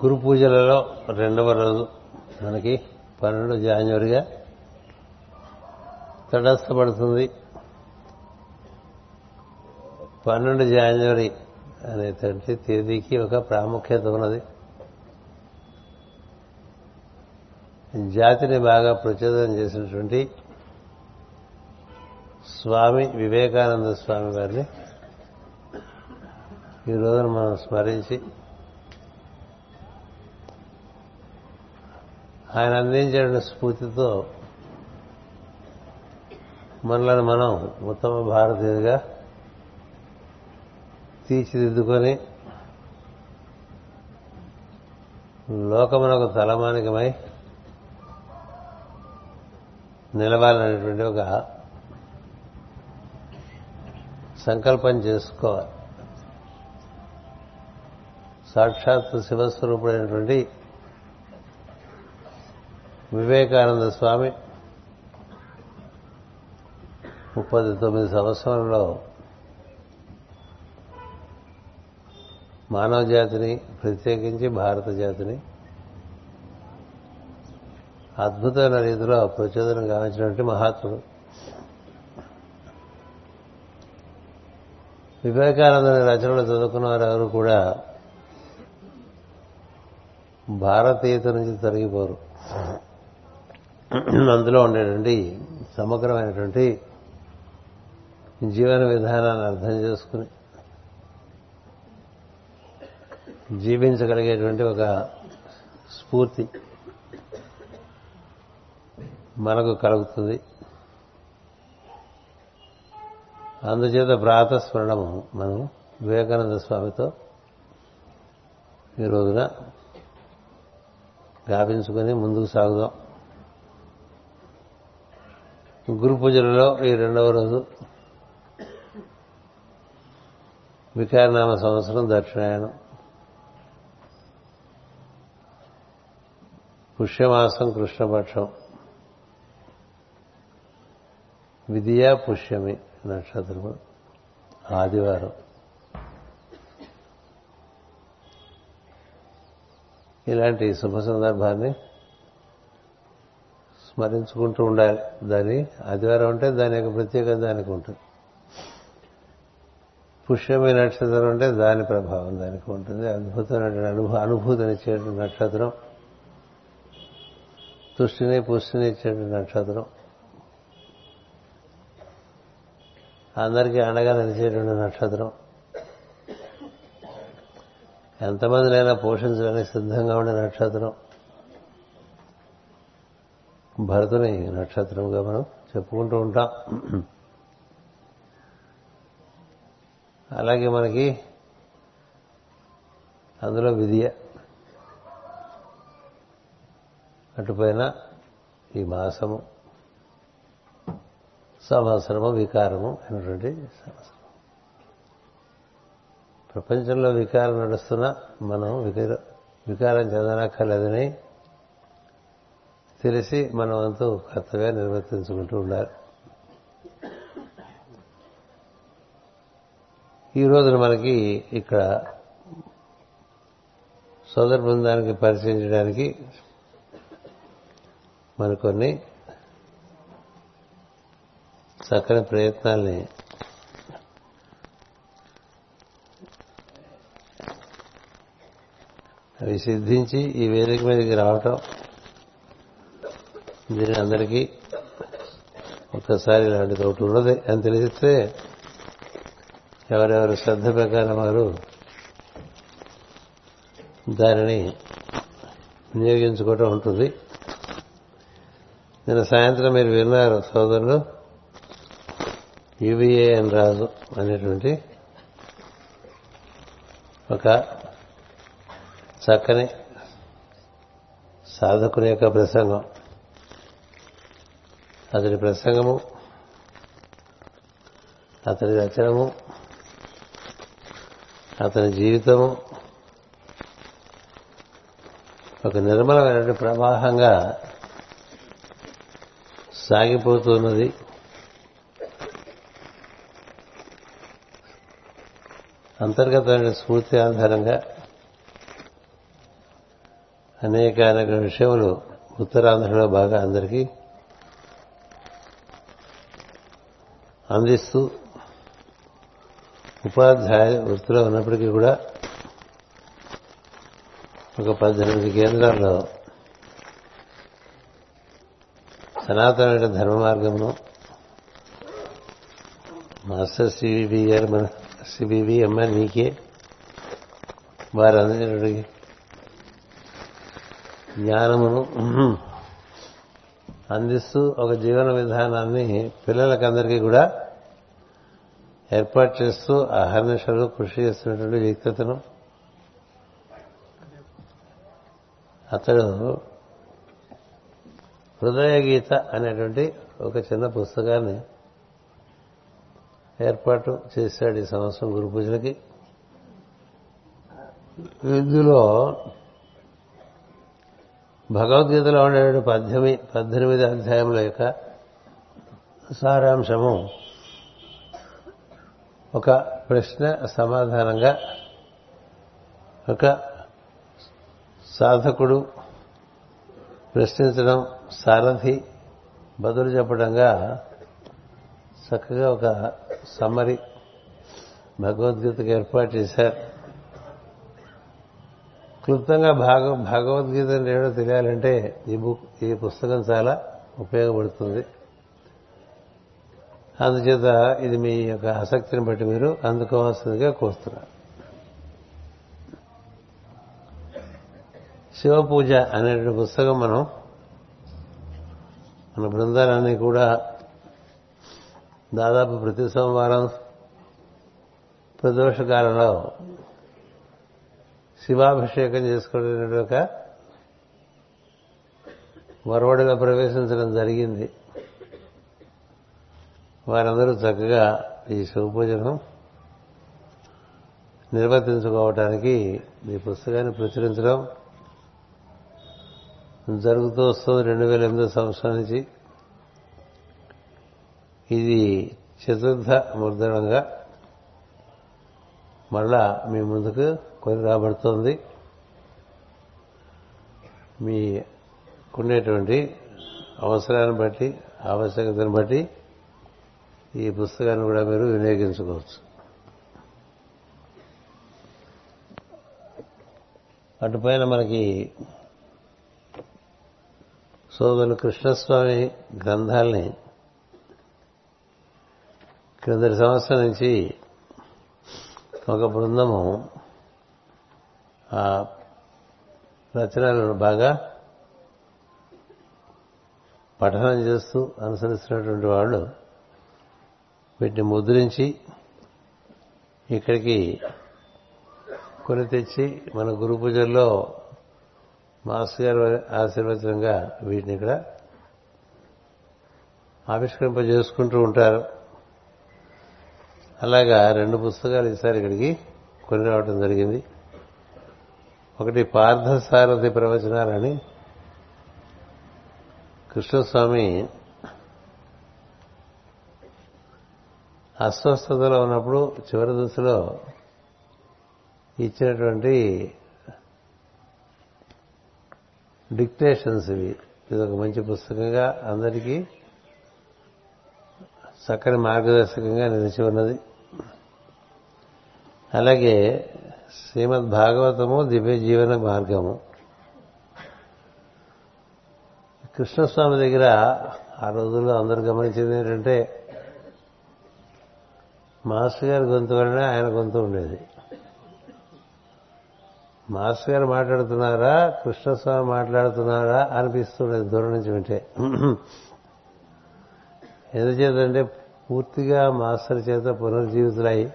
గురు పూజలలో రెండవ రోజు మనకి 12 జనవరిగా తటస్థపడుతుంది. 12 జనవరి అనేటువంటి తేదీకి ఒక ప్రాముఖ్యత ఉన్నది. జాతిని బాగా ప్రచోదనం చేసినటువంటి స్వామి వివేకానంద స్వామి వారిని ఈ రోజున మనం స్మరించి ఆయన అందించిన స్ఫూర్తితో మనల్ని మనం ఉత్తమ భారతీయుడిగా తీర్చిదిద్దుకొని లోకమునకు తలమానికమై నిలవాలనేటువంటి ఒక సంకల్పం చేసుకోవాలి. సాక్షాత్తు శివస్వరూపుడైనటువంటి వివేకానంద స్వామి 39 సంవత్సరంలో మానవ జాతిని, ప్రత్యేకించి భారత జాతిని అద్భుతమైన రీతిలో ప్రచోదనం గావించినటువంటి మహాత్ముడు. వివేకానందుని రచనలు చదువుకున్న వారెవరు కూడా భారతీయత నుంచి తొలగిపోరు. అందులో ఉండేటువంటి సమగ్రమైనటువంటి జీవన విధానాన్ని అర్థం చేసుకుని జీవించగలిగేటువంటి ఒక స్ఫూర్తి మనకు కలుగుతుంది. అందుచేత ప్రాతస్మరణము మనం వివేకానంద స్వామితో ఈ రోజున గావించుకొని ముందుకు సాగుదాం. గురు పూజలలో ఈ రెండవ రోజు వికారనామ సంవత్సరం దక్షిణాయనం, పుష్యమాసం కృష్ణపక్షం, విద్యా పుష్యమి నక్షత్రము ఆదివారం. ఇలాంటి శుభ సందర్భాన్ని స్మరించుకుంటూ ఉండాలి. దాని ఆదివారం అంటే దాని యొక్క ప్రత్యేకత దానికి ఉంటుంది. పుష్యమి నక్షత్రం అంటే దాని ప్రభావం దానికి ఉంటుంది. అద్భుతమైన అనుభూతినిచ్చేటువంటి నక్షత్రం, తుష్టిని పుష్టిని ఇచ్చేటువంటి నక్షత్రం, అందరికీ అండగా నిలిచేటువంటి నక్షత్రం, ఎంతమందినైనా పోషించడానికి సిద్ధంగా ఉండే నక్షత్రం భరతుని నక్షత్రంగా మనం చెప్పుకుంటూ ఉంటాం. అలాగే మనకి అందులో విద్య, అటుపైన ఈ మాసము సంవత్సరము వికారము అనేటువంటి సంవత్సరం. ప్రపంచంలో వికారం నడుస్తున్నా మనం వికారం చెందనక్కర్లేదని తెలిసి మనం అంతా కర్తవ్యం నిర్వర్తించుకుంటూ ఉండాలి. ఈ రోజున మనకి ఇక్కడ సోదర బృందానికి పరిచయం చేయడానికి మరికొన్ని చక్కని ప్రయత్నాల్ని అవి సిద్ధించి ఈ వేదిక మీదకి రావటం దీని అందరికీ ఒక్కసారి ఇలాంటిది ఒకటి ఉన్నది అని తెలిస్తే ఎవరెవరు శ్రద్ధ ప్రకారం వారు దానిని వినియోగించుకోవటం ఉంటుంది. నిన్న సాయంత్రం మీరు విన్నారు సోదరులు UVAN రాజు అనేటువంటి ఒక చక్కని సాధకుని యొక్క ప్రసంగం. అతడి ప్రసంగము, అతడి రచనము, అతని జీవితము ఒక నిర్మలమైన ప్రవాహంగా సాగిపోతున్నది. అంతర్గతమైన స్ఫూర్తి ఆధారంగా అనేక అనేక విషయములు ఉత్తరాంధ్రలో బాగా అందరికీ అందిస్తూ ఉపాధ్యాయ వృత్తిలో ఉన్నప్పటికీ కూడా ఒక 18 కేంద్రాల్లో సనాతనమైన ధర్మ మార్గమును మాస్టర్ సిబిబిఆర్ మన సిబిబి ఎంఎన్ఈకే వారు అందించినటువంటి జ్ఞానమును అందిస్తూ ఒక జీవన విధానాన్ని పిల్లలకందరికీ కూడా ఏర్పాటు చేస్తూ అహర్నిశలు కృషి చేస్తున్నటువంటి వ్యక్తిత్వం అతడు హృదయగీత అనేటువంటి ఒక చిన్న పుస్తకాన్ని ఏర్పాటు చేశాడు ఈ సంవత్సరం గురు పూజలకి. ఇందులో భగవద్గీతలో ఉండేటువంటి 18 అధ్యాయముల యొక్క సారాంశము ఒక ప్రశ్న సమాధానంగా ఒక సాధకుడు ప్రశ్నించడం, సారథి బదులు చెప్పడంగా చక్కగా ఒక సమ్మరి భగవద్గీతకు ఏర్పాటు చేశారు. క్లుప్తంగా భగవద్గీత ఏదో తెలియాలంటే ఈ పుస్తకం చాలా ఉపయోగపడుతుంది. అందుచేత ఇది మీ యొక్క ఆసక్తిని బట్టి మీరు అందుకోవాల్సిందిగా కోరుతున్నారు. శివపూజ అనేటువంటి పుస్తకం మన బృందాలన్నీ కూడా దాదాపు ప్రతి సోమవారం ప్రదోషకాలంలో శివాభిషేకం చేసుకోవడం ఒక వరవడిగా ప్రవేశించడం జరిగింది. వారందరూ చక్కగా ఈ శివపూజను నిర్వర్తించుకోవటానికి ఈ పుస్తకాన్ని ప్రచురించడం జరుగుతూ వస్తుంది. 2008 సంవత్సరం నుంచి ఇది 4వ ముద్రణంగా మళ్ళా మీ ముందుకు కొని రాబడుతోంది. మీకుండేటువంటి అవసరాన్ని బట్టి, ఆవశ్యకతను బట్టి ఈ పుస్తకాన్ని కూడా మీరు వినియోగించుకోవచ్చు. అటుపైన మనకి సోదరులు కృష్ణస్వామి గ్రంథాలని క్రిందటి సంవత్సరం నుంచి ఒక బృందము ఆ రచనలను బాగా పఠనం చేస్తూ అనుసరిస్తున్నటువంటి వాళ్ళు వీటిని ముద్రించి ఇక్కడికి కొని తెచ్చి మన గురు పూజల్లో మాస్టర్ గారు ఆశీర్వచనంగా వీటిని ఇక్కడ ఆవిష్కరింపజేసుకుంటూ ఉంటారు. అలాగా 2 పుస్తకాలు ఈసారి ఇక్కడికి కొని రావడం జరిగింది. ఒకటి పార్థసారథి ప్రవచనాలని కృష్ణస్వామి అస్వస్థతలో ఉన్నప్పుడు చివరి దశలో ఇచ్చినటువంటి డిక్టేషన్స్ ఇవి. ఇది ఒక మంచి పుస్తకంగా అందరికీ చక్కని మార్గదర్శకంగా నిలిచి ఉన్నది. అలాగే శ్రీమద్ భాగవతము దివ్య జీవన మార్గము కృష్ణస్వామి దగ్గర ఆ రోజుల్లో అందరూ గమనించింది ఏంటంటే మాస్టర్ గారి గొంతు వలన ఆయన గొంతు ఉండేది. మాస్టర్ గారు మాట్లాడుతున్నారా కృష్ణస్వామి మాట్లాడుతున్నారా అనిపిస్తుండేది దూరం నుంచి వింటే. ఎందుచేతంటే పూర్తిగా మాస్టర్ చేత పునర్జీవితులయ్యి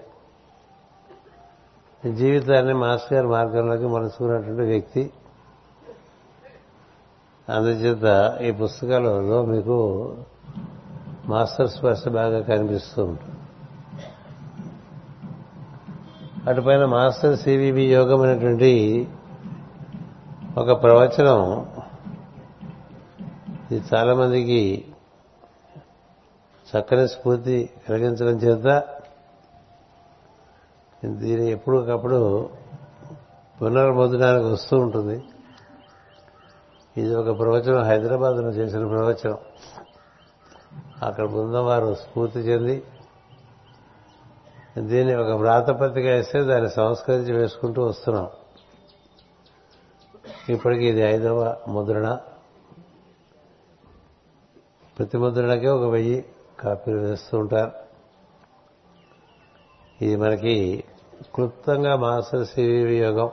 జీవితాన్ని మాస్టర్ గారి మార్గంలోకి మలుచుకున్నటువంటి వ్యక్తి. అందుచేత ఈ పుస్తకాలలో మీకు మాస్టర్ స్పర్శ బాగా కనిపిస్తూ ఉంటుంది. అటుపైన మాస్టర్ సివివి యోగం అనేటువంటి ఒక ప్రవచనం, ఇది చాలామందికి చక్కని స్ఫూర్తి కలిగించడం చేత దీని ఎప్పటికప్పుడు పునర్ముద్రణానికి వస్తూ ఉంటుంది. ఇది ఒక ప్రవచనం, హైదరాబాద్లో చేసిన ప్రవచనం. అక్కడ బృందం వారు స్ఫూర్తి చెంది దీన్ని ఒక వ్రాతపత్రిక వేస్తే దాన్ని సంస్కరించి వేసుకుంటూ వస్తున్నాం. ఇప్పటికీ ఇది 5వ ముద్రణ. ప్రతి ముద్రణకే 1000 కాపీలు వేస్తూ ఉంటారు. ఇది మనకి క్లుప్తంగా మాస్టర్ సివి యోగం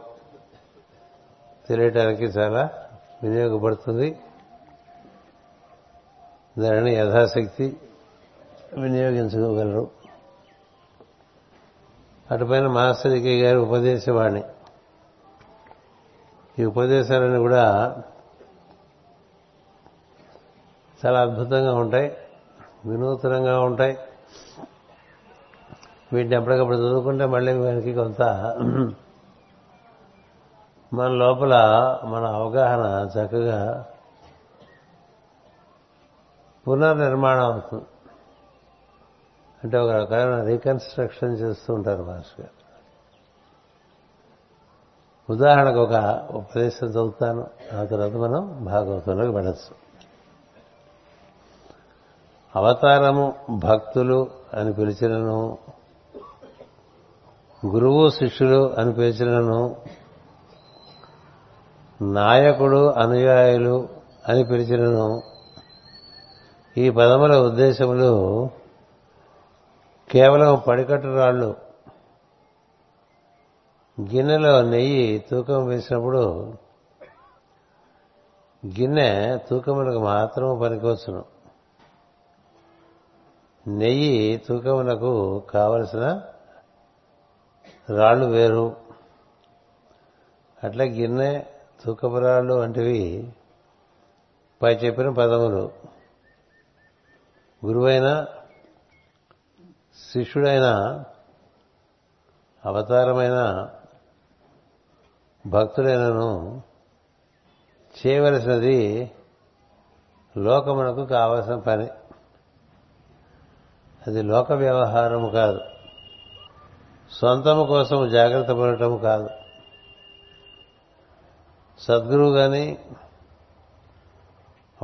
తెలియటానికి చాలా వినియోగపడుతుంది. దానిని యథాశక్తి వినియోగించుకోగలరు. అటుపైన మాస్టర్కి గారి ఉపదేశవాణి, ఈ ఉపదేశాలను కూడా చాలా అద్భుతంగా ఉంటాయి, వినూతనంగా ఉంటాయి. వీటిని ఎప్పటికప్పుడు చదువుకుంటే మళ్ళీ మనకి కొంత మన లోపల మన అవగాహన చక్కగా పునర్నిర్మాణం అవుతుంది. అంటే ఒక రకమైన రీకన్స్ట్రక్షన్ చేస్తూ ఉంటారు మాస్టర్ గారు. ఉదాహరణకు ఒక ఉపదేశం చదువుతాను, ఆ తర్వాత మనం భాగవతంలోకి వెళ్ళచ్చు. అవతారము భక్తులు అని పిలిచినను, గురువు శిష్యులు అని పిలిచినను, నాయకుడు అనుయాయులు అని పిలిచినను ఈ పదముల ఉద్దేశములు కేవలం పడికట్టు రాళ్ళు గిన్నెలో నెయ్యి తూకం వేసినప్పుడు గిన్నె తూకములకు మాత్రము పనికొచ్చును, నెయ్యి తూకములకు కావలసిన రాళ్ళు వేరు. అట్లా గిన్నె తూకపు రాళ్ళు వంటివి పై చెప్పిన పదములు గురువైన శిష్యుడైన అవతారమైన భక్తుడైనను చేయవలసినది లోకమునకు కావలసిన పని. అది లోక వ్యవహారము కాదు, సొంతము కోసం జాగ్రత్త పడటము కాదు. సద్గురువు కానీ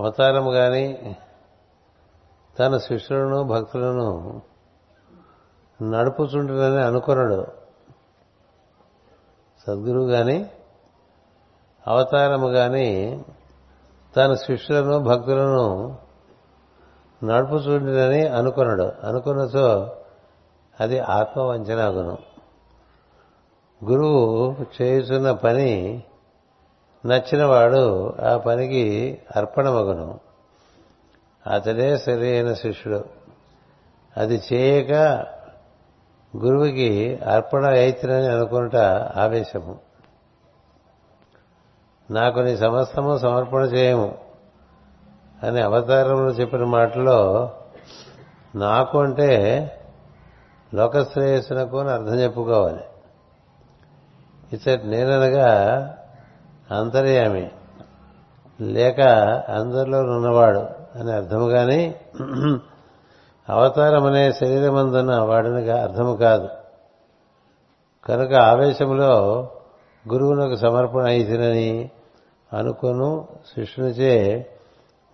అవతారము కానీ తన శిష్యులను భక్తులను నడుపుచుంటునని అనుకున్నాడు. సద్గురువు కానీ అవతారము కానీ తన శిష్యులను భక్తులను నడుపుచుంటునని అనుకున్నాడు. అనుకున్నచో అది ఆత్మవంచనాగును. గురువు చేయుచున్న పని నచ్చినవాడు ఆ పనికి అర్పణమగును, అతడే సరి అయిన శిష్యుడు. అది చేయక గురువుకి అర్పణ అయితేనని అనుకున్నట ఆవేశము. నాకు నీ సమస్తము సమర్పణ చేయము అని అవతారంలో చెప్పిన మాటలో నాకు అంటే లోకశ్రేయస్సునకు అని అర్థం చెప్పుకోవాలి. ఇతడు నేననగా అంతర్యామి లేక అందరిలో ఉన్నవాడు అని అర్థము కానీ అవతారం అనే శరీరమందున్న వాడిని అర్థము కాదు. కనుక ఆవేశంలో గురువునకు సమర్పణ అయితేనని అనుకును శిష్యునిచే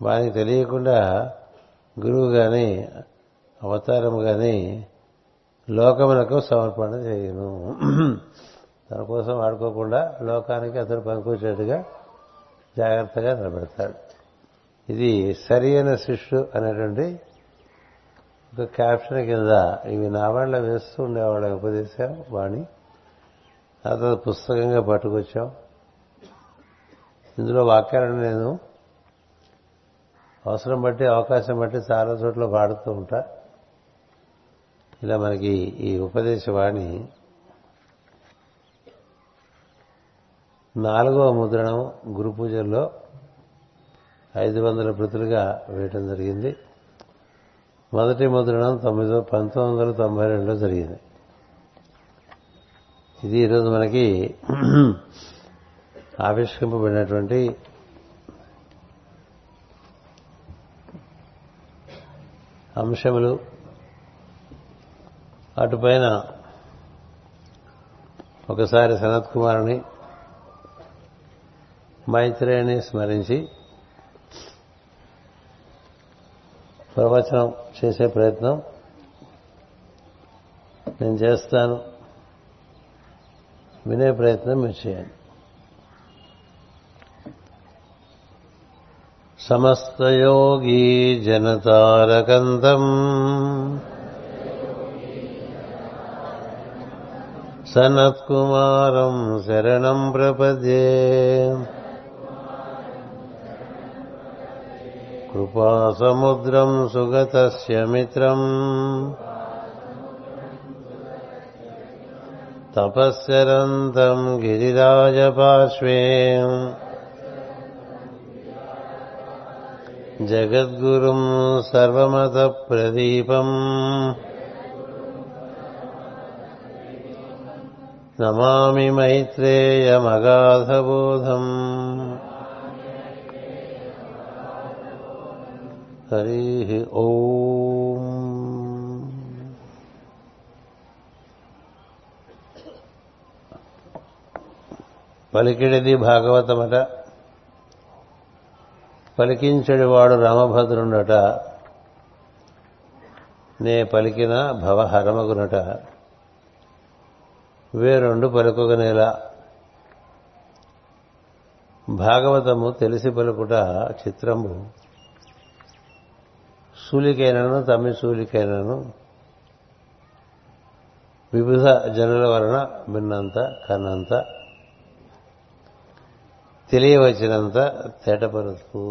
వానికి తెలియకుండా గురువు కానీ అవతారం కానీ లోకమునకు సమర్పణ చేయను. తన కోసం వాడుకోకుండా లోకానికి అతను పనికొచ్చేట్టుగా జాగ్రత్తగా నిలబెడతాడు. ఇది సరి అయిన శిష్యుడు అనేటువంటి ఒక క్యాప్షన్ కింద ఇవి నావాళ్ళ వేస్తూ ఉండేవాళ్ళ ఉపదేశం వాణి అతను పుస్తకంగా పట్టుకొచ్చాం. ఇందులో వాక్యాలను నేను అవసరం బట్టి అవకాశం బట్టి చాలా చోట్ల వాడుతూ ఉంటా. ఇలా మనకి ఈ ఉపదేశవాణి 4వ ముద్రణం గురు పూజల్లో 500 ప్రతులుగా వేయటం జరిగింది. మొదటి ముద్రణం 1992లో జరిగింది. ఇది ఈరోజు మనకి ఆవిష్కరింపబడినటువంటి అంశములు. అటుపైన ఒకసారి సనత్ కుమారుని మైత్రేయని స్మరించి ప్రవచనం చేసే ప్రయత్నం నేను చేస్తాను. వినే ప్రయత్నం మీరు చేయండి. సమస్తయోగీ జనతారకంతం సనత్కుమారం శరణం ప్రపద్యే కృపాసముద్రం సుగతస్య మిత్రం తపశ్చరంతం గిరిరాజపార్శ్వే జగద్గురుం సర్వమత ప్రదీపం నమామి మైత్రేయమగాధబోధం. హరి ఓం. పలికిడిది భాగవతమట, పలికించడివాడు రామభద్రుండట. నే పలికిన భవహరమగునట, వేరొండు పలుకుగనేలా. భాగవతము తెలిసి పలుకుట చిత్రము. సూలికైనను తమ్మి సూలికైనను వివిధ జనుల వలన విన్నంత, కన్నంత, తెలియవచ్చినంత తేటపరుపు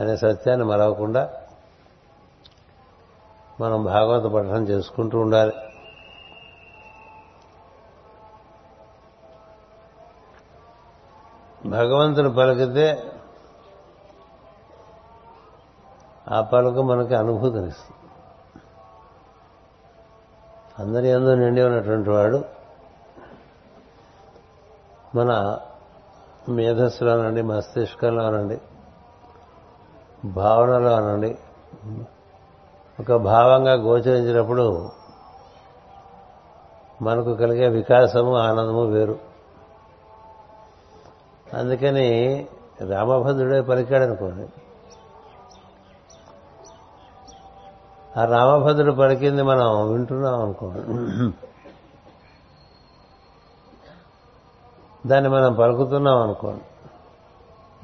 అనే సత్యాన్ని మరవకుండా మనం భాగవత పఠనం చేసుకుంటూ ఉండాలి. భగవంతుడు పలికితే ఆ పలుకు మనకి అనుభూతినిస్తుంది. అందరి యందు నిండి ఉన్నటువంటి వాడు మన మేధస్సులోనండి, మస్తిష్కంలోనండి, భావనలోనండి ఒక భావంగా గోచరించినప్పుడు మనకు కలిగే వికాసము, ఆనందము వేరు. అందుకని రామభద్రుడే పలికాడనుకోండి, ఆ రామభద్రుడు పలికింది మనం వింటున్నాం అనుకోండి, దాన్ని మనం పలుకుతున్నాం అనుకోండి.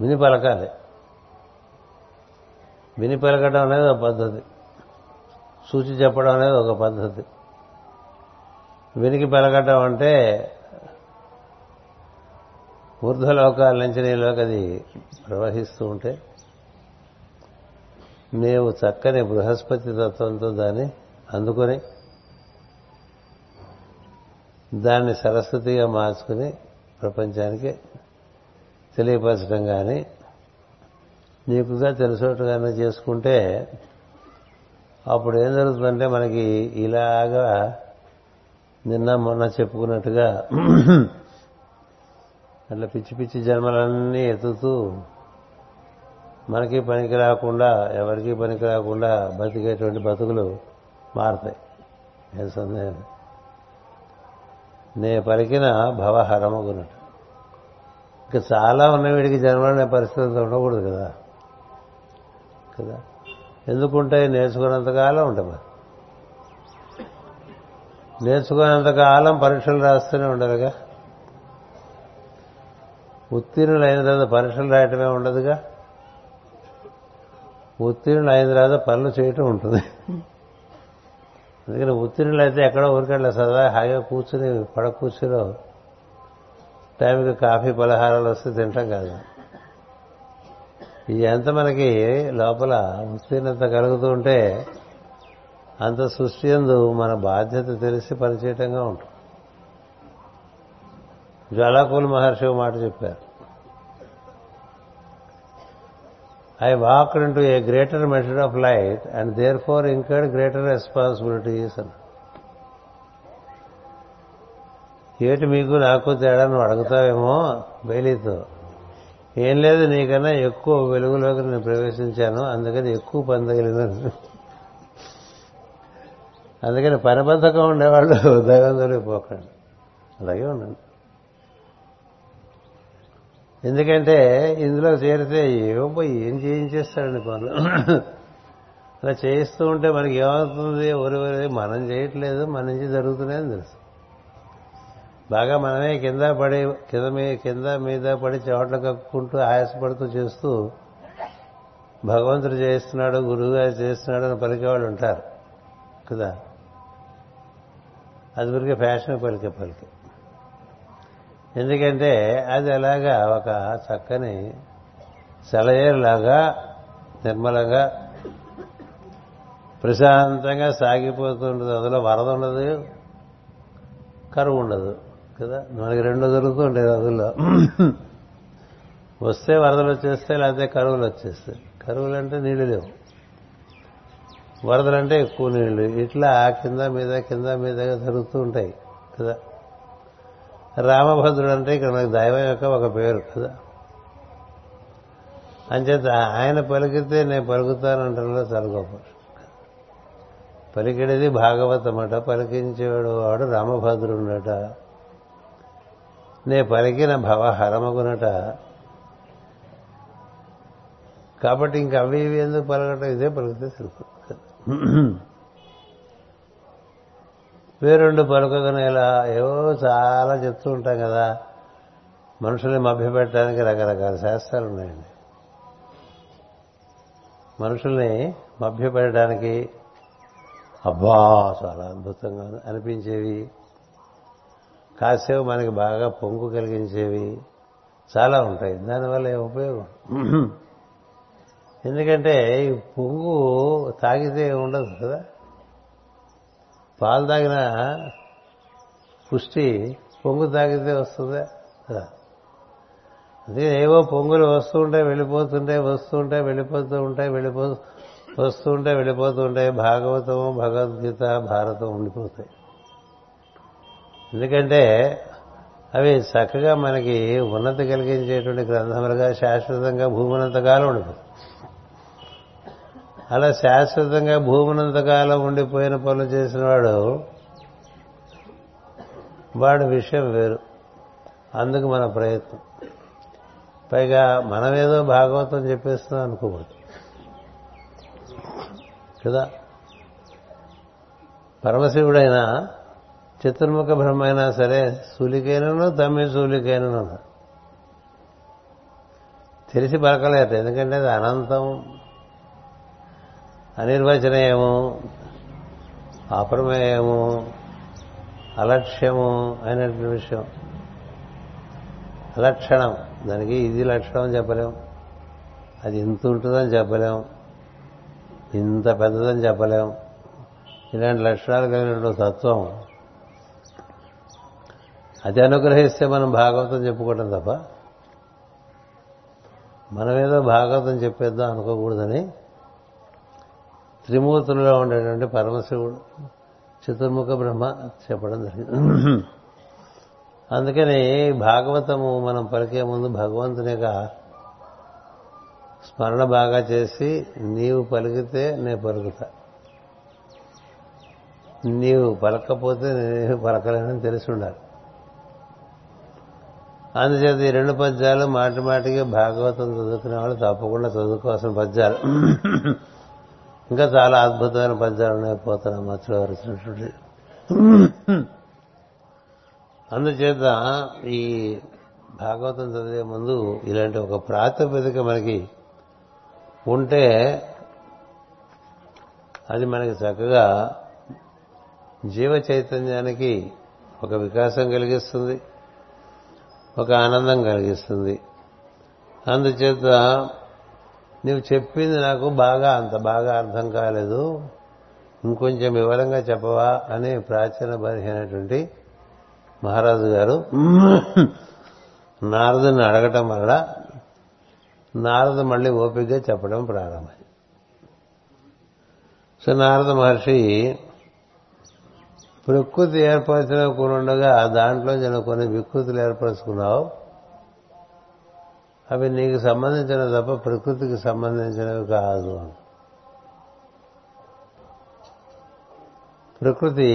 విని పలకాలి. విని పలకడం అనేది ఒక పద్ధతి, సూచి చెప్పడం అనేది ఒక పద్ధతి. వినికి పలకడం అంటే ఊర్ధ్వలోకాల నుంచి నీలోకి అది ప్రవహిస్తూ ఉంటే నీవు చక్కని బృహస్పతి తత్వంతో దాన్ని అందుకొని దాన్ని సరస్వతిగా మార్చుకుని ప్రపంచానికి తెలియపరచడం కానీ నీకుగా తెలుసుకోవటం కానీ చేసుకుంటే అప్పుడు ఏం జరుగుతుందంటే మనకి ఇలాగా నిన్న మొన్న చెప్పుకున్నట్టుగా అట్లా పిచ్చి పిచ్చి జన్మలన్నీ ఎత్తుతూ మనకి పనికి రాకుండా, ఎవరికి పనికి రాకుండా బతికేటువంటి బతుకులు మారుతాయి. ఏ సందేహం. నే పలికిన భవహరమగునట. ఇంకా చాలా ఉన్న వీడికి జన్మలనే పరిస్థితులతో ఉండకూడదు కదా కదా ఎందుకుంటాయి? నేర్చుకున్నంతకాలం ఉంటాయి. నేర్చుకున్నంతకాలం పరీక్షలు రాస్తూనే ఉండాలిగా. ఉత్తీర్ణులైన తర్వాత పరీక్షలు రాయటమే ఉండదుగా. ఉత్తీర్ణులైన తర్వాత పనులు చేయటం ఉంటుంది. అందుకని ఉత్తీర్ణులైతే ఎక్కడో ఊరికట్లా సదా హాయిగా కూర్చుని పడ కూర్చులో టైంకి కాఫీ పలహారాలు వస్తే తింటాం కాదు. ఇది ఎంత మనకి లోపల ఉత్తీర్ణత కలుగుతూ ఉంటే అంత సృష్టి యందు మన బాధ్యత తెలిసి పనిచేయటంగా ఉంటుంది. జ్వాలాకూల మహర్షి మాట చెప్పారు, I walked into a greater method of light and therefore incurred greater responsibilities అని. ఏటి మీకు నాకు తేడా నువ్వు అడుగుతావేమో బయలుతో. ఏం లేదు, నీకన్నా ఎక్కువ వెలుగులోకి నేను ప్రవేశించాను, అందుకని ఎక్కువ పని తగిలిందని. అందుకని పనిబద్ధకం ఉండేవాళ్ళు దైవం దొరికిపోకండి, అలాగే ఉండండి. ఎందుకంటే ఇందులో చేరితే ఏం చేయించేస్తాడండి పనులు. అలా చేయిస్తూ ఉంటే మనకి ఏమవుతుంది, ఎవరెవరి మనం చేయట్లేదు మన నుంచి జరుగుతున్నాయని తెలుసు. బాగా మనమే కింద మీద పడి చోట్ల కక్కుంటూ ఆయాసపడుతూ చేస్తూ భగవంతుడు చేస్తున్నాడు గురువుగారు చేస్తున్నాడు అని పలికేవాళ్ళు ఉంటారు కదా. అది పలికే ఫ్యాషన్ పలికే ఎందుకంటే అది అలాగా ఒక చక్కని సెలయేరులాగా నిర్మలంగా ప్రశాంతంగా సాగిపోతుండదు. అందులో వరద ఉండదు, కరువు ఉండదు కదా. మనకి రెండు దొరుకుతుండే రోజుల్లో వస్తే వరదలు వచ్చేస్తాయి, లేకపోతే కరువులు వచ్చేస్తాయి. కరువులు అంటే నీళ్లు లేవు, వరదలు అంటే ఎక్కువ నీళ్లు. ఇట్లా కింద మీదగా జరుగుతూ ఉంటాయి కదా. రామభద్రుడు అంటే ఇక్కడ మనకి దైవం యొక్క ఒక పేరు కదా. అంచేత ఆయన పలికితే నేను పలుకుతానంటే చాలా గొప్ప పలికిడేది భాగవతమట. పలికించేవాడు వాడు రామభద్రుడట. నే పలికిన భవహరమగునట. కాబట్టి ఇంక అవి ఇవి ఎందుకు పలకటం, ఇదే పలికితే సరిపోతుంది. వేరెండు పలుకగానే ఇలా ఏవో చాలా చెప్తూ ఉంటాం కదా. మనుషుల్ని మభ్యపెట్టడానికి రకరకాల శాస్త్రాలు ఉన్నాయండి. మనుషుల్ని మభ్యపెట్టడానికి అబ్బా చాలా అద్భుతంగా అనిపించేవి, కాసేపు మనకి బాగా పొంగు కలిగించేవి చాలా ఉంటాయి. దానివల్ల ఏ ఉపయోగం? ఎందుకంటే ఈ పొంగు తాగితే ఉండదు కదా. పాలు తాగిన పుష్టి పొంగు తాగితే వస్తుందా కదా. అదే ఏవో పొంగులు వస్తూ ఉంటాయి వెళ్ళిపోతుంటాయి. భాగవతము భగవద్గీత భారతం ఉండిపోతాయి. ఎందుకంటే అవి చక్కగా మనకి ఉన్నతి కలిగించేటువంటి గ్రంథములుగా శాశ్వతంగా భూమునంతకాలం ఉండిపోతాయి. అలా శాశ్వతంగా భూమునంతకాలం ఉండిపోయిన పనులు చేసిన వాడు విషయం వేరు. అందుకు మన ప్రయత్నం. పైగా మనమేదో భాగవతం చెప్పేస్తున్నాం అనుకోవచ్చు కదా. పరమశివుడైనా చతుర్ముఖ బ్రహ్మ అయినా సరే సూలికైనను తమ్మి సూలికైనను తెలిసి పలకలేట. ఎందుకంటే అది అనంతం, అనిర్వచనీయము, అప్రమేయము, అలక్ష్యము అయినటువంటి విషయం. అలక్షణం, దానికి ఇది లక్షణం అని చెప్పలేం, అది ఇంత ఉంటుందని చెప్పలేం, ఇంత పెద్దదని చెప్పలేం. ఇలాంటి లక్షణాలు కలిగిన తత్వం అది అనుగ్రహిస్తే మనం భాగవతం చెప్పుకోవటం తప్ప మనమేదో భాగవతం చెప్పేద్దాం అనుకోకూడదని త్రిమూర్తుల్లో ఉండేటువంటి పరమశివుడు చతుర్ముఖ బ్రహ్మ చెప్పడం జరిగింది. అందుకని భాగవతము మనం పలికే ముందు భగవంతుని యొక్క స్మరణ బాగా చేసి నీవు పలికితే నేను పలుకుతా, నీవు పలకపోతే నేను పలకలేనని తెలిసి ఉండాలి. అందుచేత ఈ రెండు పద్యాలు మాటిమాటికి భాగవతం చదువుకునే వాళ్ళు తప్పకుండా చదువుకోవాల్సిన పద్యాలు. ఇంకా చాలా అద్భుతమైన పద్యాలు ఉన్నాయి పోతన మధ్యలో వచ్చినటువంటి. అందుచేత ఈ భాగవతం చదివే ముందు ఇలాంటి ఒక ప్రాతిపదిక మనకి ఉంటే అది మనకి చక్కగా జీవ చైతన్యానికి ఒక వికాసం కలిగిస్తుంది, ఒక ఆనందం కలిగిస్తుంది. అందుచేత నువ్వు చెప్పింది నాకు అంత బాగా అర్థం కాలేదు, ఇంకొంచెం వివరంగా చెప్పవా అని ప్రాచీన బర్హి అనేటువంటి మహారాజు గారు నారదుని అడగటం వల్ల నారదు మళ్ళీ ఓపికగా చెప్పడం ప్రారంభమైంది. సో నారద మహర్షి ప్రకృతి ఏర్పరచుకోనుండగా దాంట్లో నేను కొన్ని వికృతులు ఏర్పరచుకున్నావు, అవి నీకు సంబంధించిన తప్ప ప్రకృతికి సంబంధించినవి కాదు అని. ప్రకృతి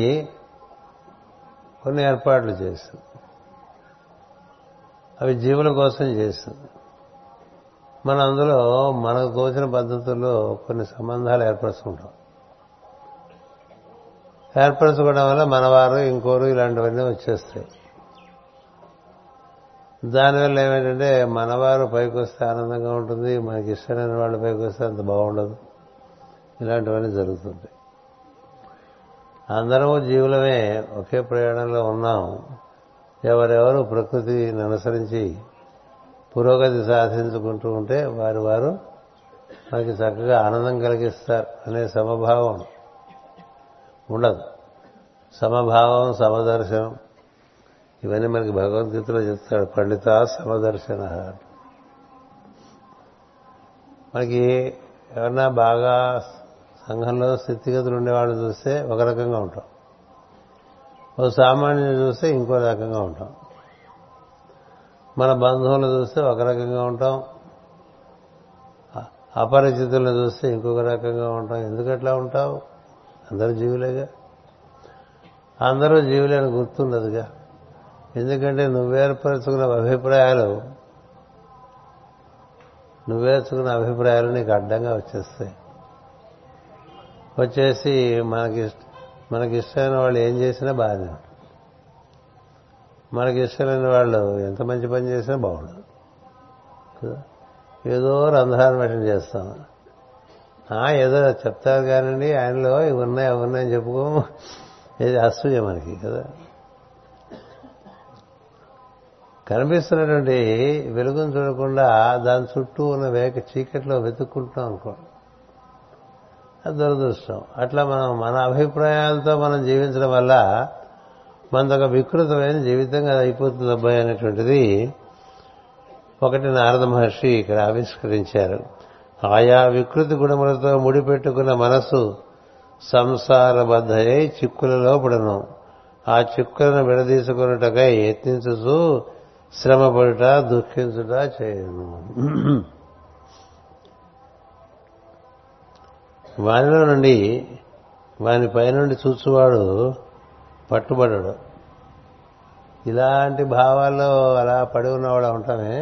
కొన్ని ఏర్పాట్లు చేస్తుంది, అవి జీవుల కోసం చేస్తుంది. మనం అందులో మనకు గోచర పద్ధతుల్లో కొన్ని సంబంధాలు ఏర్పరుచుకుంటాం. ఏర్పరచుకోవడం వల్ల మనవారు ఇంకోరు ఇలాంటివన్నీ వచ్చేస్తాయి. దానివల్ల ఏమిటంటే మనవారు పైకి వస్తే ఆనందంగా ఉంటుంది, మనకి ఇష్టమైన వాళ్ళు పైకి వస్తే అంత బాగుండదు, ఇలాంటివన్నీ జరుగుతుంది. అందరూ జీవులమే, ఒకే ప్రయాణంలో ఉన్నాం. ఎవరెవరు ప్రకృతిని అనుసరించి పురోగతి సాధించుకుంటూ ఉంటే వారు వారు మనకి చక్కగా ఆనందం కలిగిస్తారు అనే సమభావం ఉండదు. సమభావం, సమదర్శనం ఇవన్నీ మనకి భగవద్గీతలో చెప్తాడు. పండిత సమదర్శన. మనకి ఎవరన్నా బాగా సంఘంలో స్థితిగతులు ఉండేవాళ్ళు చూస్తే ఒక రకంగా ఉంటాం, ఓ సామాన్యులు చూస్తే ఇంకో రకంగా ఉంటాం, మన బంధువులు చూస్తే ఒక రకంగా ఉంటాం, అపరిచితులను చూస్తే ఇంకొక రకంగా ఉంటాం. ఎందుకట్లా ఉంటావు? అందరూ జీవులేగా. అందరూ జీవులేని గుర్తుండదుగా. ఎందుకంటే నువ్వేర్పరచుకున్న అభిప్రాయాలు నీకు అడ్డంగా వచ్చేసి మనకి ఇష్టమైన వాళ్ళు ఏం చేసినా బాధనే ఉంటుంది. మనకి ఇష్టమైన వాళ్ళు ఎంత మంచి పని చేసినా బాగుండదు కదా. ఏదో రంధ్రాన్వేషణ చేస్తాం. ఏదో చెప్తారు కానండి, ఆయనలో ఇవి ఉన్నాయి అవి ఉన్నాయని చెప్పుకోము. ఇది అసూయ మనకి కదా. కనిపిస్తున్నటువంటి వెలుగును చూడకుండా దాని చుట్టూ ఉన్న వేక చీకట్లో వెతుక్కుంటాం అనుకో, అది దురదృష్టం. అట్లా మనం మన అభిప్రాయాలతో మనం జీవించడం వల్ల మనదొక వికృతమైన జీవితంగా అయిపోతుంది అబ్బాయి అనేటువంటిది ఒకటి నారద మహర్షి ఇక్కడ ఆవిష్కరించారు. ఆయా వికృతి గుణములతో ముడిపెట్టుకున్న మనసు సంసారబద్ధయై చిక్కులలో పడను. ఆ చిక్కులను విడదీసుకున్నటకై యత్నించుతూ శ్రమపడుట దుఃఖించుట చేయను. వానిలో నుండి వాని పైనుండి చూచువాడు పట్టుబడడు. ఇలాంటి భావాల్లో అలా పడి ఉన్నవాడు ఉంటామే,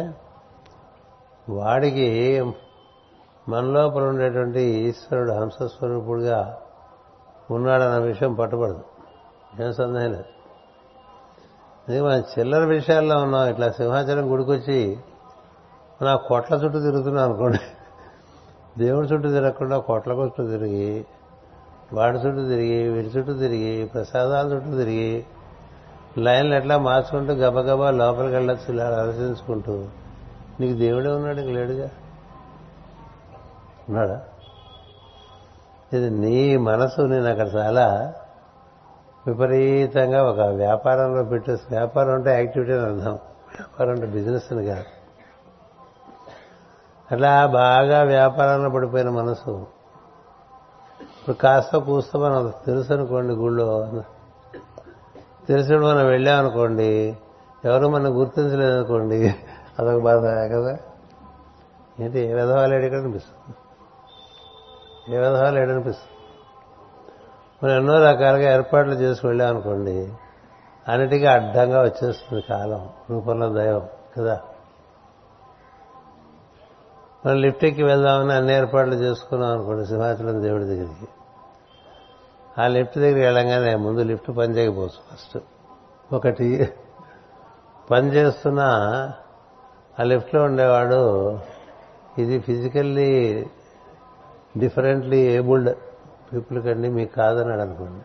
వాడికి మనలోపల ఉండేటువంటి ఈశ్వరుడు హంసస్వరూపుడుగా ఉన్నాడన్న విషయం పట్టుబడదు. ఏం సందేహం లేదు. ఇది మనం చిల్లర విషయాల్లో ఉన్నాం. ఇట్లా సింహాచలం గుడికొచ్చి మనం ఆ కోట్ల చుట్టూ తిరుగుతున్నాం అనుకోండి. దేవుడి చుట్టూ తిరగకుండా కోట్ల చుట్టూ తిరిగి, వాడి చుట్టూ తిరిగి, వీడి చుట్టూ తిరిగి, ప్రసాదాల చుట్టూ తిరిగి, లైన్లు ఎట్లా మార్చుకుంటూ గబగబా లోపలికి వెళ్ళొచ్చు. ఇలా ఆలోచించుకుంటూ నీకు దేవుడే ఉన్నాడు, ఇంక లేడుగా. ఉన్నాడా? ఇది నీ మనసు నేను అక్కడ చాలా విపరీతంగా ఒక వ్యాపారంలో పెట్టేసి, వ్యాపారం అంటే యాక్టివిటీ అని అర్థం, వ్యాపారం అంటే బిజినెస్ అని కాదు. అట్లా బాగా వ్యాపారంలో పడిపోయిన మనసు ఇప్పుడు కాస్త కూస్త మనం తెలుసు అనుకోండి, గుళ్ళో తెలిసి మనం వెళ్ళామనుకోండి, ఎవరు మనం గుర్తించలేదనుకోండి, అదొక బాధ కదా. ఏంటి ఏ విధవాళ్ళు ఏడనిపిస్తుంది, ఏ విధవాళ్ళు ఏడనిపిస్తుంది. మనం ఎన్నో రకాలుగా ఏర్పాట్లు చేసి వెళ్ళామనుకోండి, అన్నిటికీ అడ్డంగా వచ్చేస్తుంది కాలం రూపంలో దైవం కదా. మనం లిఫ్ట్ ఎక్కి వెళ్దామని అన్ని ఏర్పాట్లు చేసుకున్నాం అనుకోండి సింహాచలం దేవుడి దగ్గరికి. ఆ లిఫ్ట్ దగ్గరికి వెళ్ళంగానే ముందు లిఫ్ట్ పని చేయకపోవచ్చు. ఫస్ట్ ఒకటి పని చేస్తున్నా ఆ లిఫ్ట్లో ఉండేవాడు ఇది ఫిజికల్లీ డిఫరెంట్లీ ఏబుల్డ్ పీపుల్ కండి మీకు కాదన్నాడు అనుకోండి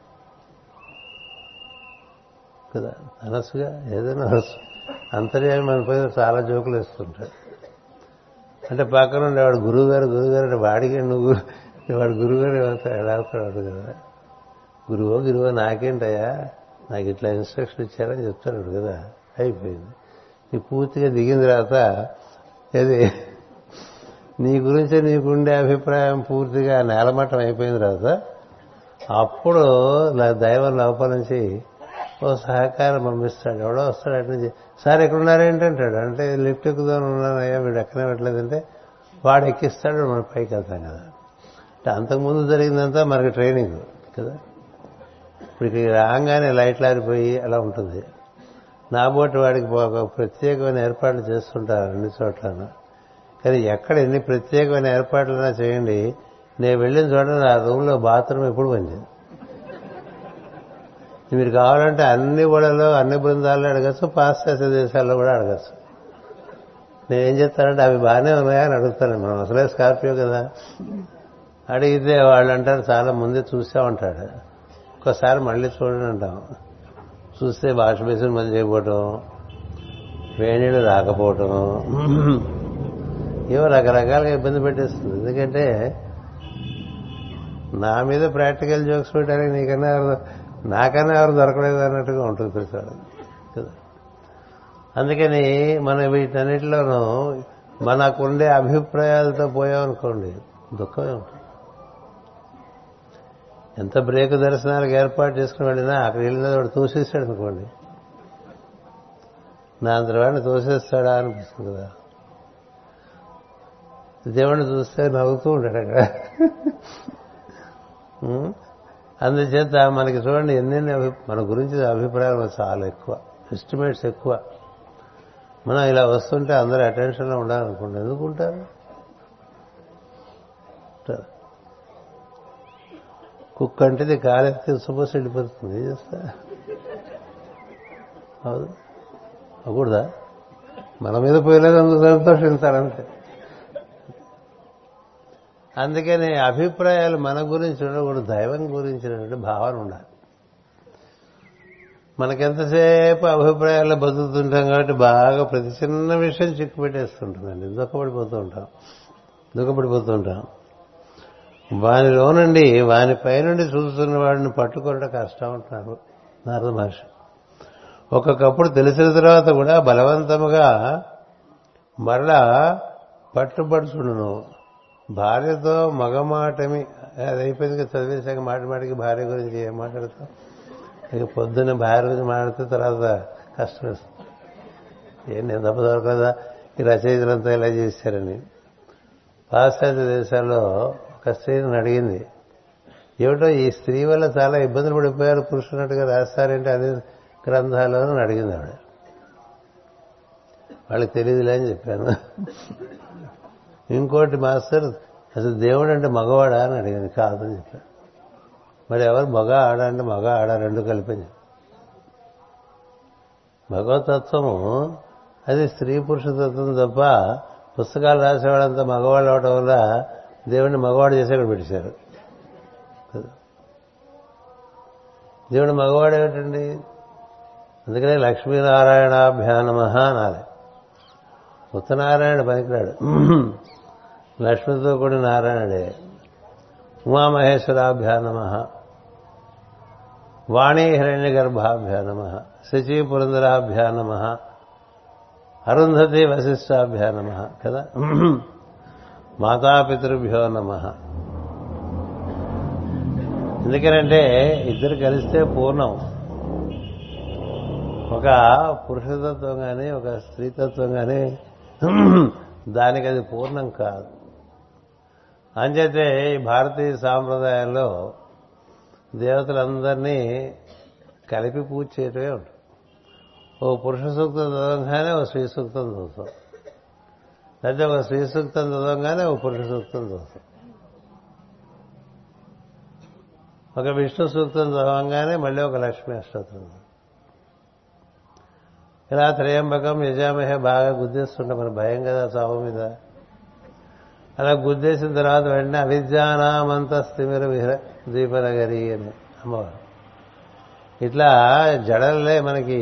కదా. అనసుగా ఏదైనా అంతర్యాలు మనపై చాలా జోకులు వేస్తుంటాడు. అంటే పక్కన ఉండేవాడు గురువుగారు, గురువుగారు అంటే వాడికి నువ్వు వాడు గురువుగారు ఎలాగుతాడు కదా. గురువో గురువో నాకేంటయ్యా, నాకు ఇట్లా ఇన్స్ట్రక్షన్ ఇచ్చారని చెప్తాడు కదా. అయిపోయింది, నీ పూర్తిగా దిగిన తర్వాత ఏది నీ గురించి నీకుండే అభిప్రాయం పూర్తిగా నేలమట్టం అయిపోయిన తర్వాత అప్పుడు నా దైవం లోపల నుంచి ఓ సహకారం పంపిస్తాడు. ఎవడో వస్తాడు అటు నుంచి, సార్ ఎక్కడున్నారేంటంటాడు. అంటే లిఫ్ట్ ఎక్కుదాని ఉన్నానయ్యా, వీడు ఎక్కడే పెట్టలేదంటే వాడు ఎక్కిస్తాడు, మనం పైకి వెళ్తాం కదా. అంటే అంతకుముందు జరిగిందంతా మనకి ట్రైనింగ్ కదా. ఇప్పుడు ఇక్కడికి రాగానే లైట్లు ఆరిపోయి అలా ఉంటుంది. నాబోటి వాడికి ఒక ప్రత్యేకమైన ఏర్పాట్లు చేస్తుంటారు అన్ని చోట్లను. కానీ ఎక్కడ ఎన్ని ప్రత్యేకమైన ఏర్పాట్లైనా చేయండి, నేను వెళ్ళిన చోట నా రూమ్లో బాత్రూమ్ ఎప్పుడు పనిచేది. మీరు కావాలంటే అన్ని బుడలో అన్ని బృందాల్లో అడగచ్చు, పాశ్చాత్య దేశాల్లో కూడా అడగచ్చు. నేనేం చెప్తానంటే అవి బాగానే ఉన్నాయా అని అడుగుతాను. మనం అసలే స్కార్పియో కదా. అడిగితే వాళ్ళు అంటారు చాలా ముందే చూస్తూ ఉంటాడు. ఒక్కసారి మళ్ళీ చూడండి అంటాం. చూస్తే వాష్ బేసిన్ మళ్ళీ చేయకపోవటం, వేణీలు రాకపోవటం, ఏవో రకరకాలుగా ఇబ్బంది పెట్టేస్తుంది. ఎందుకంటే నా మీద ప్రాక్టికల్ జోక్స్ పెట్టాలి, నాకన్నా ఎవరు దొరకలేదు అన్నట్టుగా ఉంటుంది ప్రతిసారి కదా. అందుకని మనం వీటన్నిటిలోనూ మనకుండే అభిప్రాయాలతో పోయామనుకోండి, దుఃఖమే ఉంటుంది. ఎంత బ్రేక్ దర్శనాలకు ఏర్పాటు చేసుకుని వెళ్ళినా అక్కడ వెళ్ళిన వాడు తోసేస్తాడు అనుకోండి, నా అంతటి వాడిని తోసేస్తాడా అనిపిస్తుంది కదా. దేవుణ్ణి చూస్తే నవ్వుతూ ఉంటాడు అక్కడ. అందుచేత మనకి చూడండి ఎన్నెన్ని మన గురించి అభిప్రాయాలు చాలా ఎక్కువ, ఎస్టిమేట్స్ ఎక్కువ. మనం ఇలా వస్తుంటే అందరూ అటెన్షన్లో ఉండాలనుకుంటారు. ఎందుకుంటారు? కుక్క అంటే కాలెత్తి సుపోసి వెళ్ళిపోతుంది. ఏం చేస్తా? అవును అవ్వకూడదా? మన మీద పోయలేదు, అందుకు సంతోషిస్తారంతే. అందుకని అభిప్రాయాలు మన గురించి ఉండకూడదు, దైవం గురించినటువంటి భావన ఉండాలి. మనకెంతసేపు అభిప్రాయాల్లో బతుకుతుంటాం కాబట్టి బాగా ప్రతి చిన్న విషయం చిక్కుపెట్టేస్తుంటుందండి, దుఃఖపడిపోతూ ఉంటాం. వానిలోనండి వానిపై నుండి చూస్తున్న వాడిని పట్టుకోవడం కష్టం అంటున్నారు నారద మహర్షి. ఒక్కొక్కప్పుడు తెలిసిన తర్వాత కూడా బలవంతముగా మరలా పట్టుబడుచుండును. భార్యతో మగమాటమి అది అయిపోయింది. చదివేశాక మాటికి భార్య గురించి ఏం మాట్లాడతాం? ఇక పొద్దున్న భార్య గురించి మాట్లాడితే తర్వాత కష్టం వస్తుంది. ఏం నేను తప్పదు కదా, ఈ రచయితలంతా ఇలా చేశారని. పాశ్చాత్య దేశాల్లో ఒక స్త్రీని అడిగింది, ఏమిటో ఈ స్త్రీ వల్ల చాలా ఇబ్బందులు పడిపోయారు పురుషున్నట్టుగా రాస్తారంటే అదే గ్రంథాలు అని అడిగింది ఆవిడ. వాళ్ళకి తెలియదులే అని చెప్పాను. ఇంకోటి, మాస్టర్ అసలు దేవుడు అంటే మగవాడా అని అడిగింది. కాదని చెప్పాడు. మరి ఎవరు మగ ఆడ అంటే మగ ఆడ రెండు కలిపింది. భగవతత్వము అది స్త్రీ పురుషతత్వం తప్ప పుస్తకాలు రాసేవాడంతా మగవాళ్ళు అవడం వల్ల దేవుడిని మగవాడు చేసి అక్కడ పెట్టేశారు. దేవుడు మగవాడు ఏమిటండి? అందుకనే లక్ష్మీనారాయణాభ్యానమహ అనాలి. ఉత్తనారాయణ పనికిరాడు, లక్ష్మితో కూడిన నారాయణుడే. ఉమామహేశ్వరాభ్యానమహ, వాణీ హిరణ్య గర్భాభ్యానమహ, శచీ పురంధరాభ్యానమహ, అరుంధతి వశిష్టాభ్యానమహ కదా. మాతాపితృభ్యో నమః. ఎందుకనంటే ఇద్దరు కలిస్తే పూర్ణం. ఒక పురుషతత్వం కానీ ఒక స్త్రీతత్వం కానీ దానికి అది పూర్ణం కాదు. అంచేతే ఈ భారతీయ సాంప్రదాయంలో దేవతలందరినీ కలిపి పూజ చేయటమే ఉంటుంది. ఓ పురుష సూక్తం చదవంగానే ఓ స్త్రీ సూక్తం చూస్తాం, లేకపోతే ఒక స్త్రీ సూక్తం చదవంగానే ఒక పురుష సూక్తం చదువుతాం, ఒక విష్ణు సూక్తం చదవంగానే మళ్ళీ ఒక లక్ష్మీ అష్టోత్రం. ఇలా త్రయంబకం యజామహే బాగా గుద్దేస్తుంటాం. మన భయం కదా చావు మీద. అలా గుద్దేసిన తర్వాత వెంటనే అవిద్యానామంత స్థిమిర విహర ద్వీపనగరి అని అమ్మవారు. ఇట్లా జడలే మనకి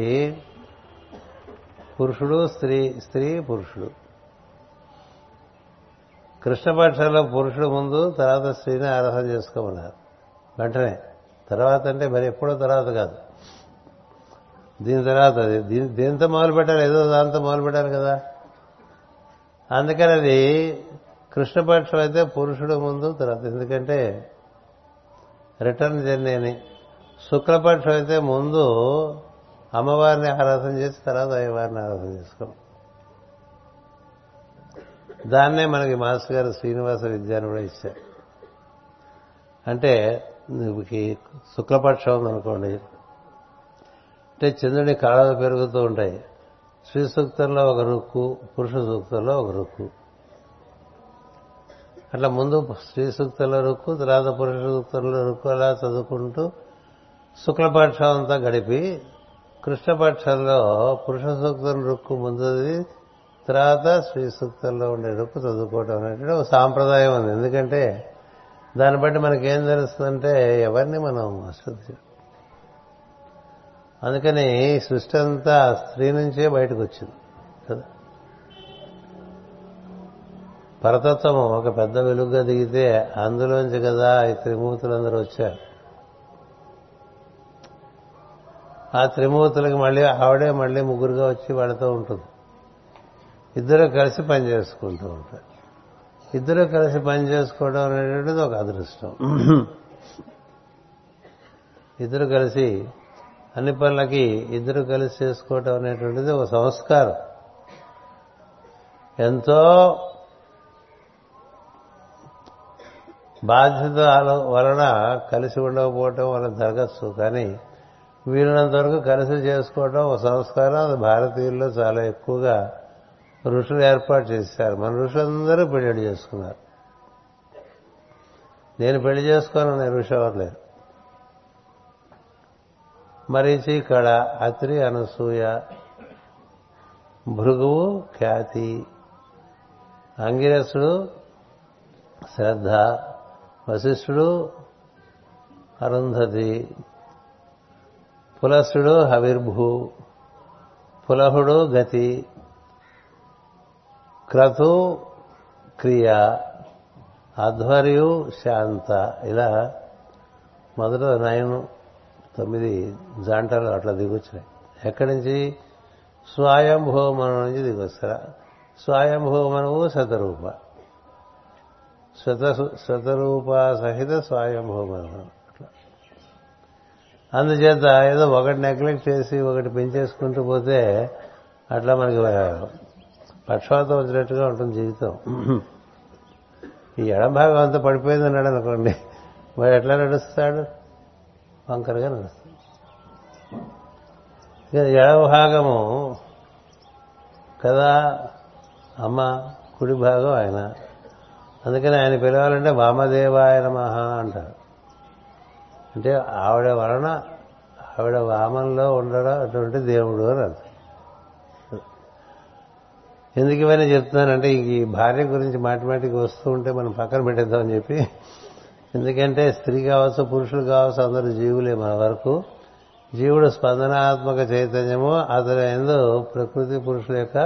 పురుషుడు స్త్రీ, స్త్రీ పురుషుడు. కృష్ణపక్షంలో పురుషుడు ముందు, తర్వాత స్త్రీని ఆరాధన చేసుకోమన్నారు. వెంటనే తర్వాత అంటే మరి ఎప్పుడో తర్వాత కాదు, దీని తర్వాత. అది దీంతో మొదలు పెట్టాలి, ఏదో దాంతో మొదలు పెట్టాలి కదా. అందుకని అది కృష్ణపక్షం అయితే పురుషుడు ముందు, తర్వాత. ఎందుకంటే రిటర్న్ జర్నీ అని. శుక్లపక్షం అయితే ముందు అమ్మవారిని ఆరాధన చేసి తర్వాత అయ్యవారిని ఆరాధన చేసుకోవాలి. దాన్నే మనకి మాస్టర్ గారు శ్రీనివాస విద్యాన్ని కూడా ఇచ్చారు. అంటే శుక్లపక్షం ఉందనుకోండి, అంటే చంద్రుని కాలాలు పెరుగుతూ ఉంటాయి. స్త్రీ సూక్తంలో ఒక రుక్కు, పురుష సూక్తంలో ఒక రుక్కు. అట్లా ముందు స్త్రీ సూక్తంలో రుక్కు, తర్వాత పురుష సూక్తంలో రుక్కు, అలా చదువుకుంటూ శుక్లపక్షం అంతా గడిపి కృష్ణపక్షంలో పురుష సూక్తం రుక్కు ముందుది, తర్వాత స్త్రీ సూక్తంలో ఉండే రుక్కు చదువుకోవటం అనేటువంటి ఒక సాంప్రదాయం ఉంది. ఎందుకంటే దాన్ని బట్టి మనకేం తెలుస్తుందంటే ఎవరిని మనం అశ్రద్ధ. అందుకని సృష్టి అంతా స్త్రీ నుంచే బయటకు వచ్చింది కదా. పరతత్వం ఒక పెద్ద వెలుగుగా దిగితే అందులోంచి కదా ఈ త్రిమూర్తులందరూ వచ్చారు. ఆ త్రిమూర్తులకి మళ్ళీ ఆవిడే మళ్ళీ ముగ్గురుగా వచ్చి వాళ్ళతో ఉంటుంది. ఇద్దరు కలిసి పని చేసుకుంటూ ఉంటారు. ఇద్దరు కలిసి పని చేసుకోవడం అనేటువంటిది ఒక అదృష్టం. ఇద్దరు కలిసి అన్ని పనులకి ఇద్దరు కలిసి చేసుకోవటం అనేటువంటిది ఒక సంస్కారం. ఎంతో బాధ్యత వలన కలిసి ఉండకపోవటం వల్ల జరగచ్చు, కానీ వీలైనంత వరకు కలిసి చేసుకోవటం ఒక సంస్కారం. అది భారతీయుల్లో చాలా ఎక్కువగా ఋషులు ఏర్పాటు చేశారు. మన ఋషులందరూ పెళ్లి చేసుకున్నారు. నేను పెళ్లి చేసుకోను, నేను ఋషి అవ్వలేదు. మరీచి, కళ, అత్రి, అనసూయ, భృగువు, ఖ్యాతి, అంగిరసుడు, శ్రద్ధ, వశిష్ఠుడు, అరుంధతి, పులసుడు, హవిర్భూ, పులహుడు, గతి, క్రతు, క్రియ, ఆధ్వర్యు, శాంత. ఇలా మొదట 9 జాంటలు అట్లా దిగొచ్చినాయి. ఎక్కడి నుంచి? స్వయంభూమనం నుంచి దిగొస్తారా. స్వయంభూమనము శతరూప శతరూప సహిత స్వయంభూమనం. అట్లా అందుచేత ఏదో ఒకటి నెగ్లెక్ట్ చేసి ఒకటి పెంచేసుకుంటూ పోతే అట్లా మనకి పక్షవాతం వచ్చినట్టుగా ఉంటుంది జీవితం. ఈ ఎడభాగం అంతా పడిపోయింది అన్నాడు అనుకోండి, వాడు ఎట్లా నడుస్తాడు? వంకరగా నడుస్తాడు. ఎడభాగము కదా అమ్మ, కుడి భాగం ఆయన. అందుకని ఆయన పిలవాలంటే వామదేవాయ నమః అంటారు. అంటే ఆవిడ వలన, ఆవిడ వామంలో ఉండడం అటువంటి దేవుడు అని అర్థం. ఎందుకు ఇవన్నీ చెప్తున్నానంటే ఈ భార్య గురించి మాటిమాటికి వస్తూ ఉంటే మనం పక్కన పెట్టేద్దామని చెప్పి. ఎందుకంటే స్త్రీ కావచ్చు, పురుషులు కావచ్చు, అందరూ జీవులే. మన వరకు జీవుడు స్పందనాత్మక చైతన్యము. అతని ఎందు ప్రకృతి పురుషుల యొక్క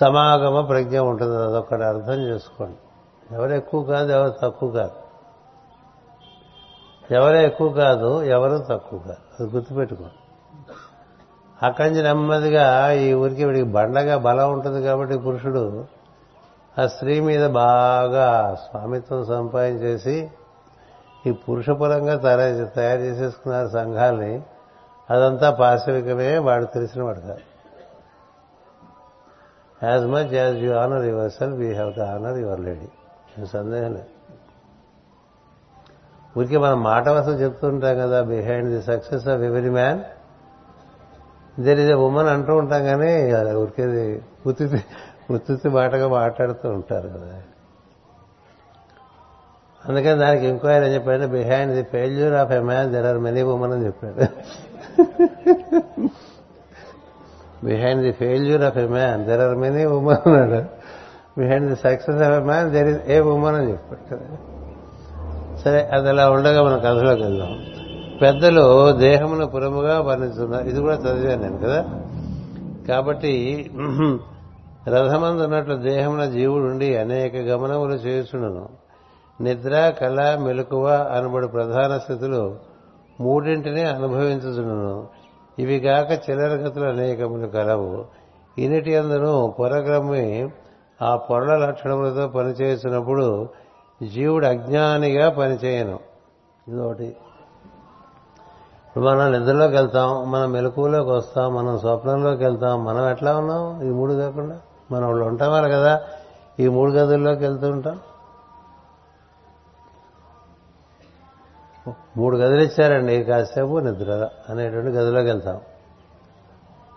సమాగమ ప్రజ్ఞ ఉంటుంది. అదొకటి అర్థం చేసుకోండి. ఎవరు ఎక్కువ కాదు, ఎవరు తక్కువ కాదు. ఎవరు ఎక్కువ కాదు, ఎవరు తక్కువ కాదు, అది గుర్తుపెట్టుకోండి. అక్కడి నుంచి నెమ్మదిగా ఈ ఊరికి వీడికి బండగా బలం ఉంటుంది కాబట్టి పురుషుడు ఆ స్త్రీ మీద బాగా స్వామిత్వం సంపాదించేసి ఈ పురుషపురంగా తయారు చేసేసుకున్నారు సంఘాలని. అదంతా పాశవికమే, వాడు తెలిసిన వాడు కాదు. As much as you honour yourself, you have to honour your lady. సందేహం లేదు. ఊరికే మనం మాట వసం చెప్తుంటాం కదా, behind the success of every man there is a women అంటూ ఉంటాం. కానీ ఊరికేది ఉత్తి మాటగా మాట్లాడుతూ ఉంటారు కదా. అందుకని దానికి ఇంకో ఆయన చెప్పాడు, behind the failure of a man there are many women అని చెప్పాడు. Behind the failure of a man there are many women అన్నాడు. Behind the success of a man there is a women అని చెప్పాడు కదా. సరే, అది అలా ఉండగా మనం కథలోకి వెళ్దాం. పెద్దలు దేహమును పురముగా వర్ణిస్తున్నారు. ఇది కూడా చదివాను నేను కదా. కాబట్టి రథమందు ఉన్నట్లు దేహమున జీవుడుండి అనేక గమనములు చేయుచుండును. నిద్ర, కళ, మెలకువ అనబడు ప్రధాన స్థితులు మూడింటిని అనుభవించుచుండును. ఇవి కాక చిల్లరగతులు అనేకములు కలవు. ఇనిటి అందును పొరగ్రమ్మి ఆ పొరల లక్షణములతో పనిచేసినప్పుడు జీవుడు అజ్ఞానిగా పనిచేయను. ఇదొకటి. ఇప్పుడు మనం నిద్రలోకి వెళ్తాం, మనం మెలకువలోకి వస్తాం, మనం స్వప్నంలోకి వెళ్తాం. మనం ఎట్లా ఉన్నాం? ఈ మూడు కాకుండా మనం వాళ్ళు ఉంటామని కదా, ఈ మూడు గదుల్లోకి వెళ్తూ ఉంటాం. మూడు గదులు ఇచ్చారండి, కాసేపు నిద్ర అనేటువంటి గదిలోకి వెళ్తాం.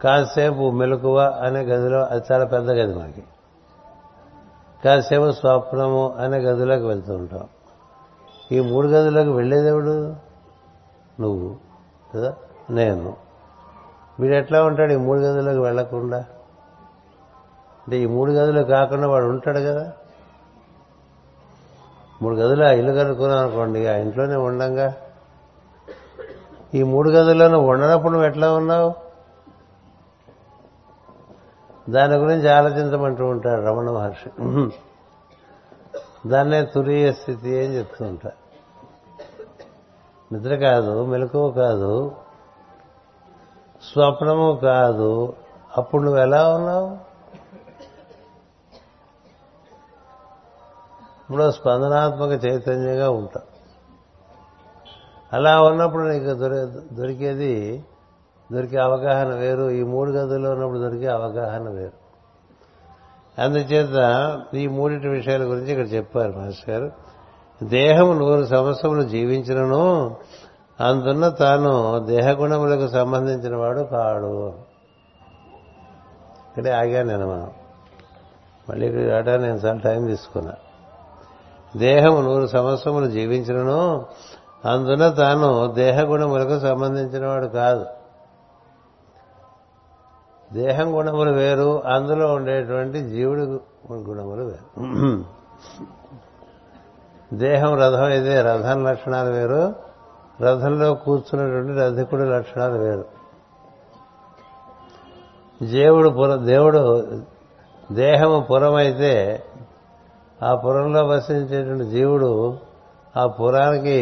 కాసేపు మెలకువ అనే గదిలో, అది చాలా పెద్ద గది మనకి. కాసేపు స్వప్నము అనే గదిలోకి వెళ్తూ ఉంటాం. ఈ మూడు గదులకు వెళ్ళేదేవుడు నువ్వు కదా, నేను. వీడు ఎట్లా ఉంటాడు ఈ మూడు గదులకు వెళ్ళకుండా? అంటే ఈ మూడు గదులు కాకుండా వాడు ఉంటాడు కదా. మూడు గదులు ఆ ఇల్లు కనుక్కున్నాం అనుకోండి, ఆ ఇంట్లోనే ఉండంగా. ఈ మూడు గదుల్లోనూ ఉండనప్పుడు నువ్వు ఎట్లా ఉన్నావు? దాని గురించి ఆలోచించమంటూ ఉంటాడు రమణ మహర్షి. దాన్నే తురీయ స్థితి అని చెప్తూ ఉంటారు. నిద్ర కాదు, మెలకువ కాదు, స్వప్నము కాదు. అప్పుడు నువ్వు ఎలా ఉన్నావు? ఇప్పుడు స్పందనాత్మక చైతన్యంగా ఉంటావు. అలా ఉన్నప్పుడు నీకు దొరికే అవగాహన వేరు, ఈ మూడు గదుల్లో ఉన్నప్పుడు దొరికే అవగాహన వేరు. అందుచేత ఈ మూడింటి విషయాల గురించి ఇక్కడ చెప్పారు మాస్టర్ గారు. దేహము 100 సంవత్సరములు జీవించినను అందున్న తాను దేహగుణములకు సంబంధించిన వాడు కాడు. ఇక్కడే ఆగాను నేను. మనం మళ్ళీ ఇక్కడ రావడానికి నేను చాలా టైం తీసుకున్నా. దేహము 100 సంవత్సరములు జీవించినను అందున తాను దేహగుణములకు సంబంధించిన వాడు కాదు. దేహం గుణములు వేరు, అందులో ఉండేటువంటి జీవుడి గుణములు వేరు. దేహం రథం అయితే రథం లక్షణాలు వేరు, రథంలో కూర్చున్నటువంటి రథికుడి లక్షణాలు వేరు. దేవుడు దేహము పురం అయితే ఆ పురంలో వసించేటువంటి జీవుడు ఆ పురానికి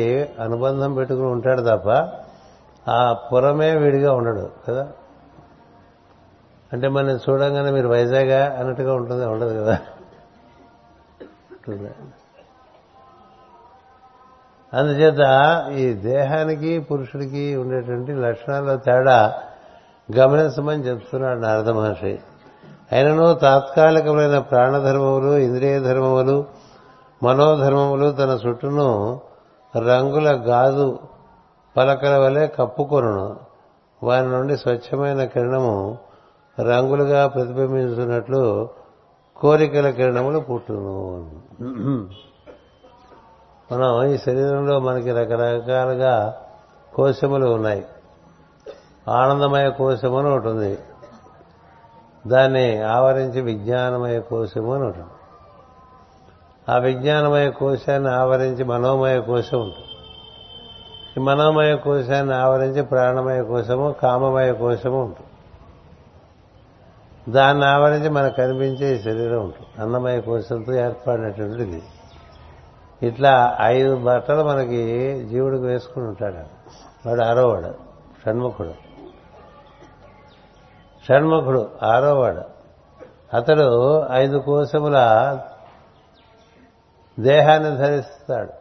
అనుబంధం పెట్టుకుని ఉంటాడు తప్ప ఆ పురమే వీడిగా ఉండడు కదా. అంటే మనం చూడంగానే మీరు వైజాగ్ అన్నట్టుగా ఉంటుంది, ఉండదు కదా. అందుచేత ఈ దేహానికి పురుషుడికి ఉండేటువంటి లక్షణాల్లో తేడా గమనించమని చెప్తున్నాడు నారద మహర్షి. అయినను తాత్కాలికమైన ప్రాణధర్మములు, ఇంద్రియ ధర్మములు, మనోధర్మములు తన చుట్టూను రంగుల గాజు పలకల వలె కప్పుకొనును. వారి నుండి స్వచ్ఛమైన కిరణము రంగులుగా ప్రతిబింబించున్నట్లు కోరికల కిరణములు పుట్టును. మనం ఈ శరీరంలో మనకి రకరకాలుగా కోశములు ఉన్నాయి. ఆనందమయ కోశము అని ఒకటి ఉంది, దాన్ని ఆవరించి విజ్ఞానమయ కోశము అని ఉంటుంది. ఆ విజ్ఞానమయ కోశాన్ని ఆవరించి మనోమయ కోశం ఉంటుంది. ఈ మనోమయ కోశాన్ని ఆవరించి ప్రాణమయ కోశము, కామమయ కోశము ఉంటుంది. దాన్ని ఆవరించి మనకు కనిపించే శరీరం ఉంటుంది, అన్నమయ కోశంతో ఏర్పడినటువంటిది. ఇట్లా 5 బట్టలు మనకి జీవుడికి వేసుకుని ఉంటాడు. వాడు ఆరోవాడు, షణ్ముఖుడు. షణ్ముఖుడు ఆరోవాడు. అతడు 5 కోశముల దేహాన్ని ధరిస్తాడు.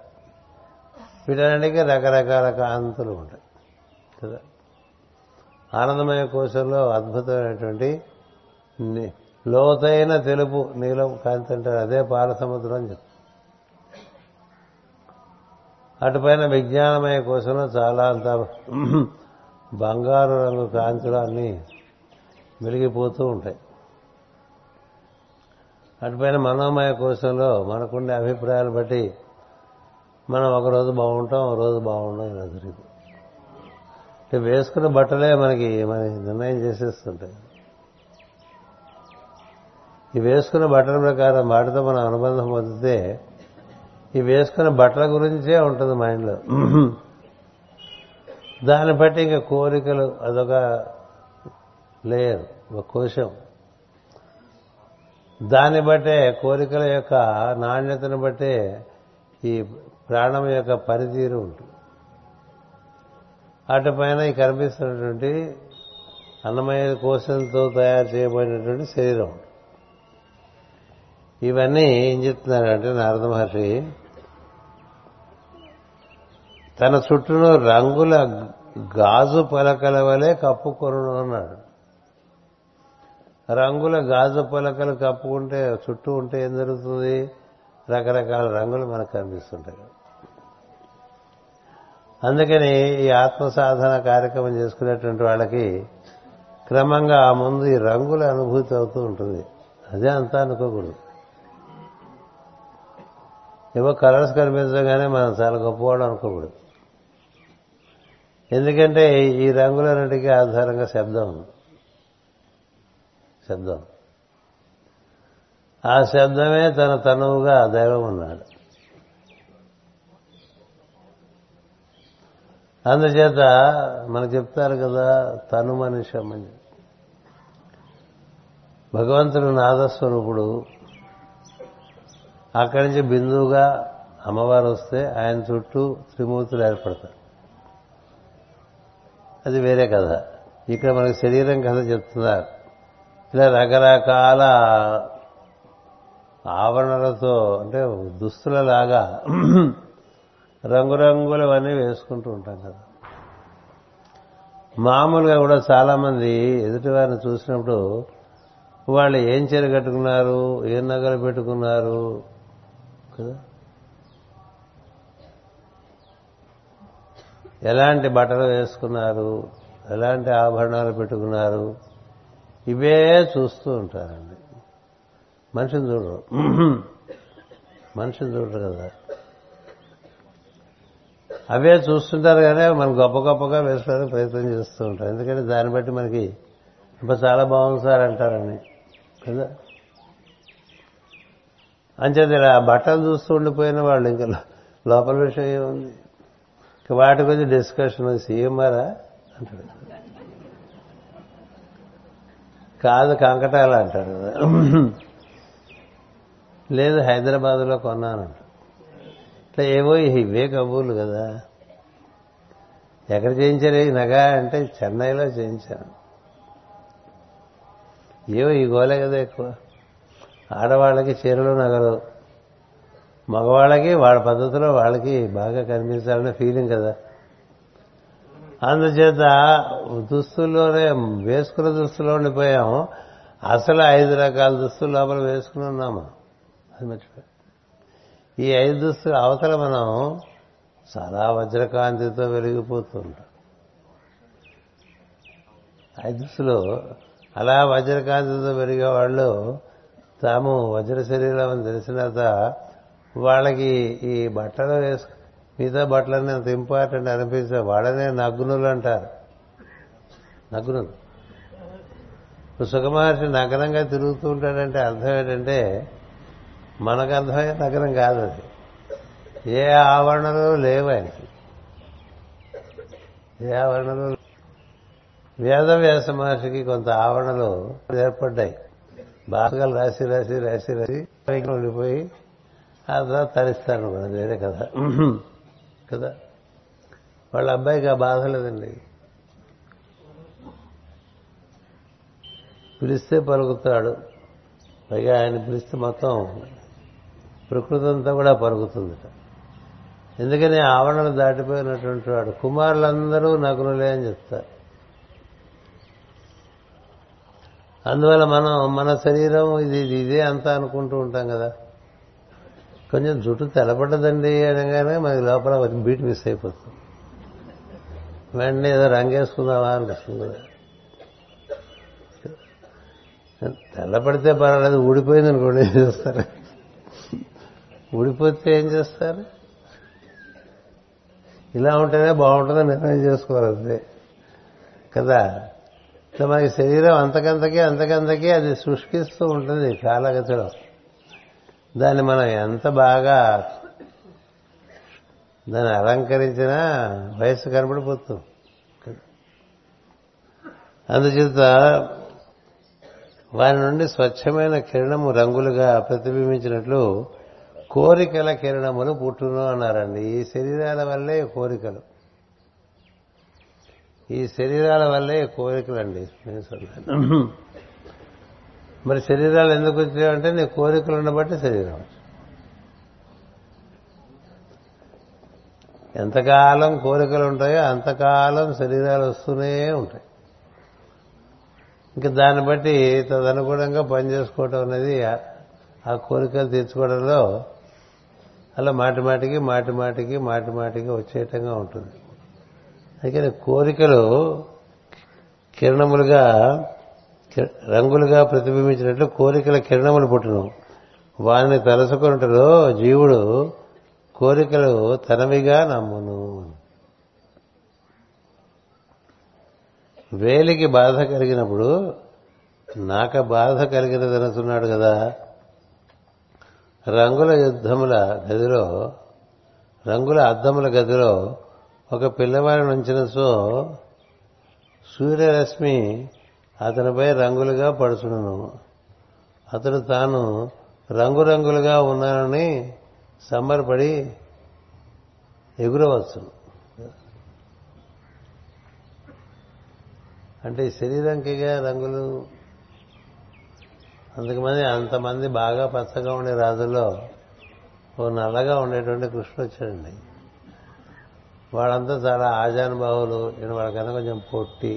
వీటన్నిటికీ రకరకాల కాంతులు ఉంటాయి కదా. ఆనందమయ కోశంలో అద్భుతమైనటువంటి లోతైన తెలుపు నీలం కాంతి అంటారు, అదే పాలసముద్రం అని చెప్తారు. అటుపైన విజ్ఞానమయ కోశంలో చాలా అంత బంగారు రంగు కాంతులు అన్నీ వెలిగిపోతూ ఉంటాయి. అటుపైన మనోమయ కోశంలో మనకుండే అభిప్రాయాలు బట్టి మనం ఒకరోజు బాగుంటాం, ఒక రోజు బాగుంటాం, ఇలా జరుగుతుంది. వేసుకున్న బట్టలే మనకి నిర్ణయం చేసేస్తుంటాయి. ఈ వేసుకున్న బట్టల ప్రకారం వాటితో మనం అనుబంధం పొందితే ఈ వేసుకున్న బట్టల గురించే ఉంటుంది మైండ్లో. దాన్ని బట్టి ఇంకా కోరికలు అదొక లేయర్, ఒక కోశం. దాన్ని బట్టే కోరికల యొక్క నాణ్యతను బట్టే ఈ ప్రాణం యొక్క పనితీరు ఉంటుంది. అటుపైన ఈ కనిపిస్తున్నటువంటి అన్నమయ కోశంతో తయారు చేయబడినటువంటి శరీరం ఉంటుంది. ఇవన్నీ ఏం చెప్తున్నారంటే నారద మహర్షి, తన చుట్టూను రంగుల గాజు పలకల వలె కప్పుకొనును అన్నాడు. రంగుల గాజు పలకలు కప్పుకుంటే చుట్టూ ఉంటే ఏం జరుగుతుంది? రకరకాల రంగులు మనకు కనిపిస్తుంటాయి. అందుకని ఈ ఆత్మ సాధన కార్యక్రమం చేసుకునేటువంటి వాళ్ళకి క్రమంగా ఆ ముందు ఈ రంగుల అనుభూతి అవుతూ ఉంటుంది. అదే అంతా అనుకోకూడదు. ఏవో కలర్స్ కనిపించగానే మనం చాలా గొప్పవాడు అనుకోకూడదు. ఎందుకంటే ఈ రంగులన్నిటికీ ఆధారంగా శబ్దం, ఆ శబ్దమే తన తనువుగా దైవం ఉన్నాడు. అందుచేత మనకు చెప్తారు కదా, తను మనిషి అని. భగవంతుడు నాదస్వరూపుడు. అక్కడి నుంచి బిందువుగా అమ్మవారు వస్తే ఆయన చుట్టూ త్రిమూర్తులు ఏర్పడతారు. అది వేరే కథ. ఇక్కడ మనకి శరీరం కథ చెప్తున్నారు. ఇలా రకరకాల ఆవరణలతో, అంటే దుస్తులలాగా రంగురంగులవన్నీ వేసుకుంటూ ఉంటాం కదా. మామూలుగా కూడా చాలామంది ఎదుటివారిని చూసినప్పుడు వాళ్ళు ఏం చీర కట్టుకున్నారు, ఏం నగలు పెట్టుకున్నారు కదా, ఎలాంటి బట్టలు వేసుకున్నారు, ఎలాంటి ఆభరణాలు పెట్టుకున్నారు, ఇవే చూస్తూ ఉంటారండి. మనిషిని చూడరు కదా, అవే చూస్తుంటారు. కానీ మనం గొప్ప గొప్పగా వేసుకోవడానికి ప్రయత్నం చేస్తూ ఉంటాం. ఎందుకంటే దాన్ని బట్టి మనకి ఇప్పుడు చాలా బాగుంది సార్ అంటారని కదా. అంచేది ఆ బట్టలు చూస్తూ ఉండిపోయిన వాళ్ళు ఇంకా లోపల విషయం ఏముంది, ఇంకా వాటి గురించి డిస్కషన్ సీఎంఆరా అంటాడు, కాదు కంకటాల అంటాడు కదా, లేదు హైదరాబాద్లో కొన్నానంట. ఇట్లా ఏవో ఇవే కబూర్లు కదా. ఎక్కడ చేయించారు ఈ నగ అంటే చెన్నైలో చేయించాను. ఏవో ఈ గోలే కదా ఎక్కువ. ఆడవాళ్ళకి చీరలు నగలు, మగవాళ్ళకి వాళ్ళ పద్ధతిలో వాళ్ళకి బాగా కనిపించాలనే ఫీలింగ్ కదా. అందుచేత దుస్తుల్లోనే వేసుకున్న దుస్తుల్లో ఉండిపోయాము. అసలు 5 రకాల దుస్తులు లోపల వేసుకుని ఉన్నాము, అది మర్చిపోయాం. ఈ 5 దుస్తులు అవతల మనం చాలా వజ్రకాంతితో వెలిగిపోతూ ఉంటాం. 5 దుస్తులు అలా వజ్రకాంతితో పెరిగే వాళ్ళు తాము వజ్ర శరీరం అని తెలిసిన తర్వాత వాళ్ళకి ఈ బట్టలు వేసుకు మిగతా బట్టలన్నీ అంత ఇంపార్టెంట్ అనిపిస్తే వాళ్ళనే నగ్నులు అంటారు. నగ్నులు. సుఖమహర్షి నగ్నంగా తిరుగుతూ ఉంటాడంటే అర్థం ఏంటంటే మనకు అర్థమయ్యే నగ్నం కాదు అది. ఏ ఆవరణలు లేవు ఆయనకి, ఏ ఆవరణలు. వేదవ్యాస మహర్షికి కొంత ఆవరణలు ఏర్పడ్డాయి. బాగా రాసి రాసి రాసి రాసి ఉండిపోయి ఆ తర్వాత తరిస్తారు కూడా, వేరే కదా కదా. వాళ్ళ అబ్బాయికి ఆ బాధ లేదండి, పిలిస్తే పలుకుతాడు. పైగా ఆయన పిలిస్తే మొత్తం ప్రకృతి అంతా కూడా పలుకుతుందట. ఎందుకని ఆవరణలు దాటిపోయినటువంటి వాడు. కుమారులందరూ నగ్నులే అని చెప్తారు. అందువల్ల మనం మన శరీరం ఇది ఇదే అంతా అనుకుంటూ ఉంటాం కదా. కొంచెం జుట్టు తెలబడ్డదండి అనగానే మనకి లోపల బీట్ మిస్ అయిపోతుంది. వెంటనే ఏదో రంగేసుకుందామా అనిపిస్తుంది కదా. తెల్లబడితే పర్వాలేదు, ఊడిపోయింది అనుకోండి ఏం చేస్తారు, ఊడిపోతే ఏం చేస్తారు. ఇలా ఉంటేనే బాగుంటుందని నిర్ణయం చేసుకోవాలి అంతే కదా. ఇట్లా మనకి శరీరం అంతకంతకీ అది శుష్కిస్తూ ఉంటుంది కాలగతిలో. దాన్ని మనం ఎంత బాగా దాన్ని అలంకరించినా వయసు కనబడిపోతుంది. అందుచేత వారి నుండి స్వచ్ఛమైన కిరణము రంగులుగా ప్రతిబింబించినట్లు కోరికల కిరణములు పుట్టును అన్నారండి. ఈ శరీరాల వల్లే కోరికలు, ఈ శరీరాల వల్లే కోరికలండి. మరి శరీరాలు ఎందుకు వచ్చాయంటే నీ కోరికలు ఉండబట్టి శరీరం వచ్చాయి. ఎంతకాలం కోరికలు ఉంటాయో అంతకాలం శరీరాలు వస్తూనే ఉంటాయి. ఇంకా దాన్ని బట్టి తదనుగుణంగా పనిచేసుకోవటం అనేది ఆ కోరికలు తీర్చుకోవడంలో అలా మాటి మాటికి వచ్చేయటంగా ఉంటుంది. అందుకని కోరికలు కిరణములుగా రంగులుగా ప్రతిబింబించినట్లు కోరికల కిరణములు పుట్టును. వారిని తలసుకొనుటలో జీవుడు కోరికలు తనవిగా నమ్మును. వేలికి బాధ కలిగినప్పుడు నాక బాధ కలిగినదనుతున్నాడు కదా. రంగుల అద్దముల గదిలో ఒక పిల్లవాడిని ఉంచిన సూర్యరశ్మి అతనిపై రంగులుగా పడుచును. అతడు తాను రంగురంగులుగా ఉన్నానని సంబరపడి ఎగురవచ్చు. అంటే శరీరంకిగా రంగులు. అంతమంది బాగా పచ్చగా ఉండే రాజుల్లో ఓ నల్లగా ఉండేటువంటి కృష్ణుడు వచ్చాడండి. వాళ్ళంతా చాలా ఆజానుభావులు. వాళ్ళకన్నా కొంచెం పొట్టి,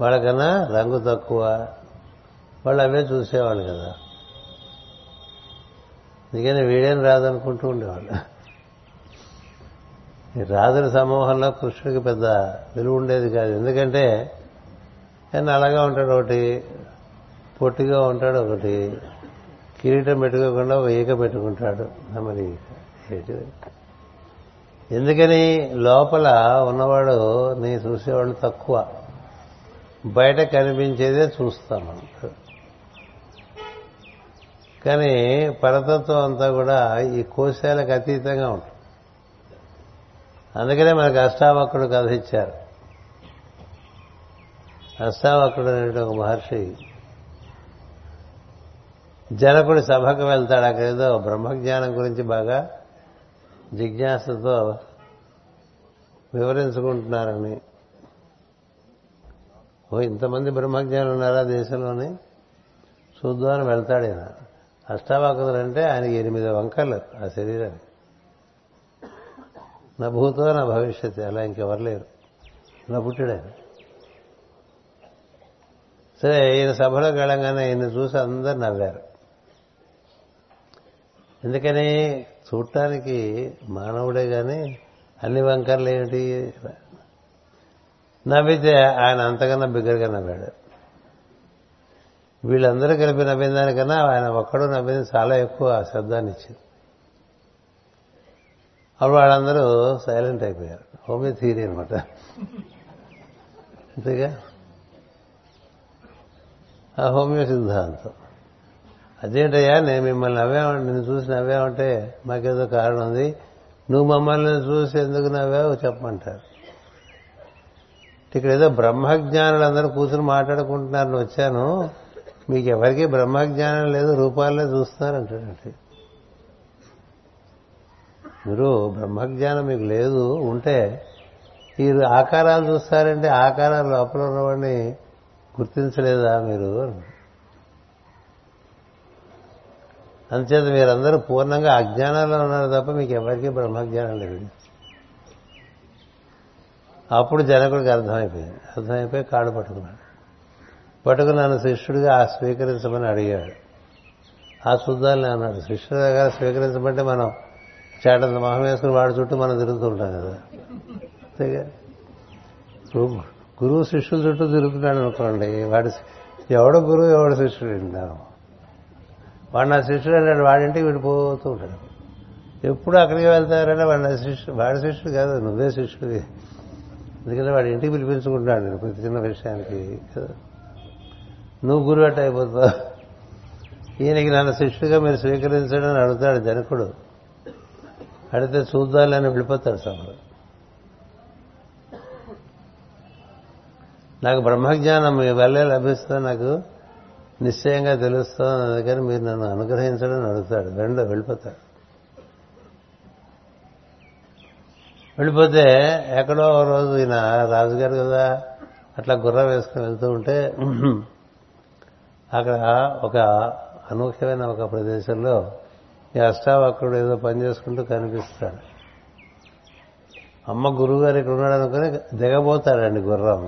వాళ్ళకన్నా రంగు తక్కువ. వాళ్ళు అవే చూసేవాళ్ళు కదా. అందుకని వీడేం రాదనుకుంటూ ఉండేవాళ్ళు. ఈ రాజుల సమూహంలో కృష్ణుడికి పెద్ద విలువ ఉండేది కాదు. ఎందుకంటే నల్లగా ఉంటాడు ఒకటి, పొట్టిగా ఉంటాడు ఒకటి, కిరీటం పెట్టుకోకుండా ఒక ఈక పెట్టుకుంటాడు, నెమలి ఈక. ఎందుకని లోపల ఉన్నవాడు నీ చూసేవాళ్ళు తక్కువ, బయట కనిపించేదే చూస్తాం మనం. కానీ పరతత్వం అంతా కూడా ఈ కోశాలకు అతీతంగా ఉంటుంది. అందుకనే మనకు అష్టావక్రుడు కథ ఇచ్చారు. అష్టావక్రుడు అనేటువంటి ఒక మహర్షి జనకుడి సభకు వెళ్తాడు. అక్కడేదో బ్రహ్మజ్ఞానం గురించి బాగా జిజ్ఞాసతో వివరించుకుంటున్నారని, ఇంతమంది బ్రహ్మజ్ఞానులు ఉన్నారా దేశంలోని చూద్దామని వెళ్తాడు ఆయన. అష్టావక్రులు అంటే ఆయనకి 8 వంకర్లు ఆ శరీరాన్ని. నా భూతో నా భవిష్యత్తు, అలా ఇంకెవరు లేరు, నా పుట్టాడు ఆయన. సరే, ఈయన సభలోకి వెళ్ళంగానే ఈయన చూసి అందరు నవ్వారు. ఎందుకని చూడటానికి మానవుడే కానీ అన్ని వంకర్లు ఏమిటి. నవ్వితే ఆయన అంతకన్నా బిగ్గరగా నవ్వాడు. వీళ్ళందరూ కలిపి నవ్విన దానికన్నా ఆయన ఒక్కడు నవ్వింది చాలా ఎక్కువ శబ్దాన్ని ఇచ్చింది. అప్పుడు వాళ్ళందరూ సైలెంట్ అయిపోయారు. హోమియో థియరీ అనమాట, అంతేగా ఆ హోమియో సిద్ధాంతం. అదేంటయ్యా, నేను మిమ్మల్ని నిన్ను చూసి నవ్వామంటే మాకేదో కారణం ఉంది, నువ్వు మమ్మల్ని చూసి ఎందుకు నవ్వావు చెప్పమంటారు. ఇక్కడ ఏదో బ్రహ్మజ్ఞానులందరూ కూర్చుని మాట్లాడుకుంటున్నారని వచ్చాను, మీకు ఎవరికి బ్రహ్మజ్ఞానం లేదు, రూపాలనే చూస్తున్నారంటాడంటే. మీరు బ్రహ్మజ్ఞానం మీకు లేదు, ఉంటే ఈ ఆకారాలు చూస్తారంటే ఆకారాలు లోపల ఉన్నవాడిని గుర్తించలేదా మీరు? అందుచేత మీరందరూ పూర్ణంగా అజ్ఞానంలో ఉన్నారు తప్ప మీకు ఎవరికీ బ్రహ్మజ్ఞానం లేదు. అప్పుడు జనకుడికి అర్థమైపోయింది. అర్థమైపోయి కాడు పట్టుకున్నాడు నన్ను శిష్యుడిగా స్వీకరించమని అడిగాడు. ఆ శుద్ధాలని అన్నాడు. శిష్యుడిగా స్వీకరించమంటే మనం చేటంత మొహం వేసుకుని వాడి చుట్టూ మనం తిరుగుతుంటాం కదా, అంతేగా. గురువు శిష్యుల చుట్టూ తిరుగుతున్నాడు అనుకోండి, వాడు ఎవడు గురువు ఎవడు శిష్యుడు ఉంటాం. వాడు నా శిష్యుడు అన్నాడు, వాడింటికి విడిపోతూ ఉంటాడు. ఎప్పుడు అక్కడికి వెళ్తారంటే వాడి శిష్యుడు కాదు, నువ్వే శిష్యుడి. ఎందుకంటే వాడి ఇంటికి పిలిపించుకుంటున్నాడు నేను ప్రతి చిన్న విషయానికి కదా. నువ్వు గురువు అట్ట అయిపోతావు. ఈయనకి నన్ను శిష్యుడిగా మీరు స్వీకరించడం అని అడుగుతాడు జనకుడు. అడిగితే చూద్దాలని వెళ్ళిపోతాడు. సభలో నాకు బ్రహ్మజ్ఞానం మీ వల్లే లభిస్తుంది, నాకు నిశ్చయంగా తెలుస్తుంది, అందుకని మీరు నన్ను అనుగ్రహించడం అని అడుగుతాడు. రెండో వెళ్ళిపోతాడు. వెళ్ళిపోతే ఎక్కడో ఓ రోజు ఈయన రాజుగారు కదా అట్లా గుర్రం వేసుకుని వెళ్తూ ఉంటే అక్కడ ఒక అనూహ్యమైన ఒక ప్రదేశంలో ఈ అష్టావక్రుడు ఏదో పని చేసుకుంటూ కనిపిస్తాడు. అమ్మ గురువు గారు ఇక్కడ ఉన్నాడు అనుకుని దిగబోతాడండి గుర్రం.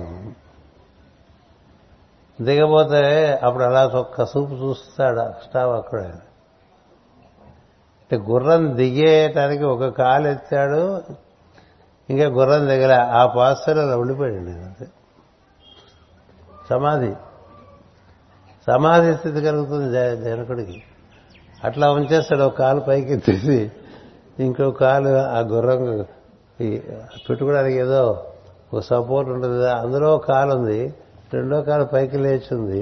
దిగబోతే అప్పుడు అలా ఒక్క చూపు చూస్తాడు అష్టావక్రుడు. ఆయన అంటే గుర్రం దిగేయటానికి ఒక కాలు ఎత్తాడు, ఇంకా గుర్రం దగ్గర ఆ పాస్టర్ అలా ఉండిపోయాడు. అంతే సమాధి, సమాధి స్థితి కలుగుతుంది జనకుడికి. అట్లా ఉంచేస్తాడు, ఒక కాలు పైకి తీసి ఇంకో కాలు ఆ గుర్రం పెట్టుకోవడానికి ఏదో ఒక సపోర్ట్ ఉంటుంది కదా, అందులో కాలు ఉంది, రెండో కాలు పైకి లేచింది,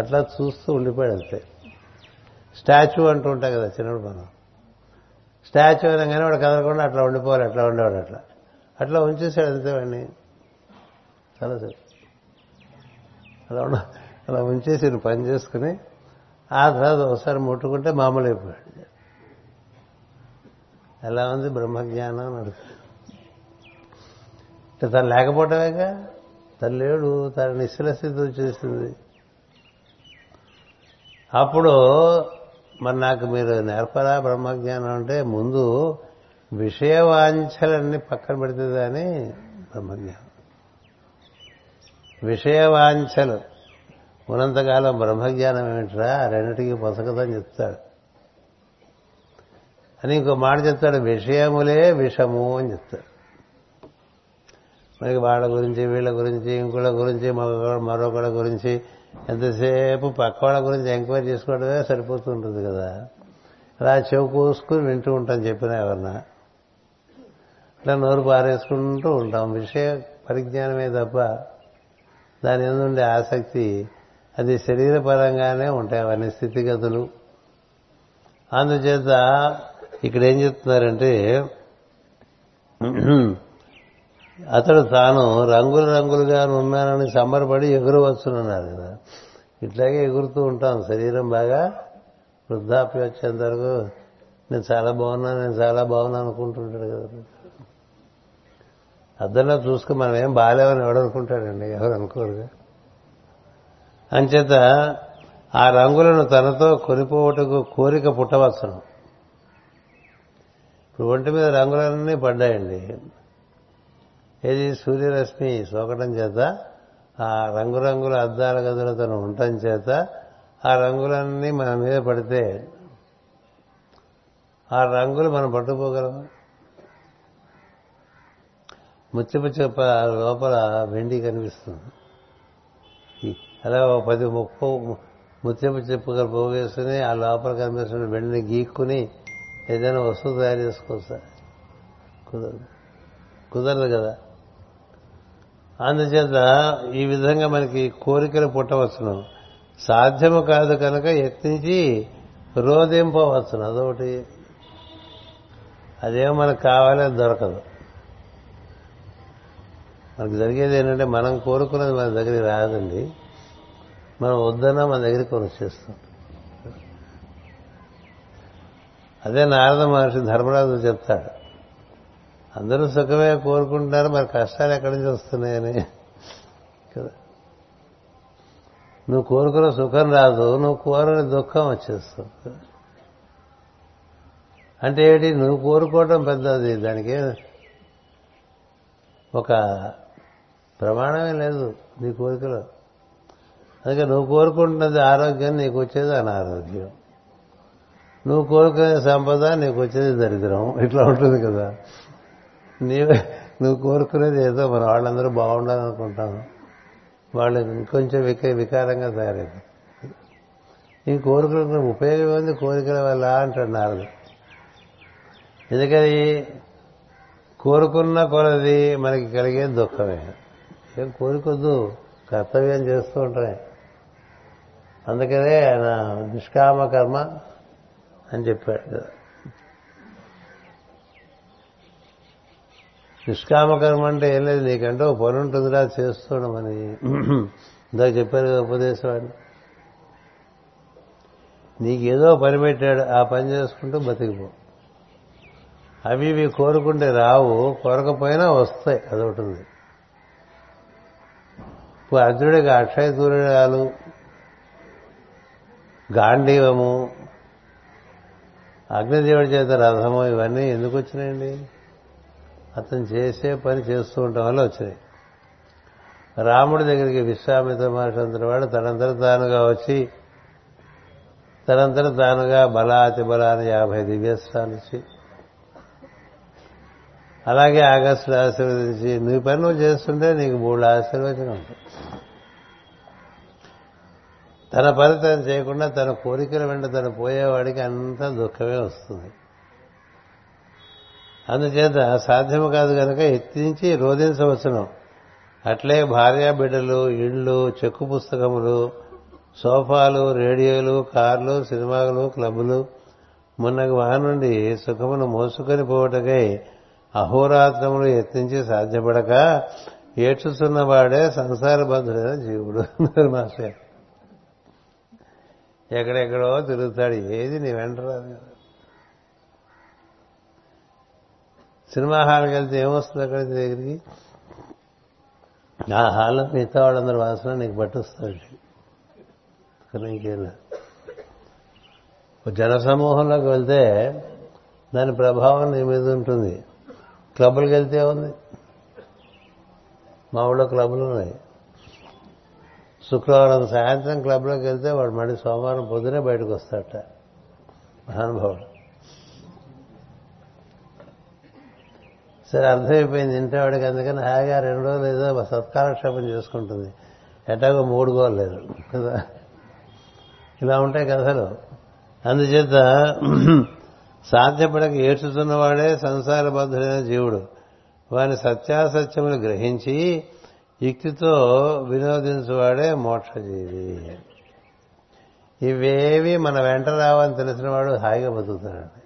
అట్లా చూస్తూ ఉండిపోయాడు. అంతే స్టాచ్యూ అంటూ ఉంటాయి కదా చిన్నప్పుడు మనం, స్టాచ్యూ అనగానే వాడు కదలకుండా అట్లా ఉండిపోవాలి, అట్లా ఉండేవాడు, అట్లా అట్లా ఉంచేసాడు. అంతేవాడిని చాలా సార్ అలా ఉంచేసి పని చేసుకుని ఆ తర్వాత ఒకసారి ముట్టుకుంటే మామూలు అయిపోయాడు. ఎలా ఉంది బ్రహ్మజ్ఞానం అని అడుగుతాడు. తను లేకపోవటమేగా, తను లేడు, తన నిశ్చల స్థితి వచ్చేసింది. అప్పుడు మరి నాకు మీరు నేర్పరా బ్రహ్మజ్ఞానం అంటే, ముందు విషయ వాంఛలన్నీ పక్కన పెడుతుంది అని బ్రహ్మజ్ఞానం. విషయ వాంఛలు ఉన్నంతకాలం బ్రహ్మజ్ఞానం ఏమిట్రా రెండింటికి పొసగదని చెప్తాడు. అని ఇంకో మాట చెప్తాడు, విషయములే విషము అని చెప్తాడు. మనకి వాళ్ళ గురించి, వీళ్ళ గురించి, ఇంకోళ్ళ గురించి, మరొకళ్ళ గురించి ఎంతసేపు పక్కవాళ్ళ గురించి ఎంక్వైరీ చేసుకోవడమే సరిపోతుంటుంది కదా. అలా చెవు కోసుకుని వింటూ ఉంటాం చెప్పినా ఎవరన్నా, అట్లా నోరు పారేసుకుంటూ ఉంటాం. విషయ పరిజ్ఞానమే తప్ప దాని ఎందుండే ఆసక్తి, అది శరీరపరంగానే ఉంటాయి అవన్నీ స్థితిగతులు. అందుచేత ఇక్కడ ఏం చెప్తున్నారంటే, అతడు తాను రంగులు రంగులుగా ఉన్నానని సంబరపడి ఎగురవచ్చునన్నారు కదా. ఇట్లాగే ఎగురుతూ ఉంటాం శరీరం బాగా వృద్ధాప్యం వచ్చేంత వరకు. నేను చాలా బాగున్నాను, నేను చాలా బాగున్నాను అనుకుంటుంటాడు కదా. అద్దంలో చూసుకుని మనం ఏం బాగాలేమని ఎవడనుకుంటాడండి, ఎవరు అనుకోరుగా. అంచేత ఆ రంగులను తనతో కొనిపోవటకు కోరిక పుట్టవచ్చును. ఇప్పుడు ఒంటి మీద రంగులన్నీ పడ్డాయండి, ఏది సూర్యరశ్మి సోకటం చేత, ఆ రంగురంగుల అద్దాల గదులు తను ఉండటం చేత ఆ రంగులన్నీ మన మీద పడితే ఆ రంగులు మనం పట్టుకోగలము. ముత్యపు చెప్ప లోపల వెండి కనిపిస్తుంది, అలా 10-30 ముత్యపు చెప్పుకలు పోగేసుకుని ఆ లోపల కనిపిస్తున్న వెండిని గీక్కుని ఏదైనా వస్తువు తయారు చేసుకోవచ్చు. కుదరదు కదా. అందుచేత ఈ విధంగా మనకి కోరికలు పుట్టవచ్చును, సాధ్యము కాదు కనుక యత్నించి రోధింపవచ్చును. అదొకటి, అదేమో మనకు కావాలి, అది దొరకదు. మనకు జరిగేది ఏంటంటే మనం కోరుకున్నది మన దగ్గరికి రాదండి, మనం వద్దన్నా మన దగ్గరికి కొని వచ్చేస్తాం. అదే నారద మహర్షి ధర్మరాజు చెప్తాడు, అందరూ సుఖమే కోరుకుంటున్నారు, మరి కష్టాలు ఎక్కడి నుంచి వస్తున్నాయని కదా. నువ్వు కోరుకున్న సుఖం రాదు, నువ్వు కోరని దుఃఖం వచ్చేస్తావు. అంటే ఏంటి, నువ్వు కోరుకోవటం పెద్దది, దానికి ఒక ప్రమాణమే లేదు నీ కోరికలో. అందుకే నువ్వు కోరుకుంటున్నది ఆరోగ్యం, నీకు వచ్చేది అనారోగ్యం. నువ్వు కోరుకునే సంపద, నీకు వచ్చేది దరిద్రం. ఇట్లా ఉంటుంది కదా. నువ్వు కోరుకునేది ఏదో మన వాళ్ళందరూ బాగుండాలనుకుంటాను, వాళ్ళు ఇంకొంచెం వికారంగా తయారైంది. ఈ కోరికలకు ఉపయోగం ఉంది కోరికల వల్ల అంటాడు నారదు. ఎందుకని కోరుకున్న కొలది మనకి కలిగే దుఃఖమే. ఏం కోరుకొద్దు, కర్తవ్యం చేస్తూ ఉంటాయి. అందుకనే ఆయన నిష్కామ కర్మ అని చెప్పాడు కదా. నిష్కామకర్మ అంటే ఏం లేదు, నీకంటే ఓ పని ఉంటుందిరా చేస్తుండమని ఇందాక చెప్పారు కదా ఉపదేశవాడిని. నీకేదో పని పెట్టాడు, ఆ పని చేసుకుంటూ బతికిపో. అవి ఇవి కోరుకుంటే రావు, కోరకపోయినా వస్తాయి. అదొకటి. ఇప్పుడు అర్జునుడికి అక్షయ తూర్యాలు, గాంధీవము, అగ్నిదేవుడి చేత రథము, ఇవన్నీ ఎందుకు వచ్చినాయండి? అతను చేసే పని చేస్తూ ఉండటం వల్ల వచ్చినాయి. రాముడి దగ్గరికి విశ్వామిత్ర మహర్షి వాడు తనంతట తానుగా వచ్చి తనంతట తానుగా బలాతి బలాన్ని 50 దివ్యస్త్రాలు ఇచ్చి అలాగే ఆగస్టులో ఆశీర్వదించి నీ పని నువ్వు చేస్తుంటే నీకు 3 ఆశీర్వచనం ఉంటాయి. తన పని తను చేయకుండా తన కోరికల వెంట తను పోయేవాడికి అంతా దుఃఖమే వస్తుంది. అందుచేత సాధ్యము కాదు కనుక ఎత్తించి రోధించవచ్చును. అట్లే భార్య బిడ్డలు, ఇళ్ళు, చెక్కు పుస్తకములు, సోఫాలు, రేడియోలు, కార్లు, సినిమాలు, క్లబ్బులు మున్నగు వాహనం నుండి సుఖమును మోసుకొని పోవటకై అహోరాత్రములు యత్నించి సాధ్యపడక ఏడ్చుతున్నవాడే సంసారబద్ధుడైన జీవుడు. మాస్టర్ ఎక్కడెక్కడో తిరుగుతాడు, ఏది నీ వెంట రాదు. సినిమా హాల్కి వెళ్తే ఏమొస్తుంది? అక్కడ నీ దగ్గరికి ఆ హాల్లో మిగతా వాళ్ళందరి వాసన నీకు పట్టొస్తాడు. ఇంకేం జనసమూహంలోకి వెళ్తే దాని ప్రభావం నీ మీద ఉంటుంది. క్లబ్లకు వెళ్తే ఉంది, మా ఊళ్ళో క్లబ్లు ఉన్నాయి. శుక్రవారం సాయంత్రం క్లబ్లోకి వెళ్తే వాడు మళ్ళీ సోమవారం పొద్దునే బయటకు వస్తాడట మహానుభావుడు. సరే అర్థమైపోయింది ఇంటేవాడికి. అందుకని హాయిగా 2 రోజులు ఏదో సత్కారక్షేపం చేసుకుంటుంది. ఎటాగో 3 గోలు లేదు కదా, ఇలా ఉంటాయి కథలు. అందుచేత సాధ్యపడక ఏడ్చుతున్నవాడే సంసారబద్ధుడైన జీవుడు. వాని సత్యాసత్యములు గ్రహించి యుక్తితో వినోదించువాడే మోక్షజీవి. ఇవేవి మన వెంట రావని తెలిసినవాడు హాయిగా బతుకుతాడండి.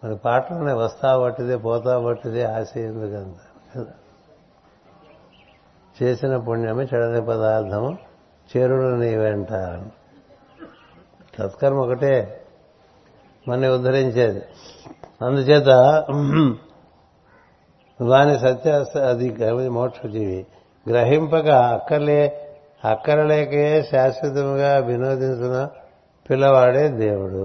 మన పాటలోనే వస్తా పట్టిదే పోతా పట్టిదే ఆశ ఎందుకు అంటారు కదా. చేసిన పుణ్యమే చెడని పదార్థము చేరుడు నీ వెంట. సత్కర్మ ఒకటే మన ఉద్ధరించేది. అందుచేత వాని సత్య అది మోక్షజీవి. గ్రహింపక అక్కరలేకే శాశ్వతముగా వినోదించిన పిల్లవాడే దేవుడు.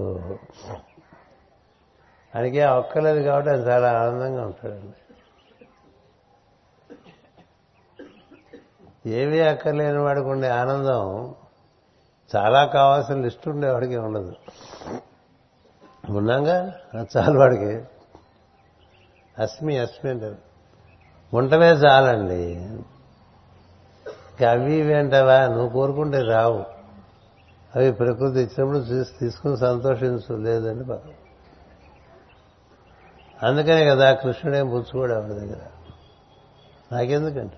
ఆయనకే అక్కర్లేదు కాబట్టి ఆయన చాలా ఆనందంగా ఉంటాడండి. ఏమీ అక్కర్లేని వాడికి ఉండే ఆనందం చాలా కావాల్సిన లిస్ట్ ఉండేవాడికి ఉండదు. ఉన్నాగా చాలు వాడికి. అస్మి అస్మి అంటారు, ఉండటమే చాలండి. ఇంకా అవి ఇవి అంటావా, నువ్వు కోరుకుంటే రావు. అవి ప్రకృతి ఇచ్చినప్పుడు తీసుకుని సంతోషించు, లేదండి బాబు. అందుకనే కదా కృష్ణుడేం పుచ్చుకోడు ఆవిడ దగ్గర. నాకెందుకండి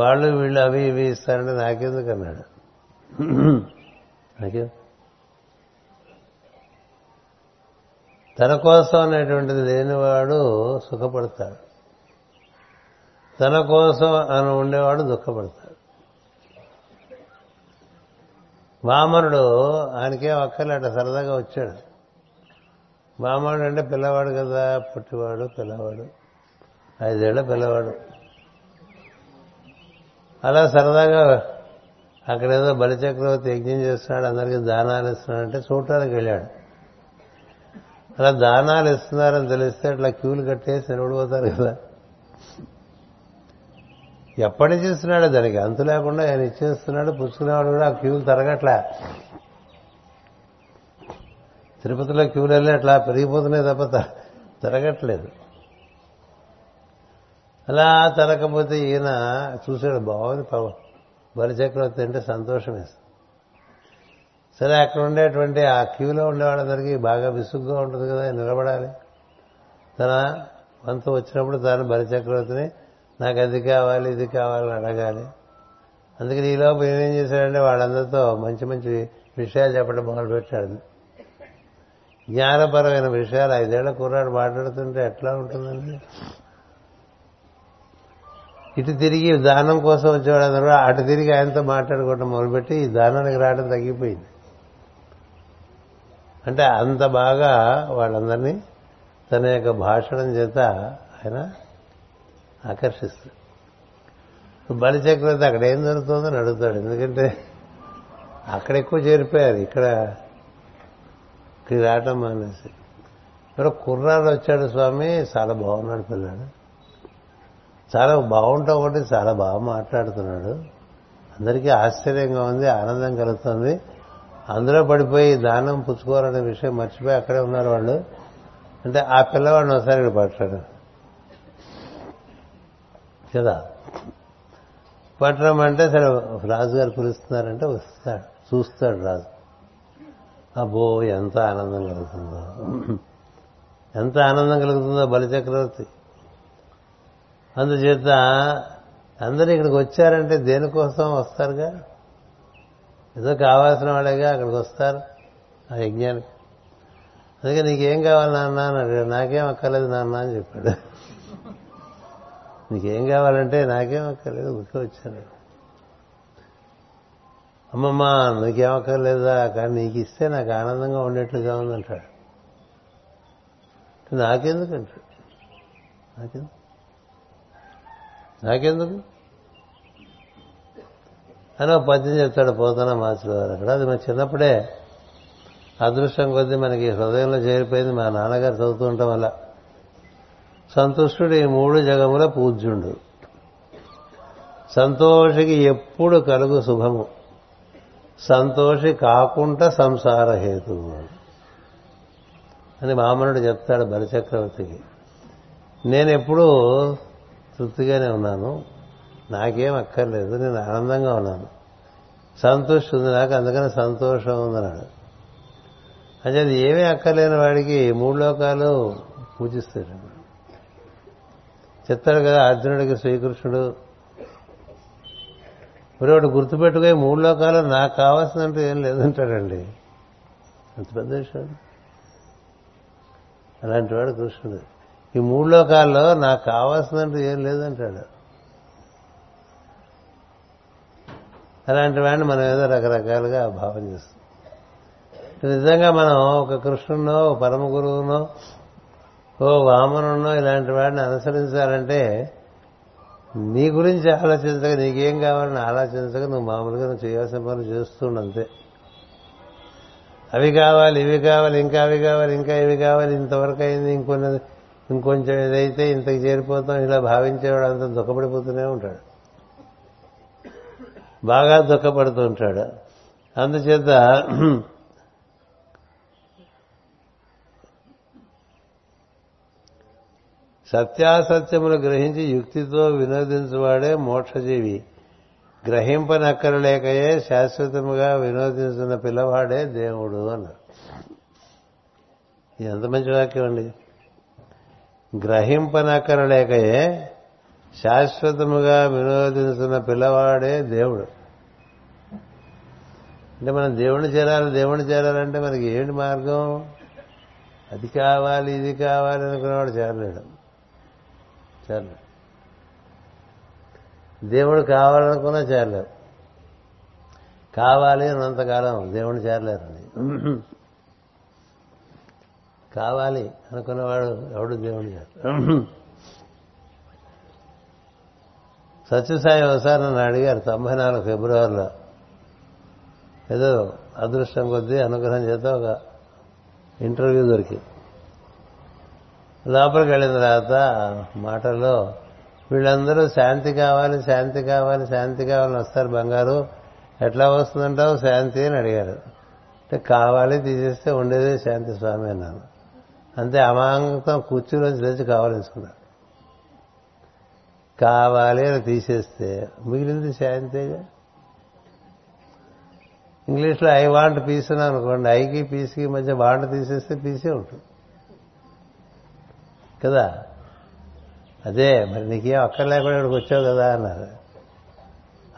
వాళ్ళు వీళ్ళు అవి ఇవి ఇస్తారంటే నాకెందుకు అన్నాడు. తన కోసం అనేటువంటిది లేనివాడు సుఖపడతాడు, తన కోసం అని ఉండేవాడు దుఃఖపడతాడు. వామనుడు ఆయనకేం అక్కర్లేట, సరదాగా వచ్చాడు. వామనుడు అంటే పిల్లవాడు కదా, పుట్టివాడు పిల్లవాడు, 5 ఏళ్ల పిల్లవాడు. అలా సరదాగా అక్కడేదో బలిచక్రవర్తి యజ్ఞం చేస్తున్నాడు, అందరికీ దానాలు ఇస్తున్నాడంటే చూడటానికి వెళ్ళాడు. అలా దానాలు ఇస్తున్నారని తెలిస్తే అట్లా క్యూలు కట్టేసి నిలబడిపోతారు కదా. ఎప్పటి నుంచి ఇస్తున్నాడో దానికి అంతు లేకుండా ఆయన ఇచ్చేస్తున్నాడు. పుచ్చుకునేవాడు కూడా ఆ క్యూలు తరగట్లా. తిరుపతిలో క్యూలు వెళ్ళి అట్లా పెరిగిపోతున్నాయి తప్ప తరగట్లేదు. అలా తరగకపోతే ఈయన చూశాడు, బాగుంది పాపం బలిచక్రవర్తి అంటే సంతోషం వేస్తుంది. సరే అక్కడ ఉండేటువంటి ఆ క్యూలో ఉండేవాళ్ళందరికీ బాగా విసుగ్గా ఉంటుంది కదా, నిలబడాలి. తన వంతు వచ్చినప్పుడు తాను బలిచక్రవర్తిని నాకు అది కావాలి ఇది కావాలని అడగాలి. అందుకని ఈలోపు ఏమేం చేశాడంటే వాళ్ళందరితో మంచి మంచి విషయాలు చెప్పడం మొదలుపెట్టాడు. జ్ఞానపరమైన విషయాలు 5 ఏళ్ల కుర్రాడు మాట్లాడుతుంటే ఎట్లా ఉంటుందండి. ఇటు తిరిగి దానం కోసం వచ్చేవాళ్ళందరూ కూడా అటు తిరిగి ఆయనతో మాట్లాడుకోవడం మొదలుపెట్టి ఈ దానానికి రావడం తగ్గిపోయింది. అంటే అంత బాగా వాళ్ళందరినీ తన యొక్క భాషణం చేత ఆయన ఆకర్షిస్తాడు. బలిచక్రవర్తి అక్కడ ఏం జరుగుతుందని అడుగుతాడు, ఎందుకంటే అక్కడ ఎక్కువ చేరిపోయారు, ఇక్కడ రావటం మానేసి. ఇక్కడ కుర్రాడు వచ్చాడు, స్వామి చాలా బాగున్నాడు పిల్లాడు, చాలా బాగుంటా ఒకటి చాలా బాగా మాట్లాడుతున్నాడు, అందరికీ ఆశ్చర్యంగా ఉంది, ఆనందం కలుగుతుంది, అందులో పడిపోయి దానం పుచ్చుకోవాలనే విషయం మర్చిపోయి అక్కడే ఉన్నారు వాళ్ళు. అంటే ఆ పిల్లవాడిని ఒకసారి ఇక్కడ పట్టాడు కదా, పట్టడం అంటే సరే రాజుగారు పిలుస్తున్నారంటే వస్తాడు, చూస్తాడు రాజు. అబ్బో ఎంత ఆనందం కలుగుతుందో, ఎంత ఆనందం కలుగుతుందో బలిచక్రవర్తి. అందుచేత అందరూ ఇక్కడికి వచ్చారంటే దేనికోసం వస్తారుగా, ఏదో కావాల్సిన వాళ్ళేగా అక్కడికి వస్తారు ఆ యజ్ఞానికి. అందుకే నీకేం కావాలి నాన్న అని అడిగాడు. నాకేం అక్కర్లేదు నాన్న అని చెప్పాడు. నీకేం కావాలంటే నాకేం అక్కర్లేదు ఊరికే వచ్చాను. అమ్మమ్మ నీకేం అక్కర్లేదా, కానీ నీకు ఇస్తే నాకు ఆనందంగా ఉండేట్లుగా ఉందంటాడు. నాకెందుకంటాడు, నాకెందుకు అని ఒక పద్యం చెప్తాడు పోతన మాస్టర్ గారు. అక్కడ అది మన చిన్నప్పుడే అదృష్టం కొద్దీ మనకి హృదయంలో చేరిపోయింది మా నాన్నగారు చదువుతూ ఉండటం వల్ల. సంతుష్టుడు ఈ మూడు జగముల పూజ్యుండు, సంతోషికి ఎప్పుడు కలుగు శుభము, సంతోషి కాకుండా సంసార హేతువు అని మామనుడు చెప్తాడు బలిచక్రవర్తికి. నేనెప్పుడూ తృప్తిగానే ఉన్నాను, నాకేం అక్కర్లేదు, నేను ఆనందంగా ఉన్నాను, సంతృష్టి ఉంది నాకు, అందుకని సంతోషం ఉందన్నాడు. అంటే అది ఏమీ అక్కర్లేని వాడికి మూడు లోకాలు పూజిస్తాడు. చెప్తాడు కదా అర్జునుడికి శ్రీకృష్ణుడు, మరి ఒకటి గుర్తుపెట్టుకో, మూడు లోకాలు నాకు కావాల్సినంటూ ఏం లేదంటాడండి. అంత పెద్ద విషయం అలాంటి వాడు కృష్ణుడు. ఈ మూడు లోకాల్లో నాకు కావాల్సినంటూ ఏం లేదంటాడు. అలాంటి వాడిని మనం ఏదో రకరకాలుగా భావం చేస్తాం. నిజంగా మనం ఒక కృష్ణునో, ఒక పరమ గురువునో, ఓ వామనున్నో ఇలాంటి వాడిని అనుసరించాలంటే నీ గురించి ఆలోచించక, నీకేం కావాలని ఆలోచించక నువ్వు మామూలుగా నువ్వు చేయాల్సిన పనులు చేస్తుండంతే. అవి కావాలి, ఇవి కావాలి, ఇంకా అవి కావాలి, ఇంకా ఇవి కావాలి, ఇంతవరకు అయింది, ఇంకొంచెం ఏదైతే ఇంతకు చేరిపోతాం, ఇలా భావించేవాడు అంత దుఃఖపడిపోతూనే ఉంటాడు, బాగా దుఃఖపడుతూ ఉంటాడు. అందుచేత సత్యాసత్యములు గ్రహించి యుక్తితో వినోదించువాడే మోక్షజీవి, గ్రహింపనక్కరలేకయే శాశ్వతముగా వినోదించిన పిల్లవాడే దేవుడు అన్నారు. ఇది ఎంత మంచి వాక్యం అండి. గ్రహింపనక్కరలేకయే శాశ్వతముగా వినోదించిన పిల్లవాడే దేవుడు అంటే మనం దేవుణ్ణి చేరాలి. దేవుణ్ణి చేరాలంటే మనకి ఏంటి మార్గం? అది కావాలి, ఇది కావాలి అనుకునేవాడు చేరలేడు. దేవుడు కావాలనుకున్నా చేరలేరు, కావాలి అన్నంతకాలం దేవుడు చేరలేరండి. కావాలి అనుకున్నవాడు ఎవడు దేవుడు చేరలేరు. సత్యసాయి ఒకసారి నన్ను అడిగారు 1994 ఫిబ్రవరిలో, ఏదో అదృష్టం కొద్దీ అనుగ్రహం చేత ఒక ఇంటర్వ్యూ దొరికి లోపలికి వెళ్ళిన తర్వాత మాటల్లో వీళ్ళందరూ శాంతి కావాలి, శాంతి కావాలి, శాంతి కావాలని వస్తారు. బంగారు ఎట్లా వస్తుందంటావు శాంతి అని అడిగారు. అంటే కావాలి తీసేస్తే ఉండేదే శాంతి స్వామి అన్నాను. అంతే అమాంగం కూర్చులోంచి తెచ్చి కావాలనుకున్నాను. కావాలి అని తీసేస్తే మిగిలింది శాంతిగా. ఇంగ్లీష్లో ఐ వాంట్ పీస్ అని అనుకోండి, ఐకి పీస్కి మధ్య వాంట్ తీసేస్తే పీసే ఉంటుంది కదా. అదే మరి నీకేం అక్కర్లేకుండా ఇక్కడికి వచ్చావు కదా అన్నారు.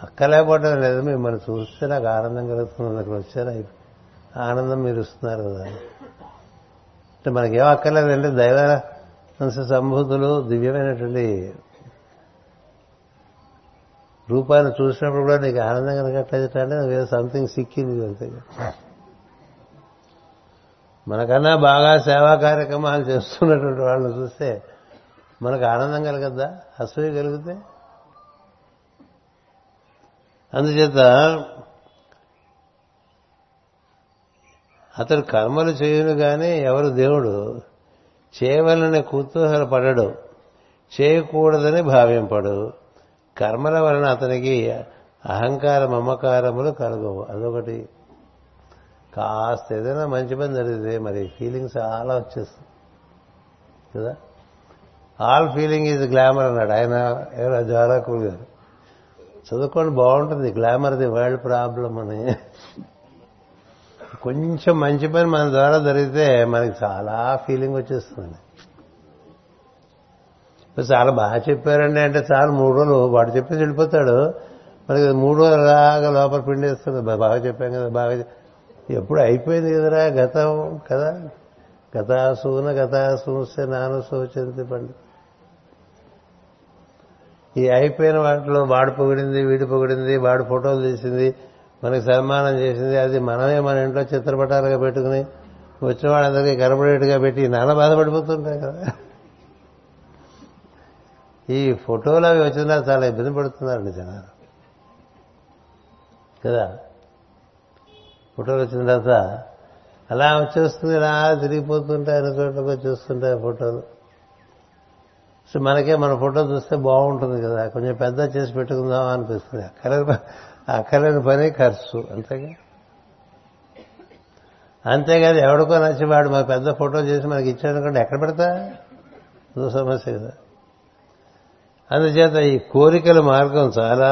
అక్కర్లేకపోవడం లేదు, మిమ్మల్ని చూస్తే నాకు ఆనందం కలుగుతుంది, అక్కడ వచ్చారు ఆనందం మీరు ఇస్తున్నారు కదా అంటే మనకేం అక్కర్లేదంటే దైవ సంభూతులు దివ్యమైనటువంటి రూపాన్ని చూసినప్పుడు కూడా నీకు ఆనందం కలగట్లేదు అంటే నువ్వు సంథింగ్ సిక్కింది అంతే. మనకన్నా బాగా సేవా కార్యక్రమాలు చేస్తున్నటువంటి వాళ్ళని చూస్తే మనకు ఆనందం కలగద్దా? అసూయ కలిగితే? అందుచేత అతడు కర్మలు చేయును కానీ ఎవరు దేవుడు చేయవలననే కుతూహల పడడు, చేయకూడదని భావింపడు. కర్మల వలన అతనికి అహంకార మమకారములు కలగవు. అదొకటి. కాస్త ఏదైనా మంచి పని జరిగితే మరి ఫీలింగ్ చాలా వచ్చేస్తుంది కదా. ఆల్ ఫీలింగ్ ఈజ్ గ్లామర్ అన్నాడు ఆయన ఎవరు, జ్వాలాకూల్ గారు. చదువుకోండి బాగుంటుంది, గ్లామర్ ది వరల్డ్ ప్రాబ్లం అని. కొంచెం మంచి పని మన ద్వారా జరిగితే మనకి చాలా ఫీలింగ్ వచ్చేస్తుంది. ఇప్పుడు చాలా బాగా చెప్పారండి అంటే చాలు, 3 రోజులు వాడు చెప్పేసి వెళ్ళిపోతాడు, మనకి 3 రోజులు అలాగా లోపల పిండేస్తుంది. బాగా చెప్పాం కదా, బాగా ఎప్పుడు అయిపోయింది కదరా గతం కదా. గతాసూన గతాసూస్తే నాను సూచింది పండు. ఈ అయిపోయిన వాటిలో వాడు పొగిడింది, వీడు పొగిడింది, వాడు ఫోటోలు తీసింది, మనకి సన్మానం చేసింది, అది మనమే మన ఇంట్లో చిత్రపటాలుగా పెట్టుకుని వచ్చిన వాళ్ళందరికీ కనబడేట్టుగా పెట్టి నాన్న బాధపడిపోతుంటాయి కదా. ఈ ఫోటోలు అవి వచ్చినా చాలా ఇబ్బంది పడుతున్నారండి జనాలు కదా. ఫోటోలు వచ్చిన తర్వాత అలా వచ్చేస్తుంది, ఇలా తిరిగిపోతుంటాయి, అన్ని చోట్లకి వచ్చేస్తుంటాయి ఫోటోలు. సో మనకే మన ఫోటో చూస్తే బాగుంటుంది కదా, కొంచెం పెద్ద చేసి పెట్టుకుందాం అనిపిస్తుంది. అక్కలేని పని ఖర్చు, అంతేగా. అంతేకాదు ఎవడికో నచ్చి వాడు మా పెద్ద ఫోటో చేసి మనకి ఇచ్చాడనుకోండి, ఎక్కడ పెడతా, అదో సమస్య కదా. అందుచేత ఈ కోరికల మార్గం చాలా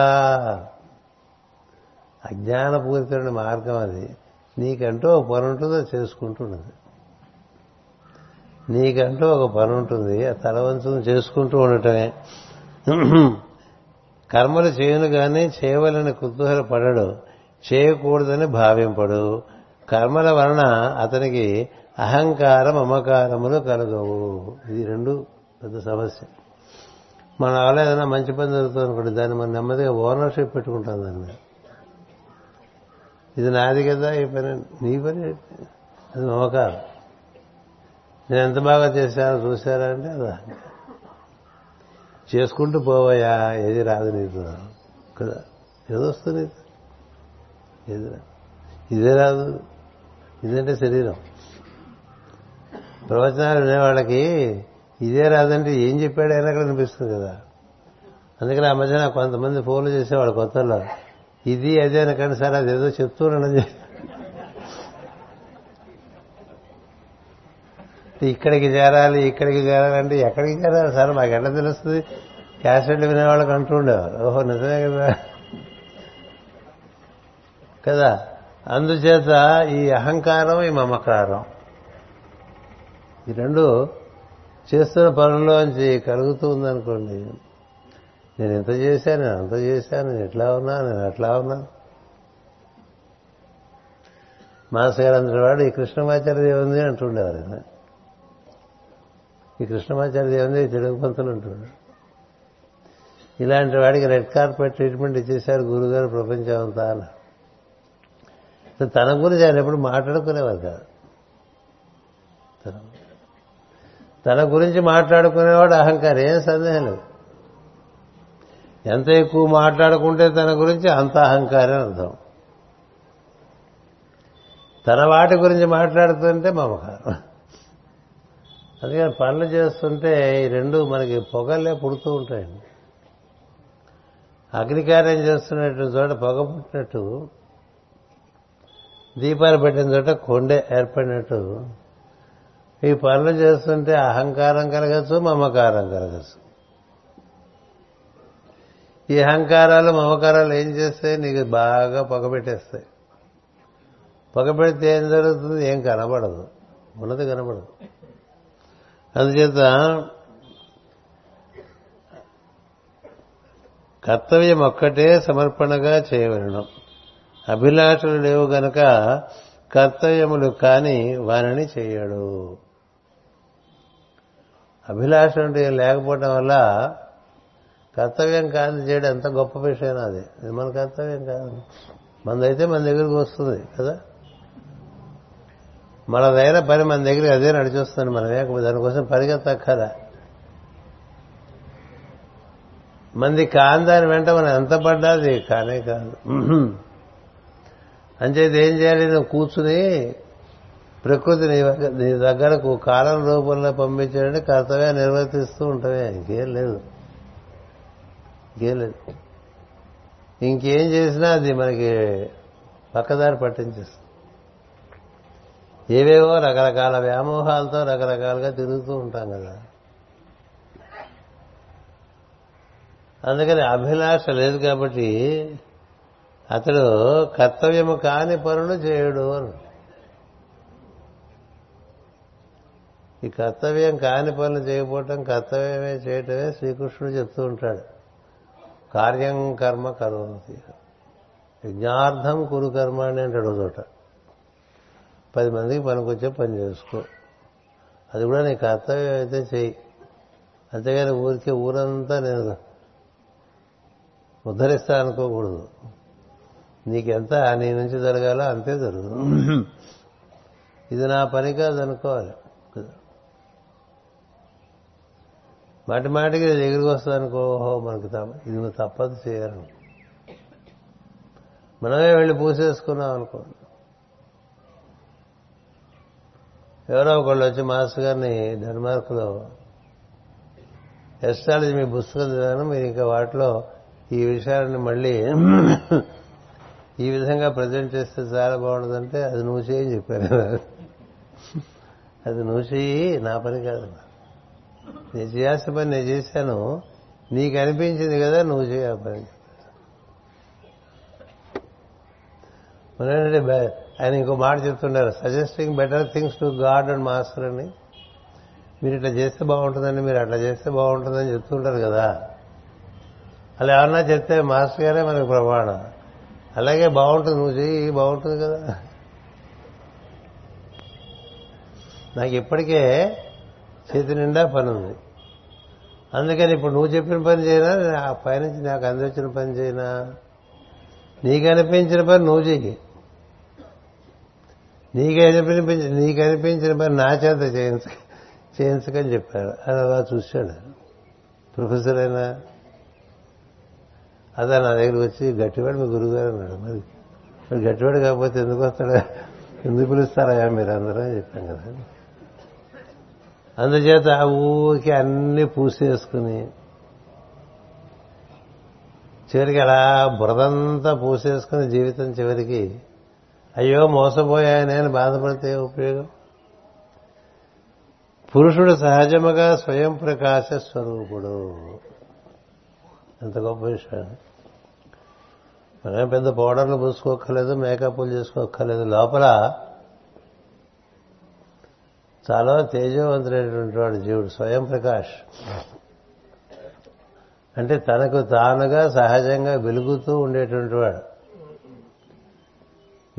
అజ్ఞానపూరితమైన మార్గం. అది నీకంటూ ఒక పని ఉంటుందో చేసుకుంటున్నది, నీకంటూ ఒక పని ఉంటుంది, ఆ తలవంచను చేసుకుంటూ ఉండటమే. కర్మలు చేయను కానీ చేయవలని కుతూహల పడడు, చేయకూడదని భావింపడు. కర్మల వలన అతనికి అహంకారం మమకారములు కలగవు. ఇది రెండు పెద్ద సమస్య. మన వల్ల ఏదైనా మంచి పని జరుగుతుంది అనుకోండి, దాన్ని మనం నెమ్మదిగా ఓనర్షిప్ పెట్టుకుంటాం. దాన్ని ఇది నాది కదా, ఈ పని నీ పని, అది మమకారం. నేను ఎంత బాగా చేశానో చూశారా అంటే అది చేసుకుంటూ పోవయా, ఏది రాదు నీకు కదా, ఏదొస్తుంది, ఏది రాదు, ఇదే రాదు. ఇదంటే శరీరం. ప్రవచనాలు వినేవాళ్ళకి ఇదే రాదంటే ఏం చెప్పాడు అయినా అక్కడ అనిపిస్తుంది కదా. అందుకని ఆ మధ్యన కొంతమంది ఫోన్లు చేసేవాళ్ళు కొత్తలో, ఇది అదే అనకండి సార్, అది ఏదో చెప్తున్నానని. ఇక్కడికి చేరాలి, ఇక్కడికి చేరాలంటే ఎక్కడికి చేరాలి సార్, మాకెట్లా తెలుస్తుంది, క్యాసెట్లు వినేవాళ్ళకి అంటూ ఉండేవారు. ఓహో నిజమే కదా కదా. అందుచేత ఈ అహంకారం, ఈ మమకారం, ఈ రెండు చేస్తున్న పనుల్లోంచి కలుగుతూ ఉందనుకోండి. నేను ఎంత చేశాను, నేను అంత చేశాను, నేను ఎట్లా ఉన్నా, నేను అట్లా ఉన్నా. మాస్గారు అందరి వాడు ఈ కృష్ణమాచార్య దేవుంది అంటుండేవారు. ఈ కృష్ణమాచార్య దేవుంది తెలుగు పంతులు అంటుండే. ఇలాంటి వాడికి రెడ్ కార్పెట్ ట్రీట్మెంట్ ఇచ్చేశారు గురుగారు ప్రపంచం అంతా అని. తన గురించి ఆయన ఎప్పుడు మాట్లాడుకునేవారు కాదు. తన గురించి మాట్లాడుకునేవాడు అహంకారం, ఏం సందేహం లేదు. ఎంత ఎక్కువ మాట్లాడుకుంటే తన గురించి అంత అహంకారం అర్థం. తన వాటి గురించి మాట్లాడుతుంటే మమకారం. అందుకని పనులు చేస్తుంటే ఈ రెండు మనకి పొగలే పుడుతూ ఉంటాయండి. అగ్నికార్యం చేస్తున్నట్టు చోట పొగ పుట్టినట్టు, దీపాలు పెట్టిన చోట కొండే ఏర్పడినట్టు, ఈ పనులు చేస్తుంటే అహంకారం కలగచ్చు, మమకారం కలగచ్చు. ఈ అహంకారాలు మమకారాలు ఏం చేస్తాయి, నీకు బాగా పొగబెట్టేస్తాయి. పొగబెడితే ఏం జరుగుతుంది, ఏం కనబడదు, ఉన్నది కనబడదు. అందుచేత కర్తవ్యం ఒక్కటే సమర్పణగా చేయవలెను. అభిలాషలు లేవు గనక కర్తవ్యములు కాని వానిని చేయడు. అభిలాష అంటే లేకపోవడం వల్ల కర్తవ్యం కాని చేయడం ఎంత గొప్ప విషయం. అది మన కర్తవ్యం కాదు, మనదైతే మన దగ్గరికి వస్తుంది కదా. మనదైన పని మన దగ్గరికి అదే నడిచొస్తుంది, మనమే దానికోసం పరిగెత్తక్కరా. మంది కాని దాని వెంట మనం ఎంత పడ్డా అది కానే కాదు. అంచేది ఏం చేయాలి, నువ్వు కూర్చుని ప్రకృతి నీ దగ్గరకు కాలం రూపంలో పంపించాడంటే కర్తవ్యం నిర్వర్తిస్తూ ఉంటావే, ఇంకేం లేదు, ఇంకేం చేసినా అది మనకి పక్కదారి పట్టించేస్తుంది. ఏవేవో రకరకాల వ్యామోహాలతో రకరకాలుగా తిరుగుతూ ఉంటాం కదా. అందుకని అభిలాష లేదు కాబట్టి అతడు కర్తవ్యము కాని పనులు చేయడు అని. ఈ కర్తవ్యం కాని పనులు చేయకపోవటం కర్తవ్యమే చేయటమే శ్రీకృష్ణుడు చెప్తూ ఉంటాడు. కార్యం కర్మ కరోతి యజ్ఞార్థం కురు కర్మ అని అంటాడు. చోట 10 మందికి పనికొచ్చే పని చేసుకో, అది కూడా నీ కర్తవ్యం అయితే చేయి. అంతేగాని ఊరికే ఊరంతా నేను ఉద్ధరిస్తా అనుకోకూడదు. నీకెంత నీ నుంచి జరగాలో అంతే జరుగు. ఇది నా పని కాదు అనుకోవాలి. మాటి మాటికి నేను ఎగురికి వస్తుంది అనుకో, మనకి ఇది నువ్వు తప్పదు చేయాలను. మనమే వెళ్ళి పూసేసుకున్నాం అనుకో, ఎవరో ఒకళ్ళు వచ్చి మాస్టర్ గారిని డెన్మార్క్లో ఎస్ట్రాలజీ మీ పుస్తకం చదివాను, మీరు ఇంకా వాటిలో ఈ విషయాన్ని మళ్ళీ ఈ విధంగా ప్రజెంట్ చేస్తే చాలా బాగుంటుందంటే అది నువ్వు చేయని చెప్పాను. అది నువ్వు చేయి, నా పని కాదు. నేను చేయాల్సిన పని నేను చేశాను, నీకు అనిపించింది కదా నువ్వు చేయ ఆ పని. మనంటే ఆయన ఇంకో మాట చెప్తుంటారు, suggesting better things to God and master అని. మీరు ఇట్లా చేస్తే బాగుంటుందండి, మీరు అట్లా చేస్తే బాగుంటుందని చెప్తుంటారు కదా. అలా ఏమన్నా చెప్తే మాస్టర్ గారే మనకు ప్రమాణం. అలాగే బాగుంటుంది నువ్వు చేయి, బాగుంటుంది కదా. నాకు ఇప్పటికే చేతి నిండా పని ఉంది, అందుకని ఇప్పుడు నువ్వు చెప్పిన పని చేయనా, ఆ పైనుంచి నాకు అందించిన పని చేయనా. నీకు అనిపించిన పని నువ్వు చెయ్యి, నీకు అనిపించిన పని నా చేత చేయించకని చెప్పాడు. అని అలా చూశాడు. ప్రొఫెసర్ అయినా అదే నా దగ్గరికి వచ్చి గట్టివాడు మీ గురువుగారు అన్నాడు. మరి గట్టివాడు కాకపోతే ఎందుకు వస్తాడా, ఎందుకు పిలుస్తారయ్యా మీరు అందరూ అని చెప్పాం కదా. అందుచేత ఆ ఊరికి అన్ని పూసేసుకుని చివరికి అలా బురదంతా పూసేసుకుని జీవితం చివరికి అయ్యో మోసపోయాయని అని బాధపడితే ఉపయోగం. పురుషుడు సహజముగా స్వయం ప్రకాశ స్వరూపుడు. ఎంత గొప్ప విషయం. మనమే పెద్ద పౌడర్లు పూసుకోక్కర్లేదు, మేకప్లు చేసుకోక్కర్లేదు. లోపల చాలా తేజవంతుడైనటువంటి వాడు జీవుడు స్వయం ప్రకాష్ అంటే తనకు తానుగా సహజంగా వెలుగుతూ ఉండేటువంటి వాడు.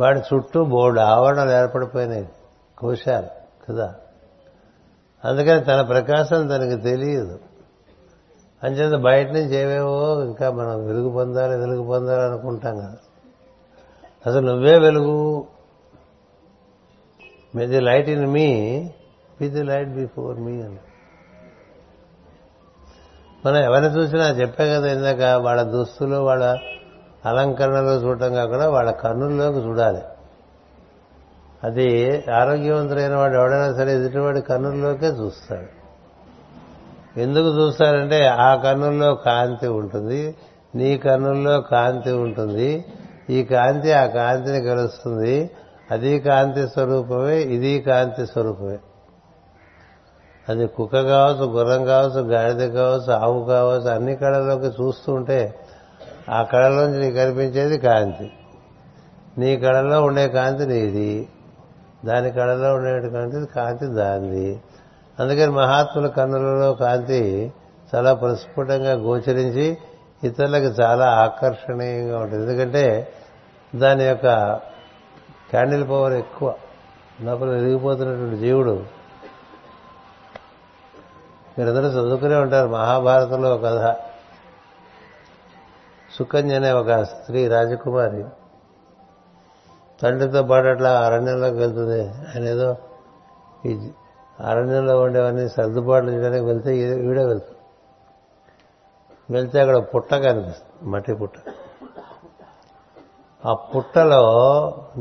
వాడి చుట్టూ బోర్డు ఆవరణలు ఏర్పడిపోయినాయి, కోశాలు కదా. అందుకని తన ప్రకాశం తనకు తెలియదు. అంచేత బయట నుంచి ఏవేవో ఇంకా మనం వెలుగు పొందాలి అనుకుంటాం కదా. అసలు నువ్వే వెలుగు. May the light in me be the light before me అని మనం ఎవరిని చూసినా చెప్పే కదా ఇందాక, వాళ్ళ దుస్తులు వాళ్ళ అలంకరణలో చూడటం కాకుండా వాళ్ళ కన్నుల్లోకి చూడాలి. అది ఆరోగ్యవంతులైన వాడు ఎవడైనా సరే ఎదుటివాడి కన్నుల్లోకే చూస్తాడు. ఎందుకు చూస్తారంటే ఆ కన్నుల్లో కాంతి ఉంటుంది, నీ కన్నుల్లో కాంతి ఉంటుంది. ఈ కాంతి ఆ కాంతిని కలుస్తుంది. అది కాంతి స్వరూపమే, ఇది కాంతి స్వరూపమే. అది కుక్క కావచ్చు, గుర్రం కావచ్చు, గాడిద కావచ్చు, ఆవు కావచ్చు, అన్ని కళలోకి చూస్తూ ఉంటే ఆ కళలోంచి నీకు కనిపించేది కాంతి. నీ కళలో ఉండే కాంతి నీది, దాని కళలో ఉండేటువంటి కాంతి దాంది. అందుకని మహాత్ముల కన్నులలో కాంతి చాలా ప్రస్ఫుటంగా గోచరించి ఇతరులకు చాలా ఆకర్షణీయంగా ఉంటుంది. ఎందుకంటే దాని యొక్క క్యాండిల్ పవర్ ఎక్కువ. లోపల వెలిగిపోతున్నటువంటి జీవుడు. మీరందరూ చదువుకునే ఉంటారు మహాభారతంలో ఒక కథ. సుకన్య అనే ఒక స్త్రీ రాజకుమారి తండ్రితో పాటు అట్లా అరణ్యంలోకి వెళ్తుంది. ఆయన ఏదో ఈ అరణ్యంలో ఉండేవన్నీ సర్దుబాట్లు చేయడానికి వెళ్తే ఈడ వెళ్తుంది. వెళ్తే అక్కడ పుట్ట కనిపిస్తుంది, మట్టి పుట్ట. ఆ పుట్టలో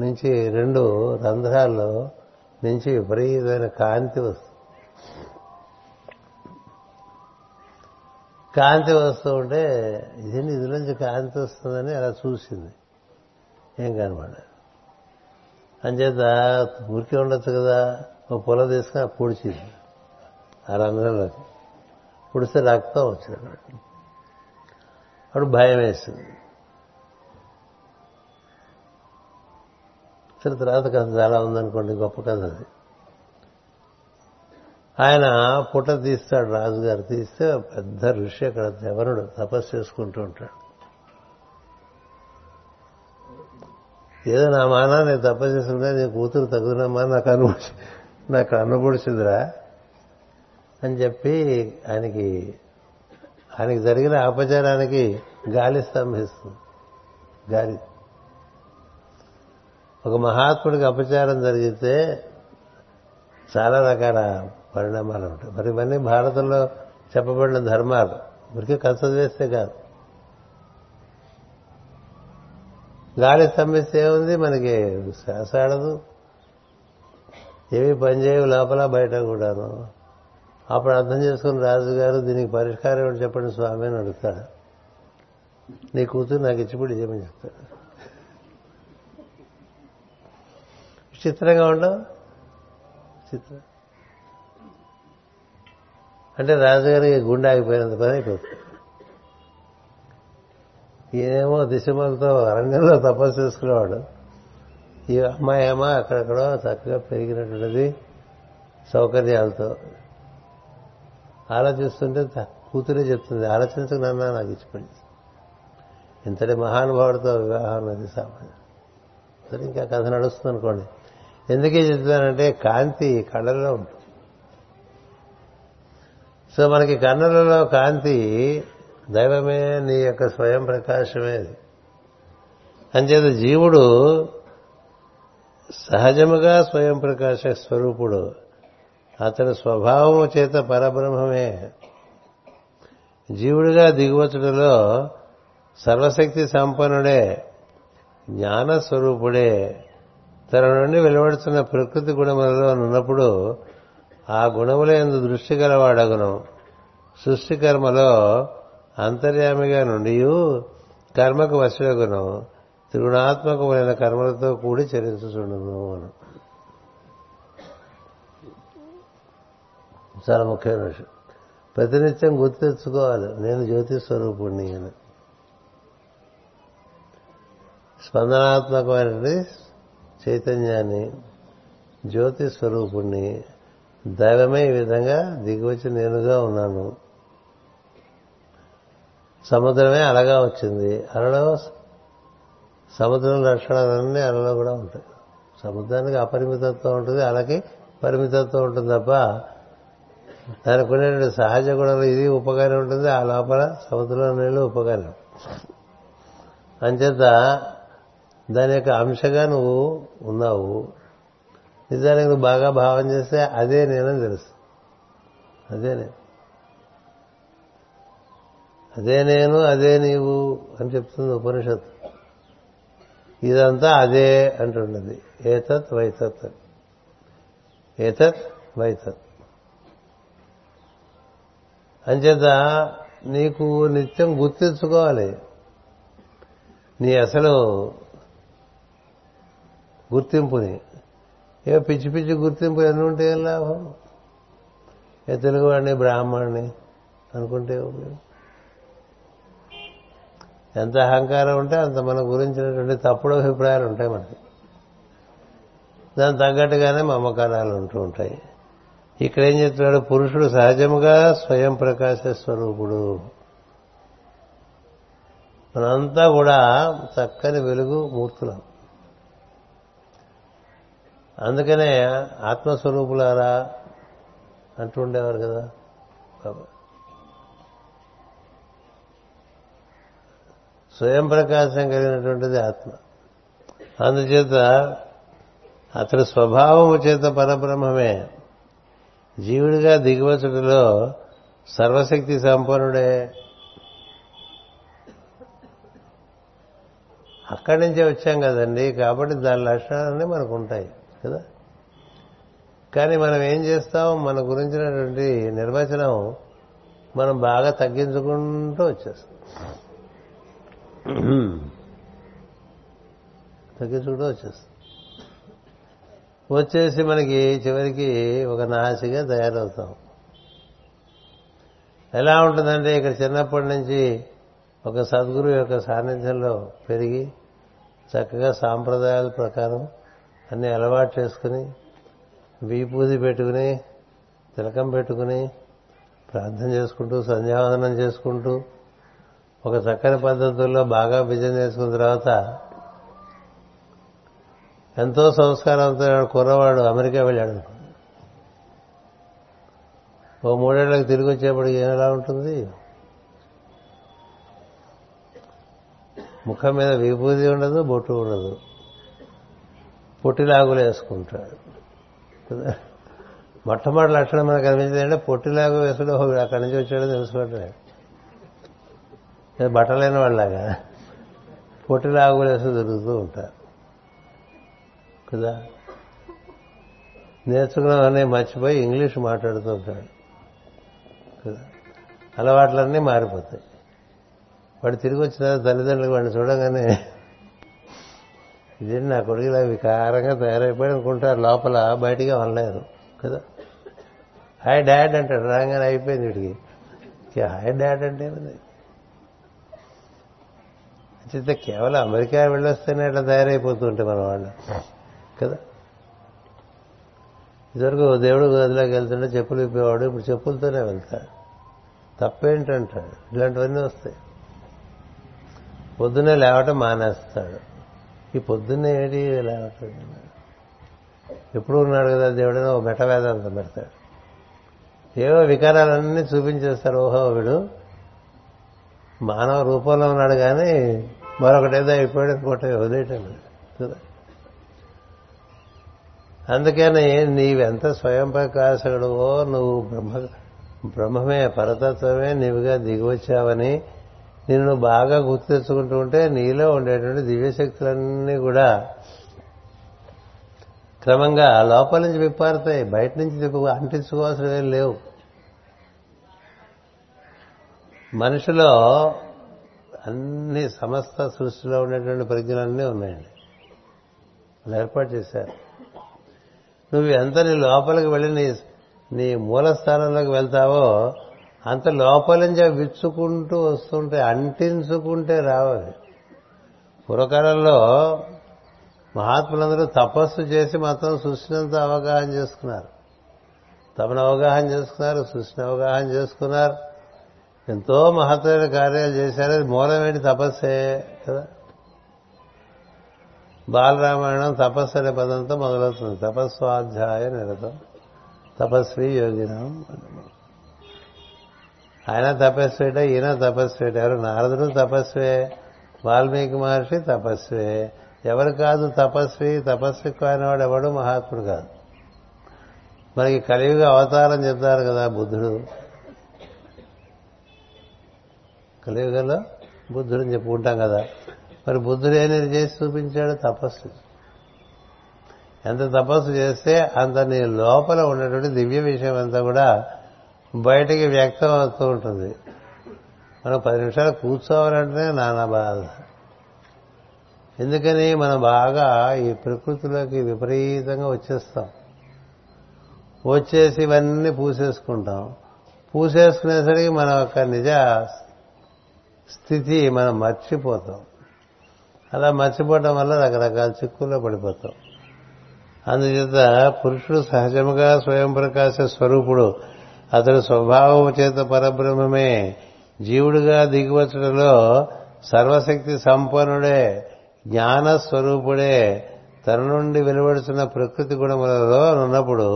నుంచి 2 రంధ్రాల్లో నుంచి విపరీతమైన కాంతి వస్తుంది. కాంతి వస్తూ ఉంటే ఇదేంటి ఇదిలోంచి కాంతి వస్తుందని అలా చూసింది, ఏం కనబడదు. అంచేత ఊరికే ఉండొచ్చు కదా, ఒక పొల తీసుకుని ఆ పొడిచింది ఆ రంధ్రంలోకి, పొడిస్తే రక్తం వచ్చింది. అప్పుడు భయం వేస్తుంది. తర్వాత కథ చాలా ఉందనుకోండి, గొప్ప కథ అది. ఆయన పుట్ట తీస్తాడు, రాజుగారు తీస్తే పెద్ద ఋషి అక్కడ ఎవరుడు తపస్సు చేసుకుంటూ ఉంటాడు. ఏదో నా మానా నేను తపస్సు చేసుకుంటే నీ కూతురు తగుదనమ్మా నాకు అనుబుడిచిందిరా అని చెప్పి ఆయనకి జరిగిన అపచారానికి గాలి స్తంభిస్తుంది. గాలి ఒక మహాత్ముడికి అపచారం జరిగితే చాలా రకాల పరిణామాలు ఉంటాయి. మరి ఇవన్నీ భారతంలో చెప్పబడిన ధర్మాలు, ఊరికే కథ చేస్తే కాదు. గాలి స్తంభిస్తే ఏముంది, మనకి శ్వాస ఆడదు, ఏమీ పనిచేయవు లోపల బయట కూడాను. అప్పుడు అర్థం చేసుకుని రాజుగారు దీనికి పరిష్కారం ఏమిటి చెప్పండి స్వామి అని అడుగుతాడు. నీ కూతురు నాకు ఇచ్చిపుడు ఏమని చెప్తాడు. చిత్రంగా ఉండవు. చిత్రం అంటే రాజుగారికి గుండె ఆగిపోయినంత పని అయిపోతుంది. ఈయనేమో దిశమలతో రంగంలో తపస్సు చేసుకునేవాడు, ఈ అమ్మాయి ఏమో అక్కడక్కడ చక్కగా పెరిగినటువంటిది సౌకర్యాలతో. ఆలోచిస్తుంటే కూతురే చెప్తుంది, ఆలోచించుకున్నా నాకు ఇచ్చిపోయింది. ఇంతటి మహానుభావుడితో వివాహం అనేది సామాన్యం. సరే ఇంకా కథ నడుస్తుంది అనుకోండి. ఎందుకే చెప్తున్నానంటే కాంతి కళ్ళల్లో ఉంటుంది. సో మనకి కన్నులలో కాంతి దైవమే, నీ యొక్క స్వయం ప్రకాశమే. అంచేత జీవుడు సహజముగా స్వయం ప్రకాశ స్వరూపుడు, అతని స్వభావము చేత పరబ్రహ్మమే. జీవుడిగా దిగువచ్చుటలో సర్వశక్తి సంపన్నుడే, జ్ఞానస్వరూపుడే. తన నుండి వెలువడుతున్న ప్రకృతి గుణములలో ఉన్నప్పుడు ఆ గుణములందు దృష్టి గలవాడగును. సృష్టి కర్మలో అంతర్యామిగా నుండి కర్మకు వశుడగును, త్రిగుణాత్మకమైన కర్మలతో కూడి చరించుచుండును. చాలా ముఖ్యమైన విషయం ప్రతినిత్యం గుర్తు తెచ్చుకోవాలి. నేను జ్యోతి స్వరూపుణ్ణి అని, స్పందనాత్మకమైనటువంటి చైతన్యాన్ని, జ్యోతి స్వరూపుణ్ణి, దైవమే ఈ విధంగా దిగివచ్చి నేనుగా ఉన్నాను. సముద్రమే అలగా వచ్చింది. అలలో సముద్రం లక్షణాలన్నీ అలలో కూడా ఉంటాయి. సముద్రానికి అపరిమితత్వం ఉంటుంది, అలకి పరిమితత్వం ఉంటుంది తప్ప దానికి ఉండేటువంటి సహజ గుణాలు ఇది ఉపకారం ఉంటుంది, ఆ లోపల సముద్రంలో నీళ్ళు ఉపకారం. అంచేత దాని యొక్క అంశగా నువ్వు ఉన్నావు. నిజానికి నువ్వు బాగా భావం చేస్తే అదే నేనని తెలుసు. అదే నేను అదే నీవు అని చెప్తుంది ఉపనిషత్తు. ఇదంతా అదే అంటున్నది. ఏతత్ వైతత్, ఏతత్ వైతత్. అంచేత నీకు నిత్యం గుర్తించుకోవాలి. నీ అసలు గుర్తింపుని ఏవో పిచ్చి పిచ్చి గుర్తింపు ఎన్ని ఉంటే ఏం లాభం? ఏ తెలుగువాడిని బ్రాహ్మణ్ణి అనుకుంటే ఎంత అహంకారం ఉంటే అంత మన గురించినటువంటి తప్పుడు అభిప్రాయాలు ఉంటాయి మనకి. దానికి తగ్గట్టుగానే మమకారాలు ఉంటూ ఉంటాయి. ఇక్కడ ఏం చెప్తున్నాడు, పురుషుడు సహజముగా స్వయం ప్రకాశ స్వరూపుడు. మనంతా కూడా చక్కని వెలుగు మూర్తులం. అందుకనే ఆత్మస్వరూపులారా అంటూ ఉండేవారు కదా బాబా. స్వయం ప్రకాశం కలిగినటువంటిది ఆత్మ. అందుచేత అతడి స్వభావము చేత పరబ్రహ్మమే. జీవుడిగా దిగివచ్చుటలో సర్వశక్తి సంపన్నుడే. అక్కడి నుంచే వచ్చాం కదండి, కాబట్టి దాని లక్షణాలన్నీ మనకు ఉంటాయి కదా. కానీ మనం ఏం చేస్తాం, మన గురించినటువంటి నిర్వచనం మనం బాగా తగ్గించుకుంటూ వచ్చేస్తాం. వచ్చేసి మనకి చివరికి ఒక నాసిగా తయారవుతాం. ఎలా ఉంటుందంటే ఇక్కడ చిన్నప్పటి నుంచి ఒక సద్గురు యొక్క సాన్నిధ్యంలో పెరిగి చక్కగా సాంప్రదాయాల ప్రకారం అన్ని అలవాటు చేసుకుని వీపూజ పెట్టుకుని తిలకం పెట్టుకుని ప్రార్థన చేసుకుంటూ సంధ్యావందనం చేసుకుంటూ ఒక చక్కని పద్ధతుల్లో బాగా విజయం చేసుకున్న తర్వాత ఎంతో సంస్కారంతో కుర్రవాడు అమెరికా వెళ్ళాడు. ఓ 3 ఏళ్ళకి తిరిగి వచ్చేప్పుడు ఎలా ఉంటుంది, ముఖం మీద విభూది ఉండదు, బొట్టు ఉండదు, పొట్టిలాగులు వేసుకుంటాడు కదా. మొట్టమొదటి లక్షణం మనకు అనిపించింది అంటే పొట్టిలాగు వేసుడు అక్కడి నుంచి వచ్చాడో తెలుసుకోవట్లేదు. బట్టలైన వాళ్ళలాగా పొట్టిలాగులు వేసుడు దొరుకుతూ ఉంటారు కదా. నేర్చుకున్నాం అనే మర్చిపోయి ఇంగ్లీష్ మాట్లాడుతూ ఉంటాడు కదా. అలవాట్లన్నీ మారిపోతాయి. వాడు తిరిగి వచ్చిన తల్లిదండ్రులకు వాడిని చూడగానే ఇది నా కొడుకులా వికారంగా తయారైపోయాడు అనుకుంటారు. లోపల బయటికి అనలేరు కదా. హాయ్ డాడ్ అంటాడు రాగానే అయిపోయింది వీడికి. హాయ్ డాడ్ అంటే చిత్త కేవలం అమెరికా వెళ్ళొస్తేనే అట్లా తయారైపోతుంటే మన వాళ్ళు కదా. ఇదివరకు దేవుడు గదిలోకి వెళ్తుంటే చెప్పులు ఇప్పేవాడు, ఇప్పుడు చెప్పులతోనే వెళ్తాడు. తప్పేంటంటాడు, ఇలాంటివన్నీ వస్తాయి. పొద్దునే లేవటం మానేస్తాడు. ఈ పొద్దున్నే ఏడి లేవటం ఎప్పుడు ఉన్నాడు కదా దేవుడని ఓ మెట వేదాంతం పెడతాడు. ఏవో వికారాలన్నీ చూపించేస్తారు. ఓహో వీడు మానవ రూపంలో ఉన్నాడు కానీ మరొకటేదో అయిపోయాడు అనుకోవటం వదిలేయటం కదా. అందుకని నీవెంత స్వయం ప్రకాశకుడువో, నువ్వు బ్రహ్మమే పరతత్వమే నీవుగా దిగివచ్చావని నిన్ను బాగా గుర్తు తెచ్చుకుంటూ ఉంటే నీలో ఉండేటువంటి దివ్యశక్తులన్నీ కూడా క్రమంగా లోపల నుంచి విప్పారుతాయి. బయట నుంచి అంటించుకోవాల్సినవేం లేవు. మనిషిలో అన్ని సమస్త సృష్టిలో ఉండేటువంటి ప్రజ్ఞలన్నీ ఉన్నాయండి, వాళ్ళు ఏర్పాటు చేశారు. నువ్వు ఎంత నీ లోపలికి వెళ్ళి నీ మూల స్థానంలోకి వెళ్తావో అంత లోపల నుంచి అవి విచ్చుకుంటూ వస్తుంటే అంటించుకుంటే రావాలి. పూర్వకాలంలో మహాత్ములందరూ తపస్సు చేసి మొత్తం సృష్టినంతా అవగాహన చేసుకున్నారు. తమను అవగాహన చేసుకున్నారు, సృష్టిని అవగాహన చేసుకున్నారు, ఎంతో మహత్తమైన కార్యాలు చేశారు. అది మూలమేంటి, తపస్సే కదా. బాలరామాయణం తపస్సు అనే పదంతో మొదలవుతుంది. తపస్వాధ్యాయ నిరతం తపస్వి యోగినం. ఆయన తపస్వేట, ఈయన తపస్వేట. ఎవరు, నారదుడు తపస్వే, వాల్మీకి మహర్షి తపస్వే. ఎవరు కాదు తపస్వి. తపస్వి కానివాడు ఎవడు మహాత్ముడు కాదు. మనకి కలియుగ అవతారం చెప్తారు కదా బుద్ధుడు, కలియుగంలో బుద్ధుడని చెప్పుకుంటాం కదా. మరి బుద్ధుడు ఏనేది చేసి చూపించాడు, తపస్సు. ఎంత తపస్సు చేస్తే అంత నీ లోపల ఉన్నటువంటి దివ్య విషయం అంతా కూడా బయటికి వ్యక్తం అవుతూ ఉంటుంది. మనం 10 నిమిషాలు కూర్చోవాలంటే నానా బాధ. ఎందుకని మనం బాగా ఈ ప్రకృతిలోకి విపరీతంగా వచ్చేస్తాం. వచ్చేసి ఇవన్నీ పూసేసుకుంటాం. పూసేసుకునేసరికి మన యొక్క నిజ స్థితి మనం మర్చిపోతాం. అలా మర్చిపోవటం వల్ల రకరకాల చిక్కుల్లో పడిపోతాం. అందుచేత పురుషుడు సహజముగా స్వయం ప్రకాశ స్వరూపుడు. అతడు స్వభావం చేత పరబ్రహ్మమే. జీవుడుగా దిగివచ్చడంలో సర్వశక్తి సంపన్నుడే, జ్ఞానస్వరూపుడే. తన నుండి వెలువడుతున్న ప్రకృతి గుణములలో ఉన్నప్పుడు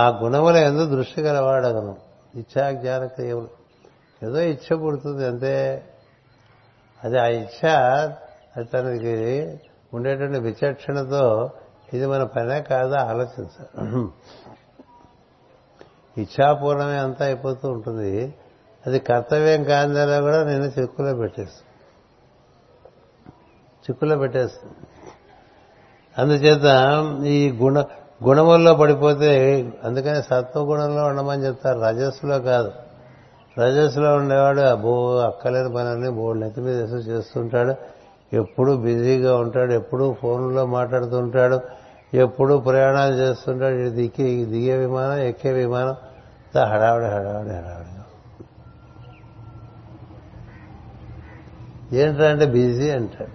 ఆ గుణముల యందు దృష్టి కలవాడగను. ఇచ్చా జ్ఞాన క్రియములు. ఏదో ఇచ్చ పుడుతుంది అంతే. అది ఆ ఇచ్చ అది తనకి ఉండేటువంటి విచక్షణతో ఇది మన పనే కాదా ఆలోచించాలి. ఇచ్చాపూర్ణమే అంతా అయిపోతూ ఉంటుంది. అది కర్తవ్యం కాందేలా కూడా నేను చిక్కులో పెట్టేస్తుంది. అందుచేత ఈ గుణముల్లో పడిపోతే, అందుకని సత్వగుణంలో ఉండమని చెప్తారు, రజస్సులో కాదు. రజస్సులో ఉండేవాడు అబ్బో అక్కలేని పనులని బోర్డు నెత్తి మీద చేస్తుంటాడు, ఎప్పుడూ బిజీగా ఉంటాడు, ఎప్పుడూ ఫోన్లో మాట్లాడుతుంటాడు, ఎప్పుడు ప్రయాణాలు చేస్తుంటాడు. దిగే విమానం, ఎక్కే విమానం, హడావిడి హడావిడి హడావిడిగా ఏంట్రా అంటే బిజీ అంటాడు.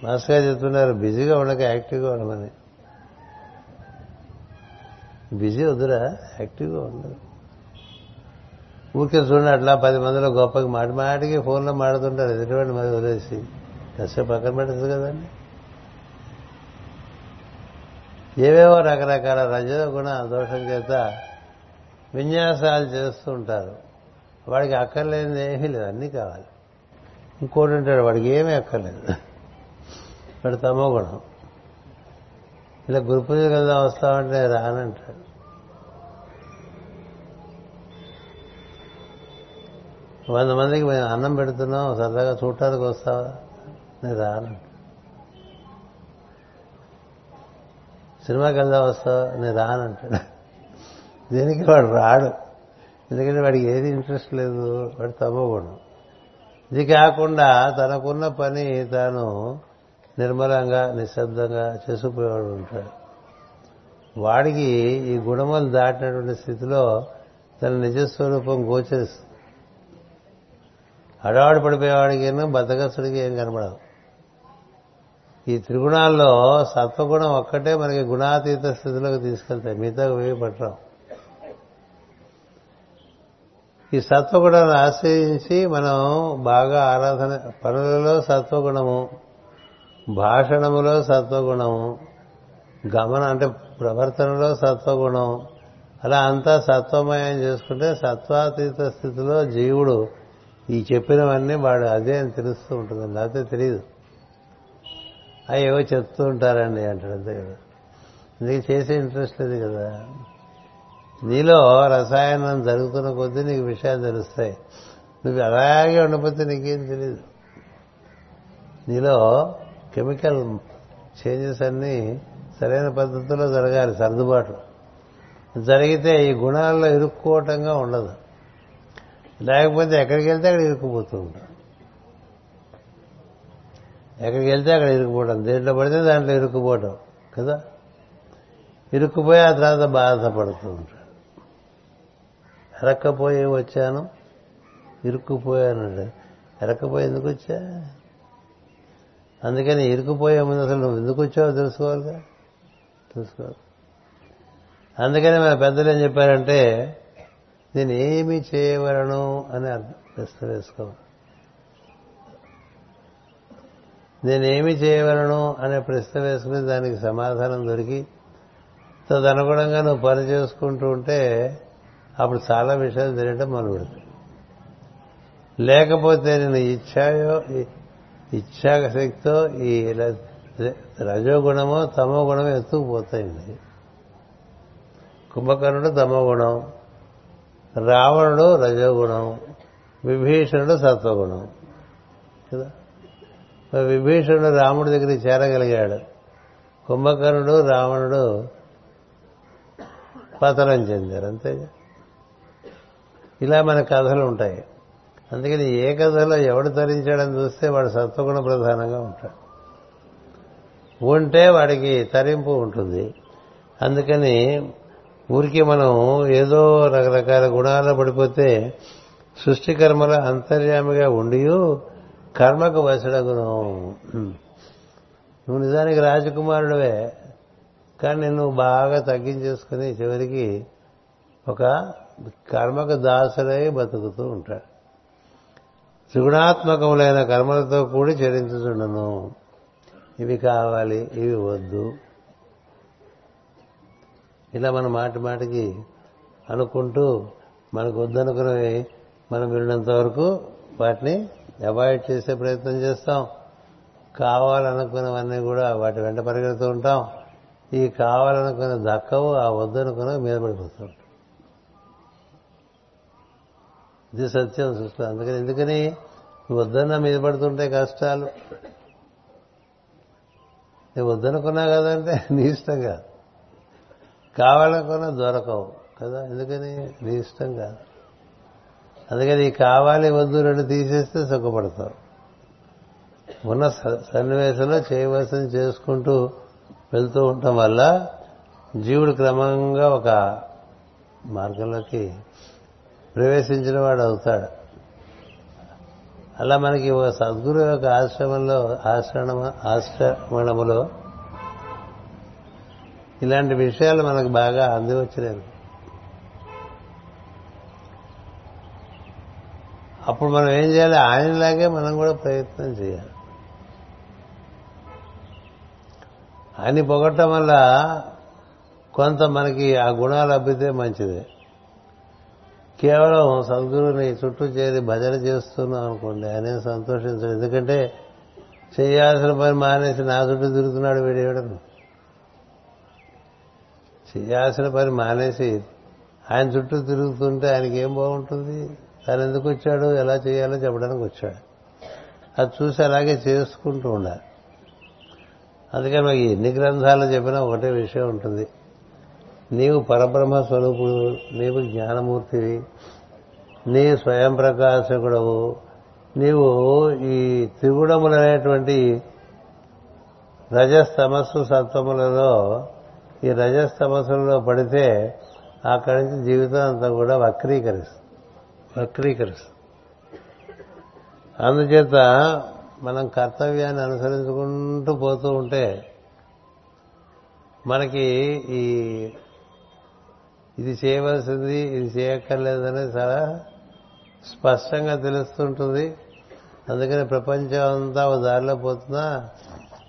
మాస్గా చెప్తున్నారు, బిజీగా ఉండక యాక్టివ్గా ఉండమని. బిజీ వద్దురా, యాక్టివ్గా ఉండదు. ఊరికే చూడండి, అట్లా 10 మందిలో గొప్పకి మాటికి ఫోన్లో మాడుతుంటారు. ఎదుటివాడిని మరి వదిలేసి కాసేపు పక్కన పెట్టదు కదండి. ఏవేవో రకరకాల రజో గుణ దోషం చేత విన్యాసాలు చేస్తూ ఉంటారు. వాడికి అక్కర్లేనిది ఏమీ లేదు, అన్నీ కావాలి. ఇంకోటి ఉంటాడు, వాడికి ఏమీ అక్కర్లేదు, వాడు తమో గుణం. ఇలా గురు పూజకి వెళ్దాం వస్తామంటే రానంటాడు. వంద మందికి మేము అన్నం పెడుతున్నాం, సరదాగా చూడటానికి వస్తావా, నేను రానంటాడు. సినిమాకి వెళ్దాం వస్తావా, నేను రానంటాడు. దీనికి వాడు రాడు, ఎందుకంటే వాడికి ఏది ఇంట్రెస్ట్ లేదు, వాడు తమో గుణం. ఇది కాకుండా తనకున్న పని తాను నిర్మలంగా నిశ్శబ్దంగా చేసుకుపోయేవాడు ఉంటాడు. వాడికి ఈ గుణములు దాటినటువంటి స్థితిలో తన నిజస్వరూపం గోచరిస్తుంది. అడవాడు పడిపోయేవాడికిను బద్దగస్తుడికి ఏం కనబడదు. ఈ త్రిగుణాల్లో సత్వగుణం ఒక్కటే మనకి గుణాతీత స్థితిలోకి తీసుకెళ్తాయి, మిగతా వేవి పట్టడం. ఈ సత్వగుణాన్ని ఆశ్రయించి మనం బాగా ఆరాధన పనులలో సత్వగుణము, భాషణములో సత్వగుణము, గమనం అంటే ప్రవర్తనలో సత్వగుణం, అలా అంతా సత్వమయం చేసుకుంటే సత్వాతీత స్థితిలో జీవుడు ఈ చెప్పినవన్నీ వాడు అదే అని తెలుస్తూ ఉంటుందండి. అయితే తెలియదు, అవి ఏవో చెప్తూ ఉంటారండి అంటాడు, అంతే కదా. నీకు చేసే ఇంట్రెస్ట్ లేదు కదా. నీలో రసాయనం జరుగుతున్న కొద్దీ నీకు విషయాలు తెలుస్తాయి. నువ్వు అలాగే ఉండకపోతే నీకేం తెలియదు. నీలో కెమికల్ చేంజెస్ అన్నీ సరైన పద్ధతిలో జరగాలి, సర్దుబాటు జరిగితే ఈ గుణాల్లో ఇరుక్కోవటంగా ఉండదు. లేకపోతే ఎక్కడికి వెళ్తే అక్కడ ఇరుక్కుపోతూ ఉంటాం, ఎక్కడికి వెళ్తే అక్కడ ఇరుక్కుపోవడం, దేంట్లో పడితే దాంట్లో ఇరుక్కుపోవడం కదా. ఇరుక్కుపోయి ఆ తర్వాత బాధపడుతూ ఉంటాడు. ఎరక్కపోయి వచ్చాను, ఇరుక్కుపోయానండి. ఎరక్కపోయి ఎందుకు వచ్చా? అందుకని ఇరుక్కుపోయే ముందు అసలు నువ్వు ఎందుకు వచ్చావో తెలుసుకోవాలిగా, తెలుసుకోవాలి. అందుకని మన పెద్దలు ఏం చెప్పారంటే, నేను ఏమి చేయవలను అని అర్థం ప్రశ్న వేసుకోవాలి. నేనేమి చేయవలను అనే ప్రశ్న వేసుకుని దానికి సమాధానం దొరికి తదనుగుణంగా నువ్వు పని చేసుకుంటూ ఉంటే అప్పుడు చాలా విషయాలు తెలియటం మొదలుపెడతాయి. లేకపోతే నేను ఇచ్ఛాశక్తితో ఈ రజోగుణమో తమో గుణమో ఎత్తుకుపోతాయండి. కుంభకర్ణుడు తమో గుణం, రావణుడు రజోగుణం, విభీషణుడు సత్వగుణం కదా. విభీషణుడు రాముడి దగ్గరికి చేరగలిగాడు, కుంభకర్ణుడు రావణుడు పతనం చెందారు, అంతేగా. ఇలా మన కథలు ఉంటాయి. అందుకని ఏ కథలో ఎవడు తరించాడని చూస్తే వాడు సత్వగుణ ప్రధానంగా ఉంటాడు, ఉంటే వాడికి తరింపు ఉంటుంది. అందుకని ఊరికి మనం ఏదో రకరకాల గుణాల్లో పడిపోతే సృష్టి కర్మల అంతర్యామిగా ఉండి కర్మకు వశడగును. నువ్వు నిజానికి రాజకుమారుడివే, కానీ నిన్ను బాగా తగ్గించేసుకుని చివరికి ఒక కర్మకు దాసులై బతుకుతూ ఉంటాడు. త్రిగుణాత్మకములైన కర్మలతో కూడి చరించుచుండను. ఇవి కావాలి, ఇవి వద్దు. ఇలా మనం మాటికి అనుకుంటూ మనకు వద్దనుకున్నవి మనం విన్నంత వరకు వాటిని అవాయిడ్ చేసే ప్రయత్నం చేస్తాం. కావాలనుకున్నవన్నీ కూడా వాటి వెంట పరిగెడుతూ ఉంటాం. ఈ కావాలనుకున్న దక్కవు, ఆ వద్దనుకున్నవి మీద పడిపోతూ ఉంటాం. ఇది సత్యం సృష్టి. అందుకని ఎందుకని వద్దన్నా మీద పడుతుంటే కష్టాలు. నువ్వు వద్దనుకున్నా కదంటే నీ ఇష్టం కాదు, కావాలనుకున్నా దొరకవు కదా, ఎందుకని నీ ఇష్టం కాదు. అందుకని ఈ కావాలి వద్దు రెండు తీసేస్తే సుఖపడతావు. ఉన్న సన్నివేశంలో చేయవలసింది చేసుకుంటూ వెళ్తూ ఉండటం వల్ల జీవుడు క్రమంగా ఒక మార్గంలోకి ప్రవేశించిన వాడు అవుతాడు. అలా మనకి ఒక సద్గురు యొక్క ఆశ్రమణములో ఇలాంటి విషయాలు మనకు బాగా అంది వచ్చినాయి. అప్పుడు మనం ఏం చేయాలి? ఆయనలాగే మనం కూడా ప్రయత్నం చేయాలి. ఆయన పొగట్టడం వల్ల కొంత మనకి ఆ గుణాలు అబ్బితే మంచిదే. కేవలం సద్గురువుని చుట్టూ చేరి భజన చేస్తున్నాం అనుకోండి, ఆయన సంతోషించడం. ఎందుకంటే చేయాల్సిన పని మానేసి నా చుట్టూ తిరుగుతున్నాడు వీడేయడం. చేయాల్సిన పని మానేసి ఆయన చుట్టూ తిరుగుతుంటే ఆయనకి ఏం బాగుంటుంది? తాను ఎందుకు వచ్చాడు, ఎలా చేయాలో చెప్పడానికి వచ్చాడు. అది చూసి అలాగే చేసుకుంటూ ఉండాలి. అందుకని మనకి ఎన్ని గ్రంథాలు చెప్పినా ఒకటే విషయం ఉంటుంది. నీవు పరబ్రహ్మ స్వరూపుడు, నీవు జ్ఞానమూర్తివి, నీ స్వయం ప్రకాశకుడవు, నీవు ఈ త్రిగుణములనేటువంటి రజస్తమస్సు సత్వములలో ఈ రజస్తమస్సులలో పడితే అక్కడి నుంచి జీవితం అంతా కూడా వక్రీకరిస్తుంది. అందుచేత మనం కర్తవ్యాన్ని అనుసరించుకుంటూ పోతూ ఉంటే మనకి ఇది చేయవలసింది, ఇది చేయక్కర్లేదనేది చాలా స్పష్టంగా తెలుస్తుంటుంది. అందుకని ప్రపంచం అంతా ఒక దారిలో పోతున్నా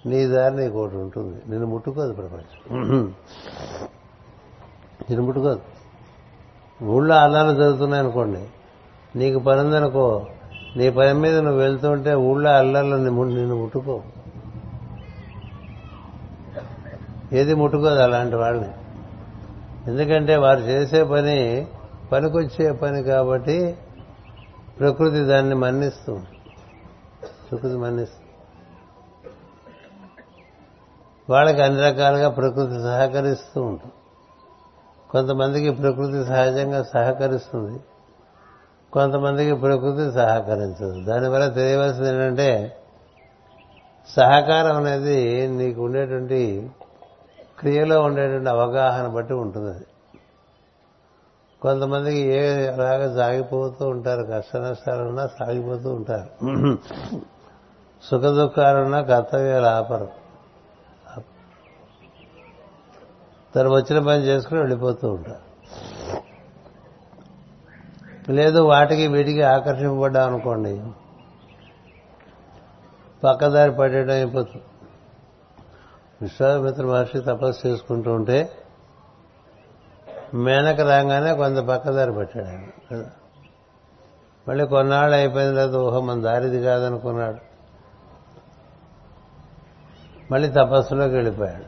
నీ దారి నీకు ఒకటి ఉంటుంది. నిన్ను ముట్టుకోదు ప్రపంచం, నిన్ను ముట్టుకోదు. ఊళ్ళో అల్లాలు జరుగుతున్నాయి అనుకోండి, నీకు పని ఉందనుకో, నీ పని మీద నువ్వు వెళ్తుంటే ఊళ్ళో అల్లాలు నిన్ను ముట్టుకో, ఏది ముట్టుకోదు అలాంటి వాళ్ళని. ఎందుకంటే వారు చేసే పని పనికొచ్చే పని కాబట్టి ప్రకృతి దాన్ని మన్నిస్తుంది, ప్రకృతి మన్నిస్తుంది. వాళ్ళకి అన్ని రకాలుగా ప్రకృతి సహకరిస్తూ ఉంటుంది. కొంతమందికి ప్రకృతి సహజంగా సహకరిస్తుంది, కొంతమందికి ప్రకృతి సహకరించదు. దానివల్ల తెలియవలసింది ఏంటంటే సహకారం అనేది నీకు ఉండేటువంటి క్రియలో ఉండేటువంటి అవగాహన బట్టి ఉంటుంది. అది కొంతమందికి ఏ రాగా సాగిపోతూ ఉంటారు, కష్ట నష్టాలున్నా సాగిపోతూ ఉంటారు, సుఖ దుఃఖాలున్నా కర్తవ్యాలు ఆపరు, తను వచ్చిన పని చేసుకుని వెళ్ళిపోతూ ఉంటారు. లేదు వాటికి వీటికి ఆకర్షింపబడ్డాం అనుకోండి, పక్కదారి పడేయడం అయిపోతుంది. విశ్వామిత్ర మహర్షి తపస్సు చేసుకుంటూ ఉంటే మేనక రాగానే కొంత పక్కదారి పట్టాడు ఆయన. మళ్ళీ కొన్నాళ్ళు అయిపోయిన తర్వాత ఊహ మన దారిది కాదనుకున్నాడు, మళ్ళీ తపస్సులోకి వెళ్ళిపోయాడు.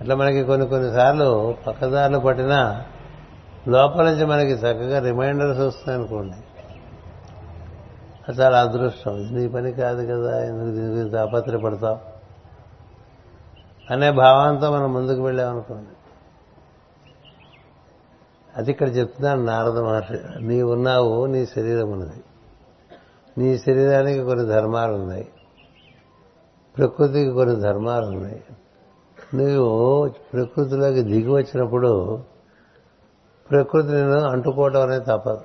అట్లా మనకి కొన్నిసార్లు పక్కదారులు పట్టినా లోపల నుంచి మనకి చక్కగా రిమైండర్స్ వస్తున్నాయనుకోండి, అది చాలా అదృష్టం. నీ పని కాదు కదా, ఎందుకు దీని గురించి తాపత్రపడతావు అనే భావంతో మనం ముందుకు వెళ్ళామనుకోండి. అది ఇక్కడ చెప్తున్నాను నారద మహర్షి. నీవున్నావు, నీ శరీరం ఉన్నది, నీ శరీరానికి కొన్ని ధర్మాలు ఉన్నాయి, ప్రకృతికి కొన్ని ధర్మాలు ఉన్నాయి. నువ్వు ప్రకృతిలోకి దిగి వచ్చినప్పుడు ప్రకృతిని అంటుకోవడం అనేది తప్పదు.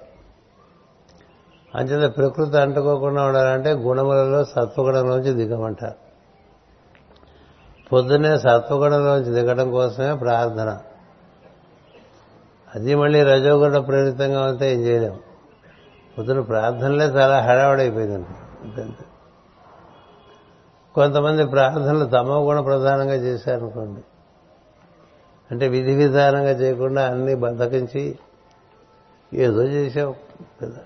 అంచేత ప్రకృతి అంటుకోకుండా ఉండాలంటే గుణములలో సత్వగుణంలోంచి దిగమంటారు. పొద్దునే సత్వగుణంలోంచి దిగడం కోసమే ప్రార్థన. అది మళ్ళీ రజోగుణ ప్రేరితంగా ఉంటే ఏం చేయలేము. పొద్దున ప్రార్థనలే చాలా హడావుడైపోయిందండి. కొంతమంది ప్రార్థనలు తమ గుణ ప్రధానంగా చేశారనుకోండి, అంటే విధి విధానంగా చేయకుండా అన్ని బద్దకించి ఏదో చేశాం కదా,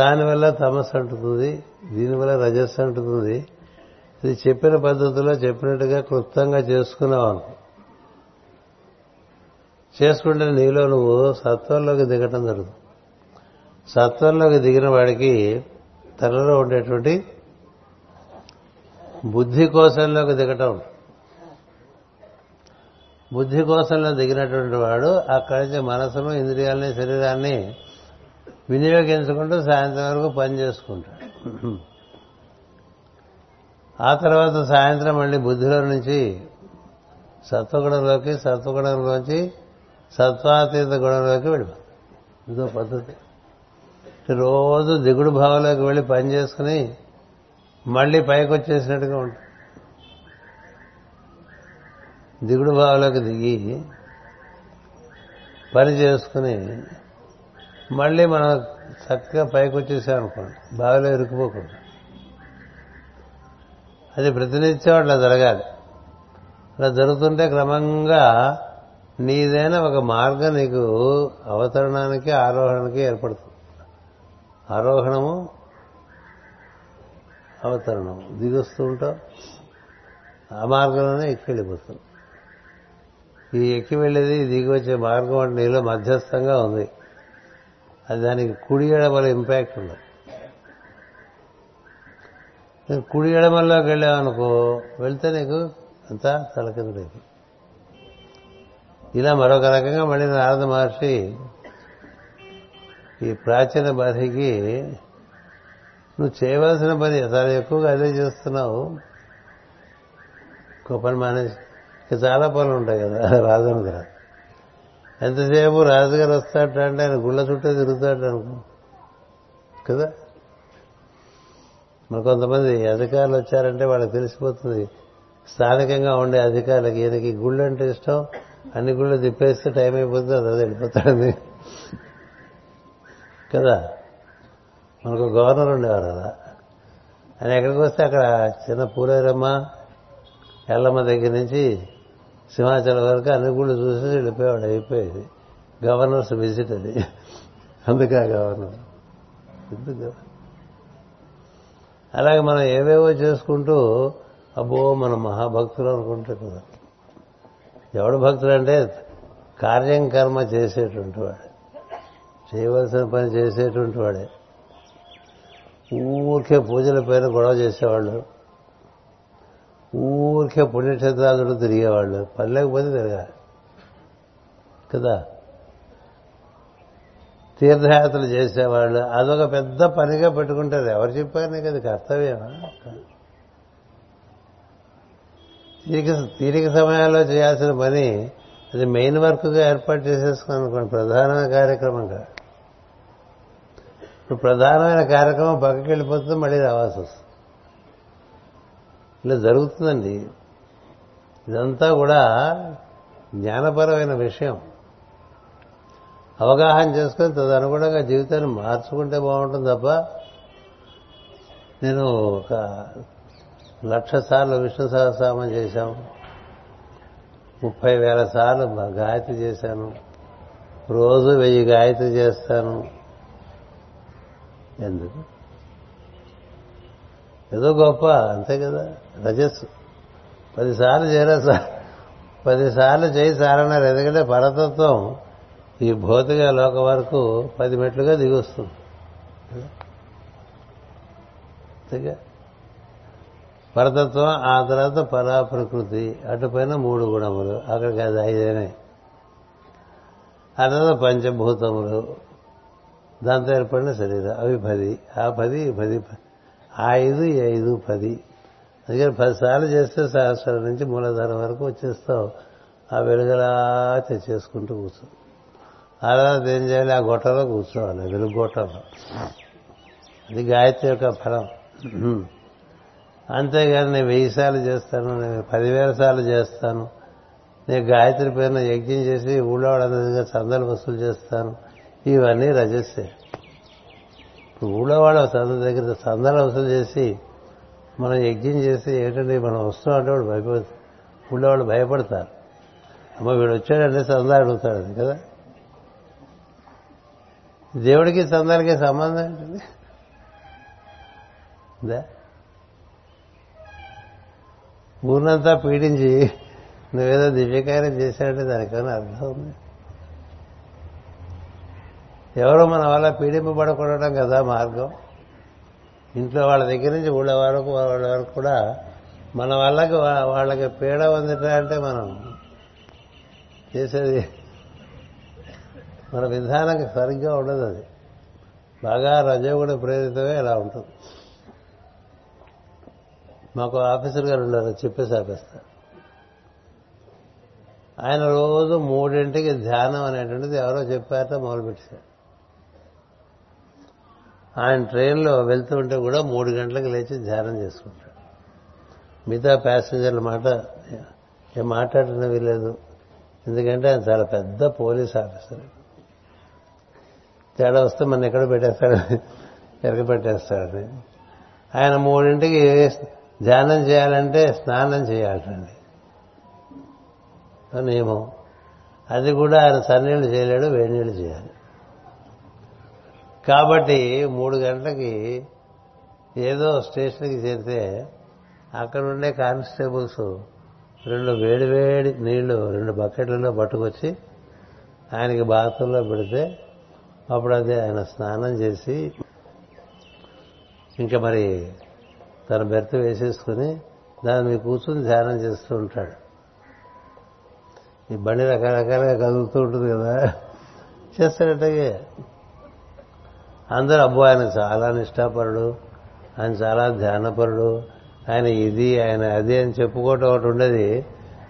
దానివల్ల తమస్సు అంటుతుంది, దీనివల్ల రజస్సు అంటుతుంది. ఇది చెప్పిన పద్ధతిలో చెప్పినట్టుగా క్లుప్తంగా చేసుకున్నావు, చేసుకుంటే నీలో నువ్వు సత్వంలోకి దిగటం జరుగుతుంది. సత్వంలోకి దిగిన వాడికి తనలో ఉండేటువంటి బుద్ధి కోశంలోకి దిగటం. బుద్ధి కోశంలో దిగినటువంటి వాడు అక్కడి నుంచి మనసును, ఇంద్రియాలని, శరీరాన్ని వినియోగించుకుంటూ సాయంత్రం వరకు పని చేసుకుంటాడు. ఆ తర్వాత సాయంత్రం మళ్ళీ బుద్ధిలో నుంచి సత్వగుణంలోకి, సత్వగుణంలోంచి సత్వాతీత గుణంలోకి వెళ్ళిపోతాం. ఇదో పద్ధతి. రోజు దిగుడు భావంలోకి వెళ్ళి పని చేసుకుని మళ్ళీ పైకి వచ్చేసినట్టుగా ఉంటుంది. దిగుడు భావంలోకి దిగి పని చేసుకుని మళ్ళీ మనం చక్కగా పైకి వచ్చేసామనుకోండి, బావిలో ఇరుక్కుపోకుండా. అది ప్రతినిత్యం అట్లా జరగాలి. అలా జరుగుతుంటే క్రమంగా నీదైన ఒక మార్గం నీకు అవతరణానికి, ఆరోహణకి ఏర్పడుతుంది. ఆరోహణము, అవతరణము. దిగొస్తూ ఉంటాం, ఆ మార్గంలోనే ఎక్కి వెళ్ళిపోతుంది. ఈ ఎక్కి వెళ్ళేది దిగి వచ్చే మార్గం అంటే నీలో మధ్యస్థంగా ఉంది. అది దానికి కుడి ఎడమల ఇంపాక్ట్ ఉండదు. కుడి ఎడమల్లోకి వెళ్ళామనుకో, వెళ్తే నీకు అంతా తలకిందు. ఇలా మరొక రకంగా మళ్ళీ నారద మహర్షి ఈ ప్రాచీన బాధికి నువ్వు చేయవలసిన పని చాలా ఎక్కువగా అదే చేస్తున్నావు, ఇంకో పని మానేసి. చాలా పనులు ఉంటాయి కదా రాజును కదా, ఎంతసేపు రాజుగారు వస్తాడట అంటే ఆయన గుళ్ళ చుట్టూ తిరుగుతాడు అనుకో కదా. మరి కొంతమంది అధికారులు వచ్చారంటే వాళ్ళకి తెలిసిపోతుంది, స్థానికంగా ఉండే అధికారులకి ఈయనకి గుళ్ళు అంటే ఇష్టం, అన్ని గుళ్ళు తిప్పేస్తే టైం అయిపోతుంది, అది వెళ్ళిపోతాడని కదా. మనకు గవర్నర్ ఉండేవారు అలా, ఆయన ఎక్కడికి వస్తే అక్కడ చిన్న పూలేరమ్మ ఎల్లమ్మ దగ్గర నుంచి సింహాచలం వరకు అన్ని గుళ్ళు చూసేసి వెళ్ళిపోయాడు, అయిపోయేది. గవర్నర్స్ విజిట్ అది. అందుకే గవర్నర్. ఎందుకు అలాగే మనం ఏవేవో చేసుకుంటూ అబ్బో మనం మహాభక్తులు అనుకుంటే కదా. ఎవడు భక్తుడు అంటే కార్యం కర్మ చేసేటువంటి వాడు, చేయవలసిన పని చేసేటువంటి వాడే. ఊరికే పూజల పేరు గొడవ చేసేవాళ్ళు, ఊరికే పుణ్యక్షేత్రాలు తిరిగేవాళ్ళు, పని లేకపోతే తిరగాలి కదా. తీర్థయాత్రలు చేసేవాళ్ళు అదొక పెద్ద పనిగా పెట్టుకుంటారు. ఎవరు చెప్పారు నీకు అది కర్తవ్యమా? తీరిక సమయాల్లో చేయాల్సిన పని అది. మెయిన్ వర్క్గా ఏర్పాటు చేసేసుకున్నాను అనుకోండి, ప్రధానమైన కార్యక్రమం కాదు. ఇప్పుడు ప్రధానమైన కార్యక్రమం పక్కకి వెళ్ళిపోతుంది, మళ్ళీ రావాల్సి వస్తుంది. ఇలా జరుగుతుందండి. ఇదంతా కూడా జ్ఞానపరమైన విషయం. అవగాహన చేసుకొని తదనుగుణంగా జీవితాన్ని మార్చుకుంటే బాగుంటుంది తప్ప, నేను ఒక 1,00,000 సార్లు విష్ణు సహస్రనామం చేశాము, 30,000 సార్లు గాయత్రి చేశాను, రోజు 1000 గాయత్రి చేస్తాను ఎందుకు? ఏదో గొప్ప అంతే కదా. రజస్సు 10 సార్లు చేయరా సార్, 10 సార్లు చేయి సార్ అన్నారు. ఎందుకంటే పరతత్వం ఈ భౌతిక లోకం వరకు 10 మెట్లుగా దిగొస్తుంది అంతేగా. పరతత్వం, ఆ తర్వాత పరాప్రకృతి, అటుపైన 3 గుణములు, అక్కడికి అది 5 అయినాయి. ఆ తర్వాత పంచభూతములు, దాంతో ఏర్పడిన శరీరం, అవి 10. ఆ 10, 10, ఆ 5, 5, 10. అందుకని 10 సార్లు చేస్తే సహస్రం నుంచి మూలాధారం వరకు వచ్చేస్తావు. ఆ వెలుగులా తెచ్చేసుకుంటూ కూర్చో. ఆ తర్వాత ఏం చేయాలి? ఆ గొట్టలో కూర్చోవాలి, వెలుగు గొట్టలో. అది గాయత్రి యొక్క ఫలం. అంతేగాని నేను 1000 సార్లు చేస్తాను, నేను 10,000 సార్లు చేస్తాను, నేను గాయత్రి పేరున యజ్ఞం చేసి ఊళ్ళో వాళ్ళందరికీ చందాలు వసూలు చేస్తాను, ఇవన్నీ రజస్సే. ఇప్పుడు ఊళ్ళో వాళ్ళ దగ్గర చందాలు వసూలు చేసి మనం యజ్ఞం చేసి ఏంటంటే మనం వస్తున్నామంటే వాడు భయపడతారు, ఊళ్ళో వాళ్ళు భయపడతారు. అమ్మ వీడు వచ్చాడంటే చందా అడుగుతాడు అది కదా. దేవుడికి చందాలకి సంబంధం ఏంటండి? ఊరినంతా పీడించి నువ్వేదో దివ్యకార్యం చేశాడంటే దానికన్నా అర్థం ఉంది. ఎవరో మన వల్ల పీడింపబడకూడటం కదా మార్గం. ఇంట్లో వాళ్ళ దగ్గర నుంచి ఊళ్ళ వరకు వాళ్ళ వరకు కూడా మన వాళ్ళకి వాళ్ళకి పీడ పొందటం అంటే మనం చేసేది మన విధానం సరిగ్గా ఉండదు. అది బాగా రజోగుణ ప్రేరితమే ఇలా ఉంటుంది. మాకు ఆఫీసర్ గారు ఉన్నారు, చెప్పేసి ఆపేస్తారు. ఆయన రోజు 3 గంటలకి ధ్యానం అనేటువంటిది ఎవరో చెప్పారో మొదలుపెట్టారు. ఆయన ట్రైన్లో వెళ్తూ ఉంటే కూడా 3 గంటలకు లేచి ధ్యానం చేసుకుంటాడు. మిగతా ప్యాసింజర్ల ఏం మాట్లాడటం వీలేదు, ఎందుకంటే ఆయన చాలా పెద్ద పోలీస్ ఆఫీసర్. తేడా వస్తే మన ఎక్కడ ఎరగబెట్టేస్తాడని. ఆయన 3 గంటలకి ధ్యానం చేయాలంటే స్నానం చేయాలండి నియమం. అది కూడా ఆయన సన్నీళ్ళు చేయలేడు, వేడినీళ్ళు చేయాలి. కాబట్టి 3 గంటలకి ఏదో స్టేషన్కి చేరితే అక్కడ ఉండే కానిస్టేబుల్స్ 2 వేడివేడి నీళ్లు 2 బకెట్లలో పట్టుకొచ్చి ఆయనకి బాత్రూంలో పెడితే అప్పుడు అది ఆయన స్నానం చేసి ఇంకా మరి తన బెర్త్ వేసేసుకుని దాని మీద కూర్చుని ధ్యానం చేస్తూ ఉంటాడు. ఈ బండి రకరకాలుగా కదులుతూ ఉంటుంది కదా, చేస్తాడటగా అందరూ అబ్బో ఆయన చాలా నిష్ఠాపరుడు, ఆయన చాలా ధ్యానపరుడు, ఆయన ఇది ఆయన అది అని చెప్పుకోవటం ఒకటి ఉండేది.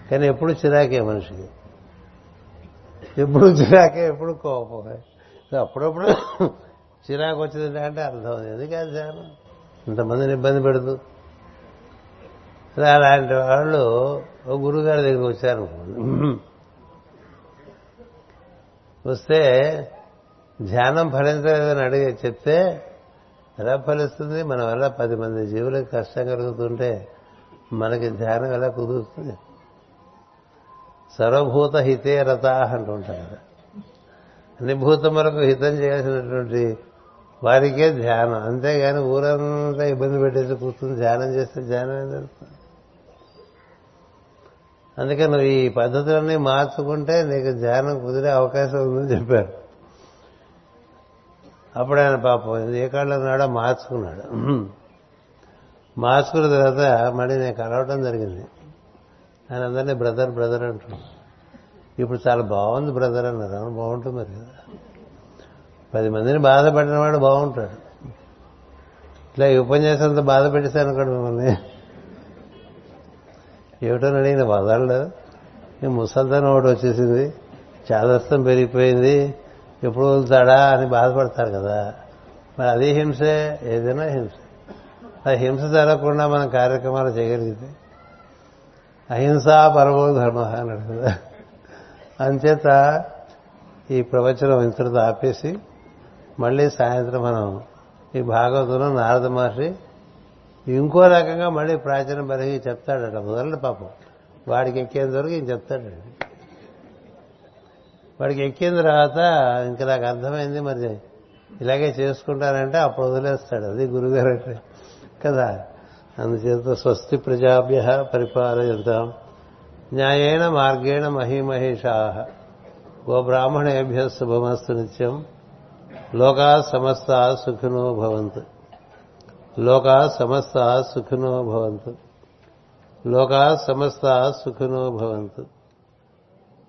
కానీ ఎప్పుడు చిరాకే మనిషికి, ఎప్పుడు చిరాకే, ఎప్పుడు కోపమే. అప్పుడప్పుడు చిరాకు వచ్చిందంటే అంటే అర్థం ఉంది ఎందుకని ధ్యానం ఇంతమందిని ఇబ్బంది పెడుతూ. అలాంటి వాళ్ళు ఓ గురువుగారి దగ్గరికి వచ్చారు. వస్తే ధ్యానం ఫలించలేదని అడిగి చెప్తే ఎలా ఫలిస్తుంది? మనం వల్ల 10 మంది జీవులకు కష్టం కలుగుతుంటే మనకి ధ్యానం ఎలా కుదురుతుంది? సర్వభూత హితే రథా అంటూ ఉంటారు కదా. అన్ని భూతములకు హితం చేయాల్సినటువంటి వారికే ధ్యానం. అంతేగాని ఊరంతా ఇబ్బంది పెట్టేసి కూర్చుని ధ్యానం చేస్తే ధ్యానం ఏం జరుగుతుంది? అందుకే నువ్వు ఈ పద్ధతులన్నీ మార్చుకుంటే నీకు ధ్యానం కుదిరే అవకాశం ఉందని చెప్పారు. అప్పుడు ఆయన పాపం ఏ కాళ్ళ నాడో మార్చుకున్నాడు. మార్చుకున్న తర్వాత మళ్ళీ నేను కలవటం జరిగింది. ఆయన అందరినీ బ్రదర్ బ్రదర్ అంటున్నాను. ఇప్పుడు చాలా బాగుంది బ్రదర్ అన్నారు. అవును బాగుంటుంది మరి కదా, 10 మందిని బాధ పెట్టినవాడు బాగుంటాడు. ఇట్లా ఈ ఉపన్యాసంతో బాధ పెట్టేశాను కూడా మిమ్మల్ని ఏమిటో అడిగిన వదలడు. ఈ ముసల్దాన్ ఒకటి వచ్చేసింది, చాదస్తం పెరిగిపోయింది, ఎప్పుడు వదులుతాడా అని బాధపడతారు కదా. మరి అది హింసే, ఏదైనా హింసే. ఆ హింస జరగకుండా మనం కార్యక్రమాలు చేయగలిగితే అహింసా పరమో ధర్మ అన్నాడు కదా. అంచేత ఈ ప్రవచనం ఇంతటితో ఆపేసి మళ్ళీ సాయంత్రం మనం ఈ భాగవతంలో నారద మహర్షి ఇంకో రకంగా మళ్ళీ ప్రాచీన బరిగి చెప్తాడట. మొదలు పాపం వాడికి ఎక్కేంత వరకు ఇంక చెప్తాడండి. వాడికి ఎక్కిన తర్వాత ఇంకా నాకు అర్థమైంది మరి ఇలాగే చేసుకుంటానంటే అప్పుడు వదిలేస్తాడు. అది గురుగారు అంటే కదా. అందుచేత స్వస్తి ప్రజాభ్య పరిపాలయంతాం న్యాయేన మార్గేణ మహిమహేషాః గోబ్రాహ్మణేభ్య శుభమస్తు నిత్యం. లోకా సమస్తా సుఖినో భవంతు. లోకా సమస్తా సుఖినో భవంతు. లోకా సమస్తా సుఖినో భవంతు.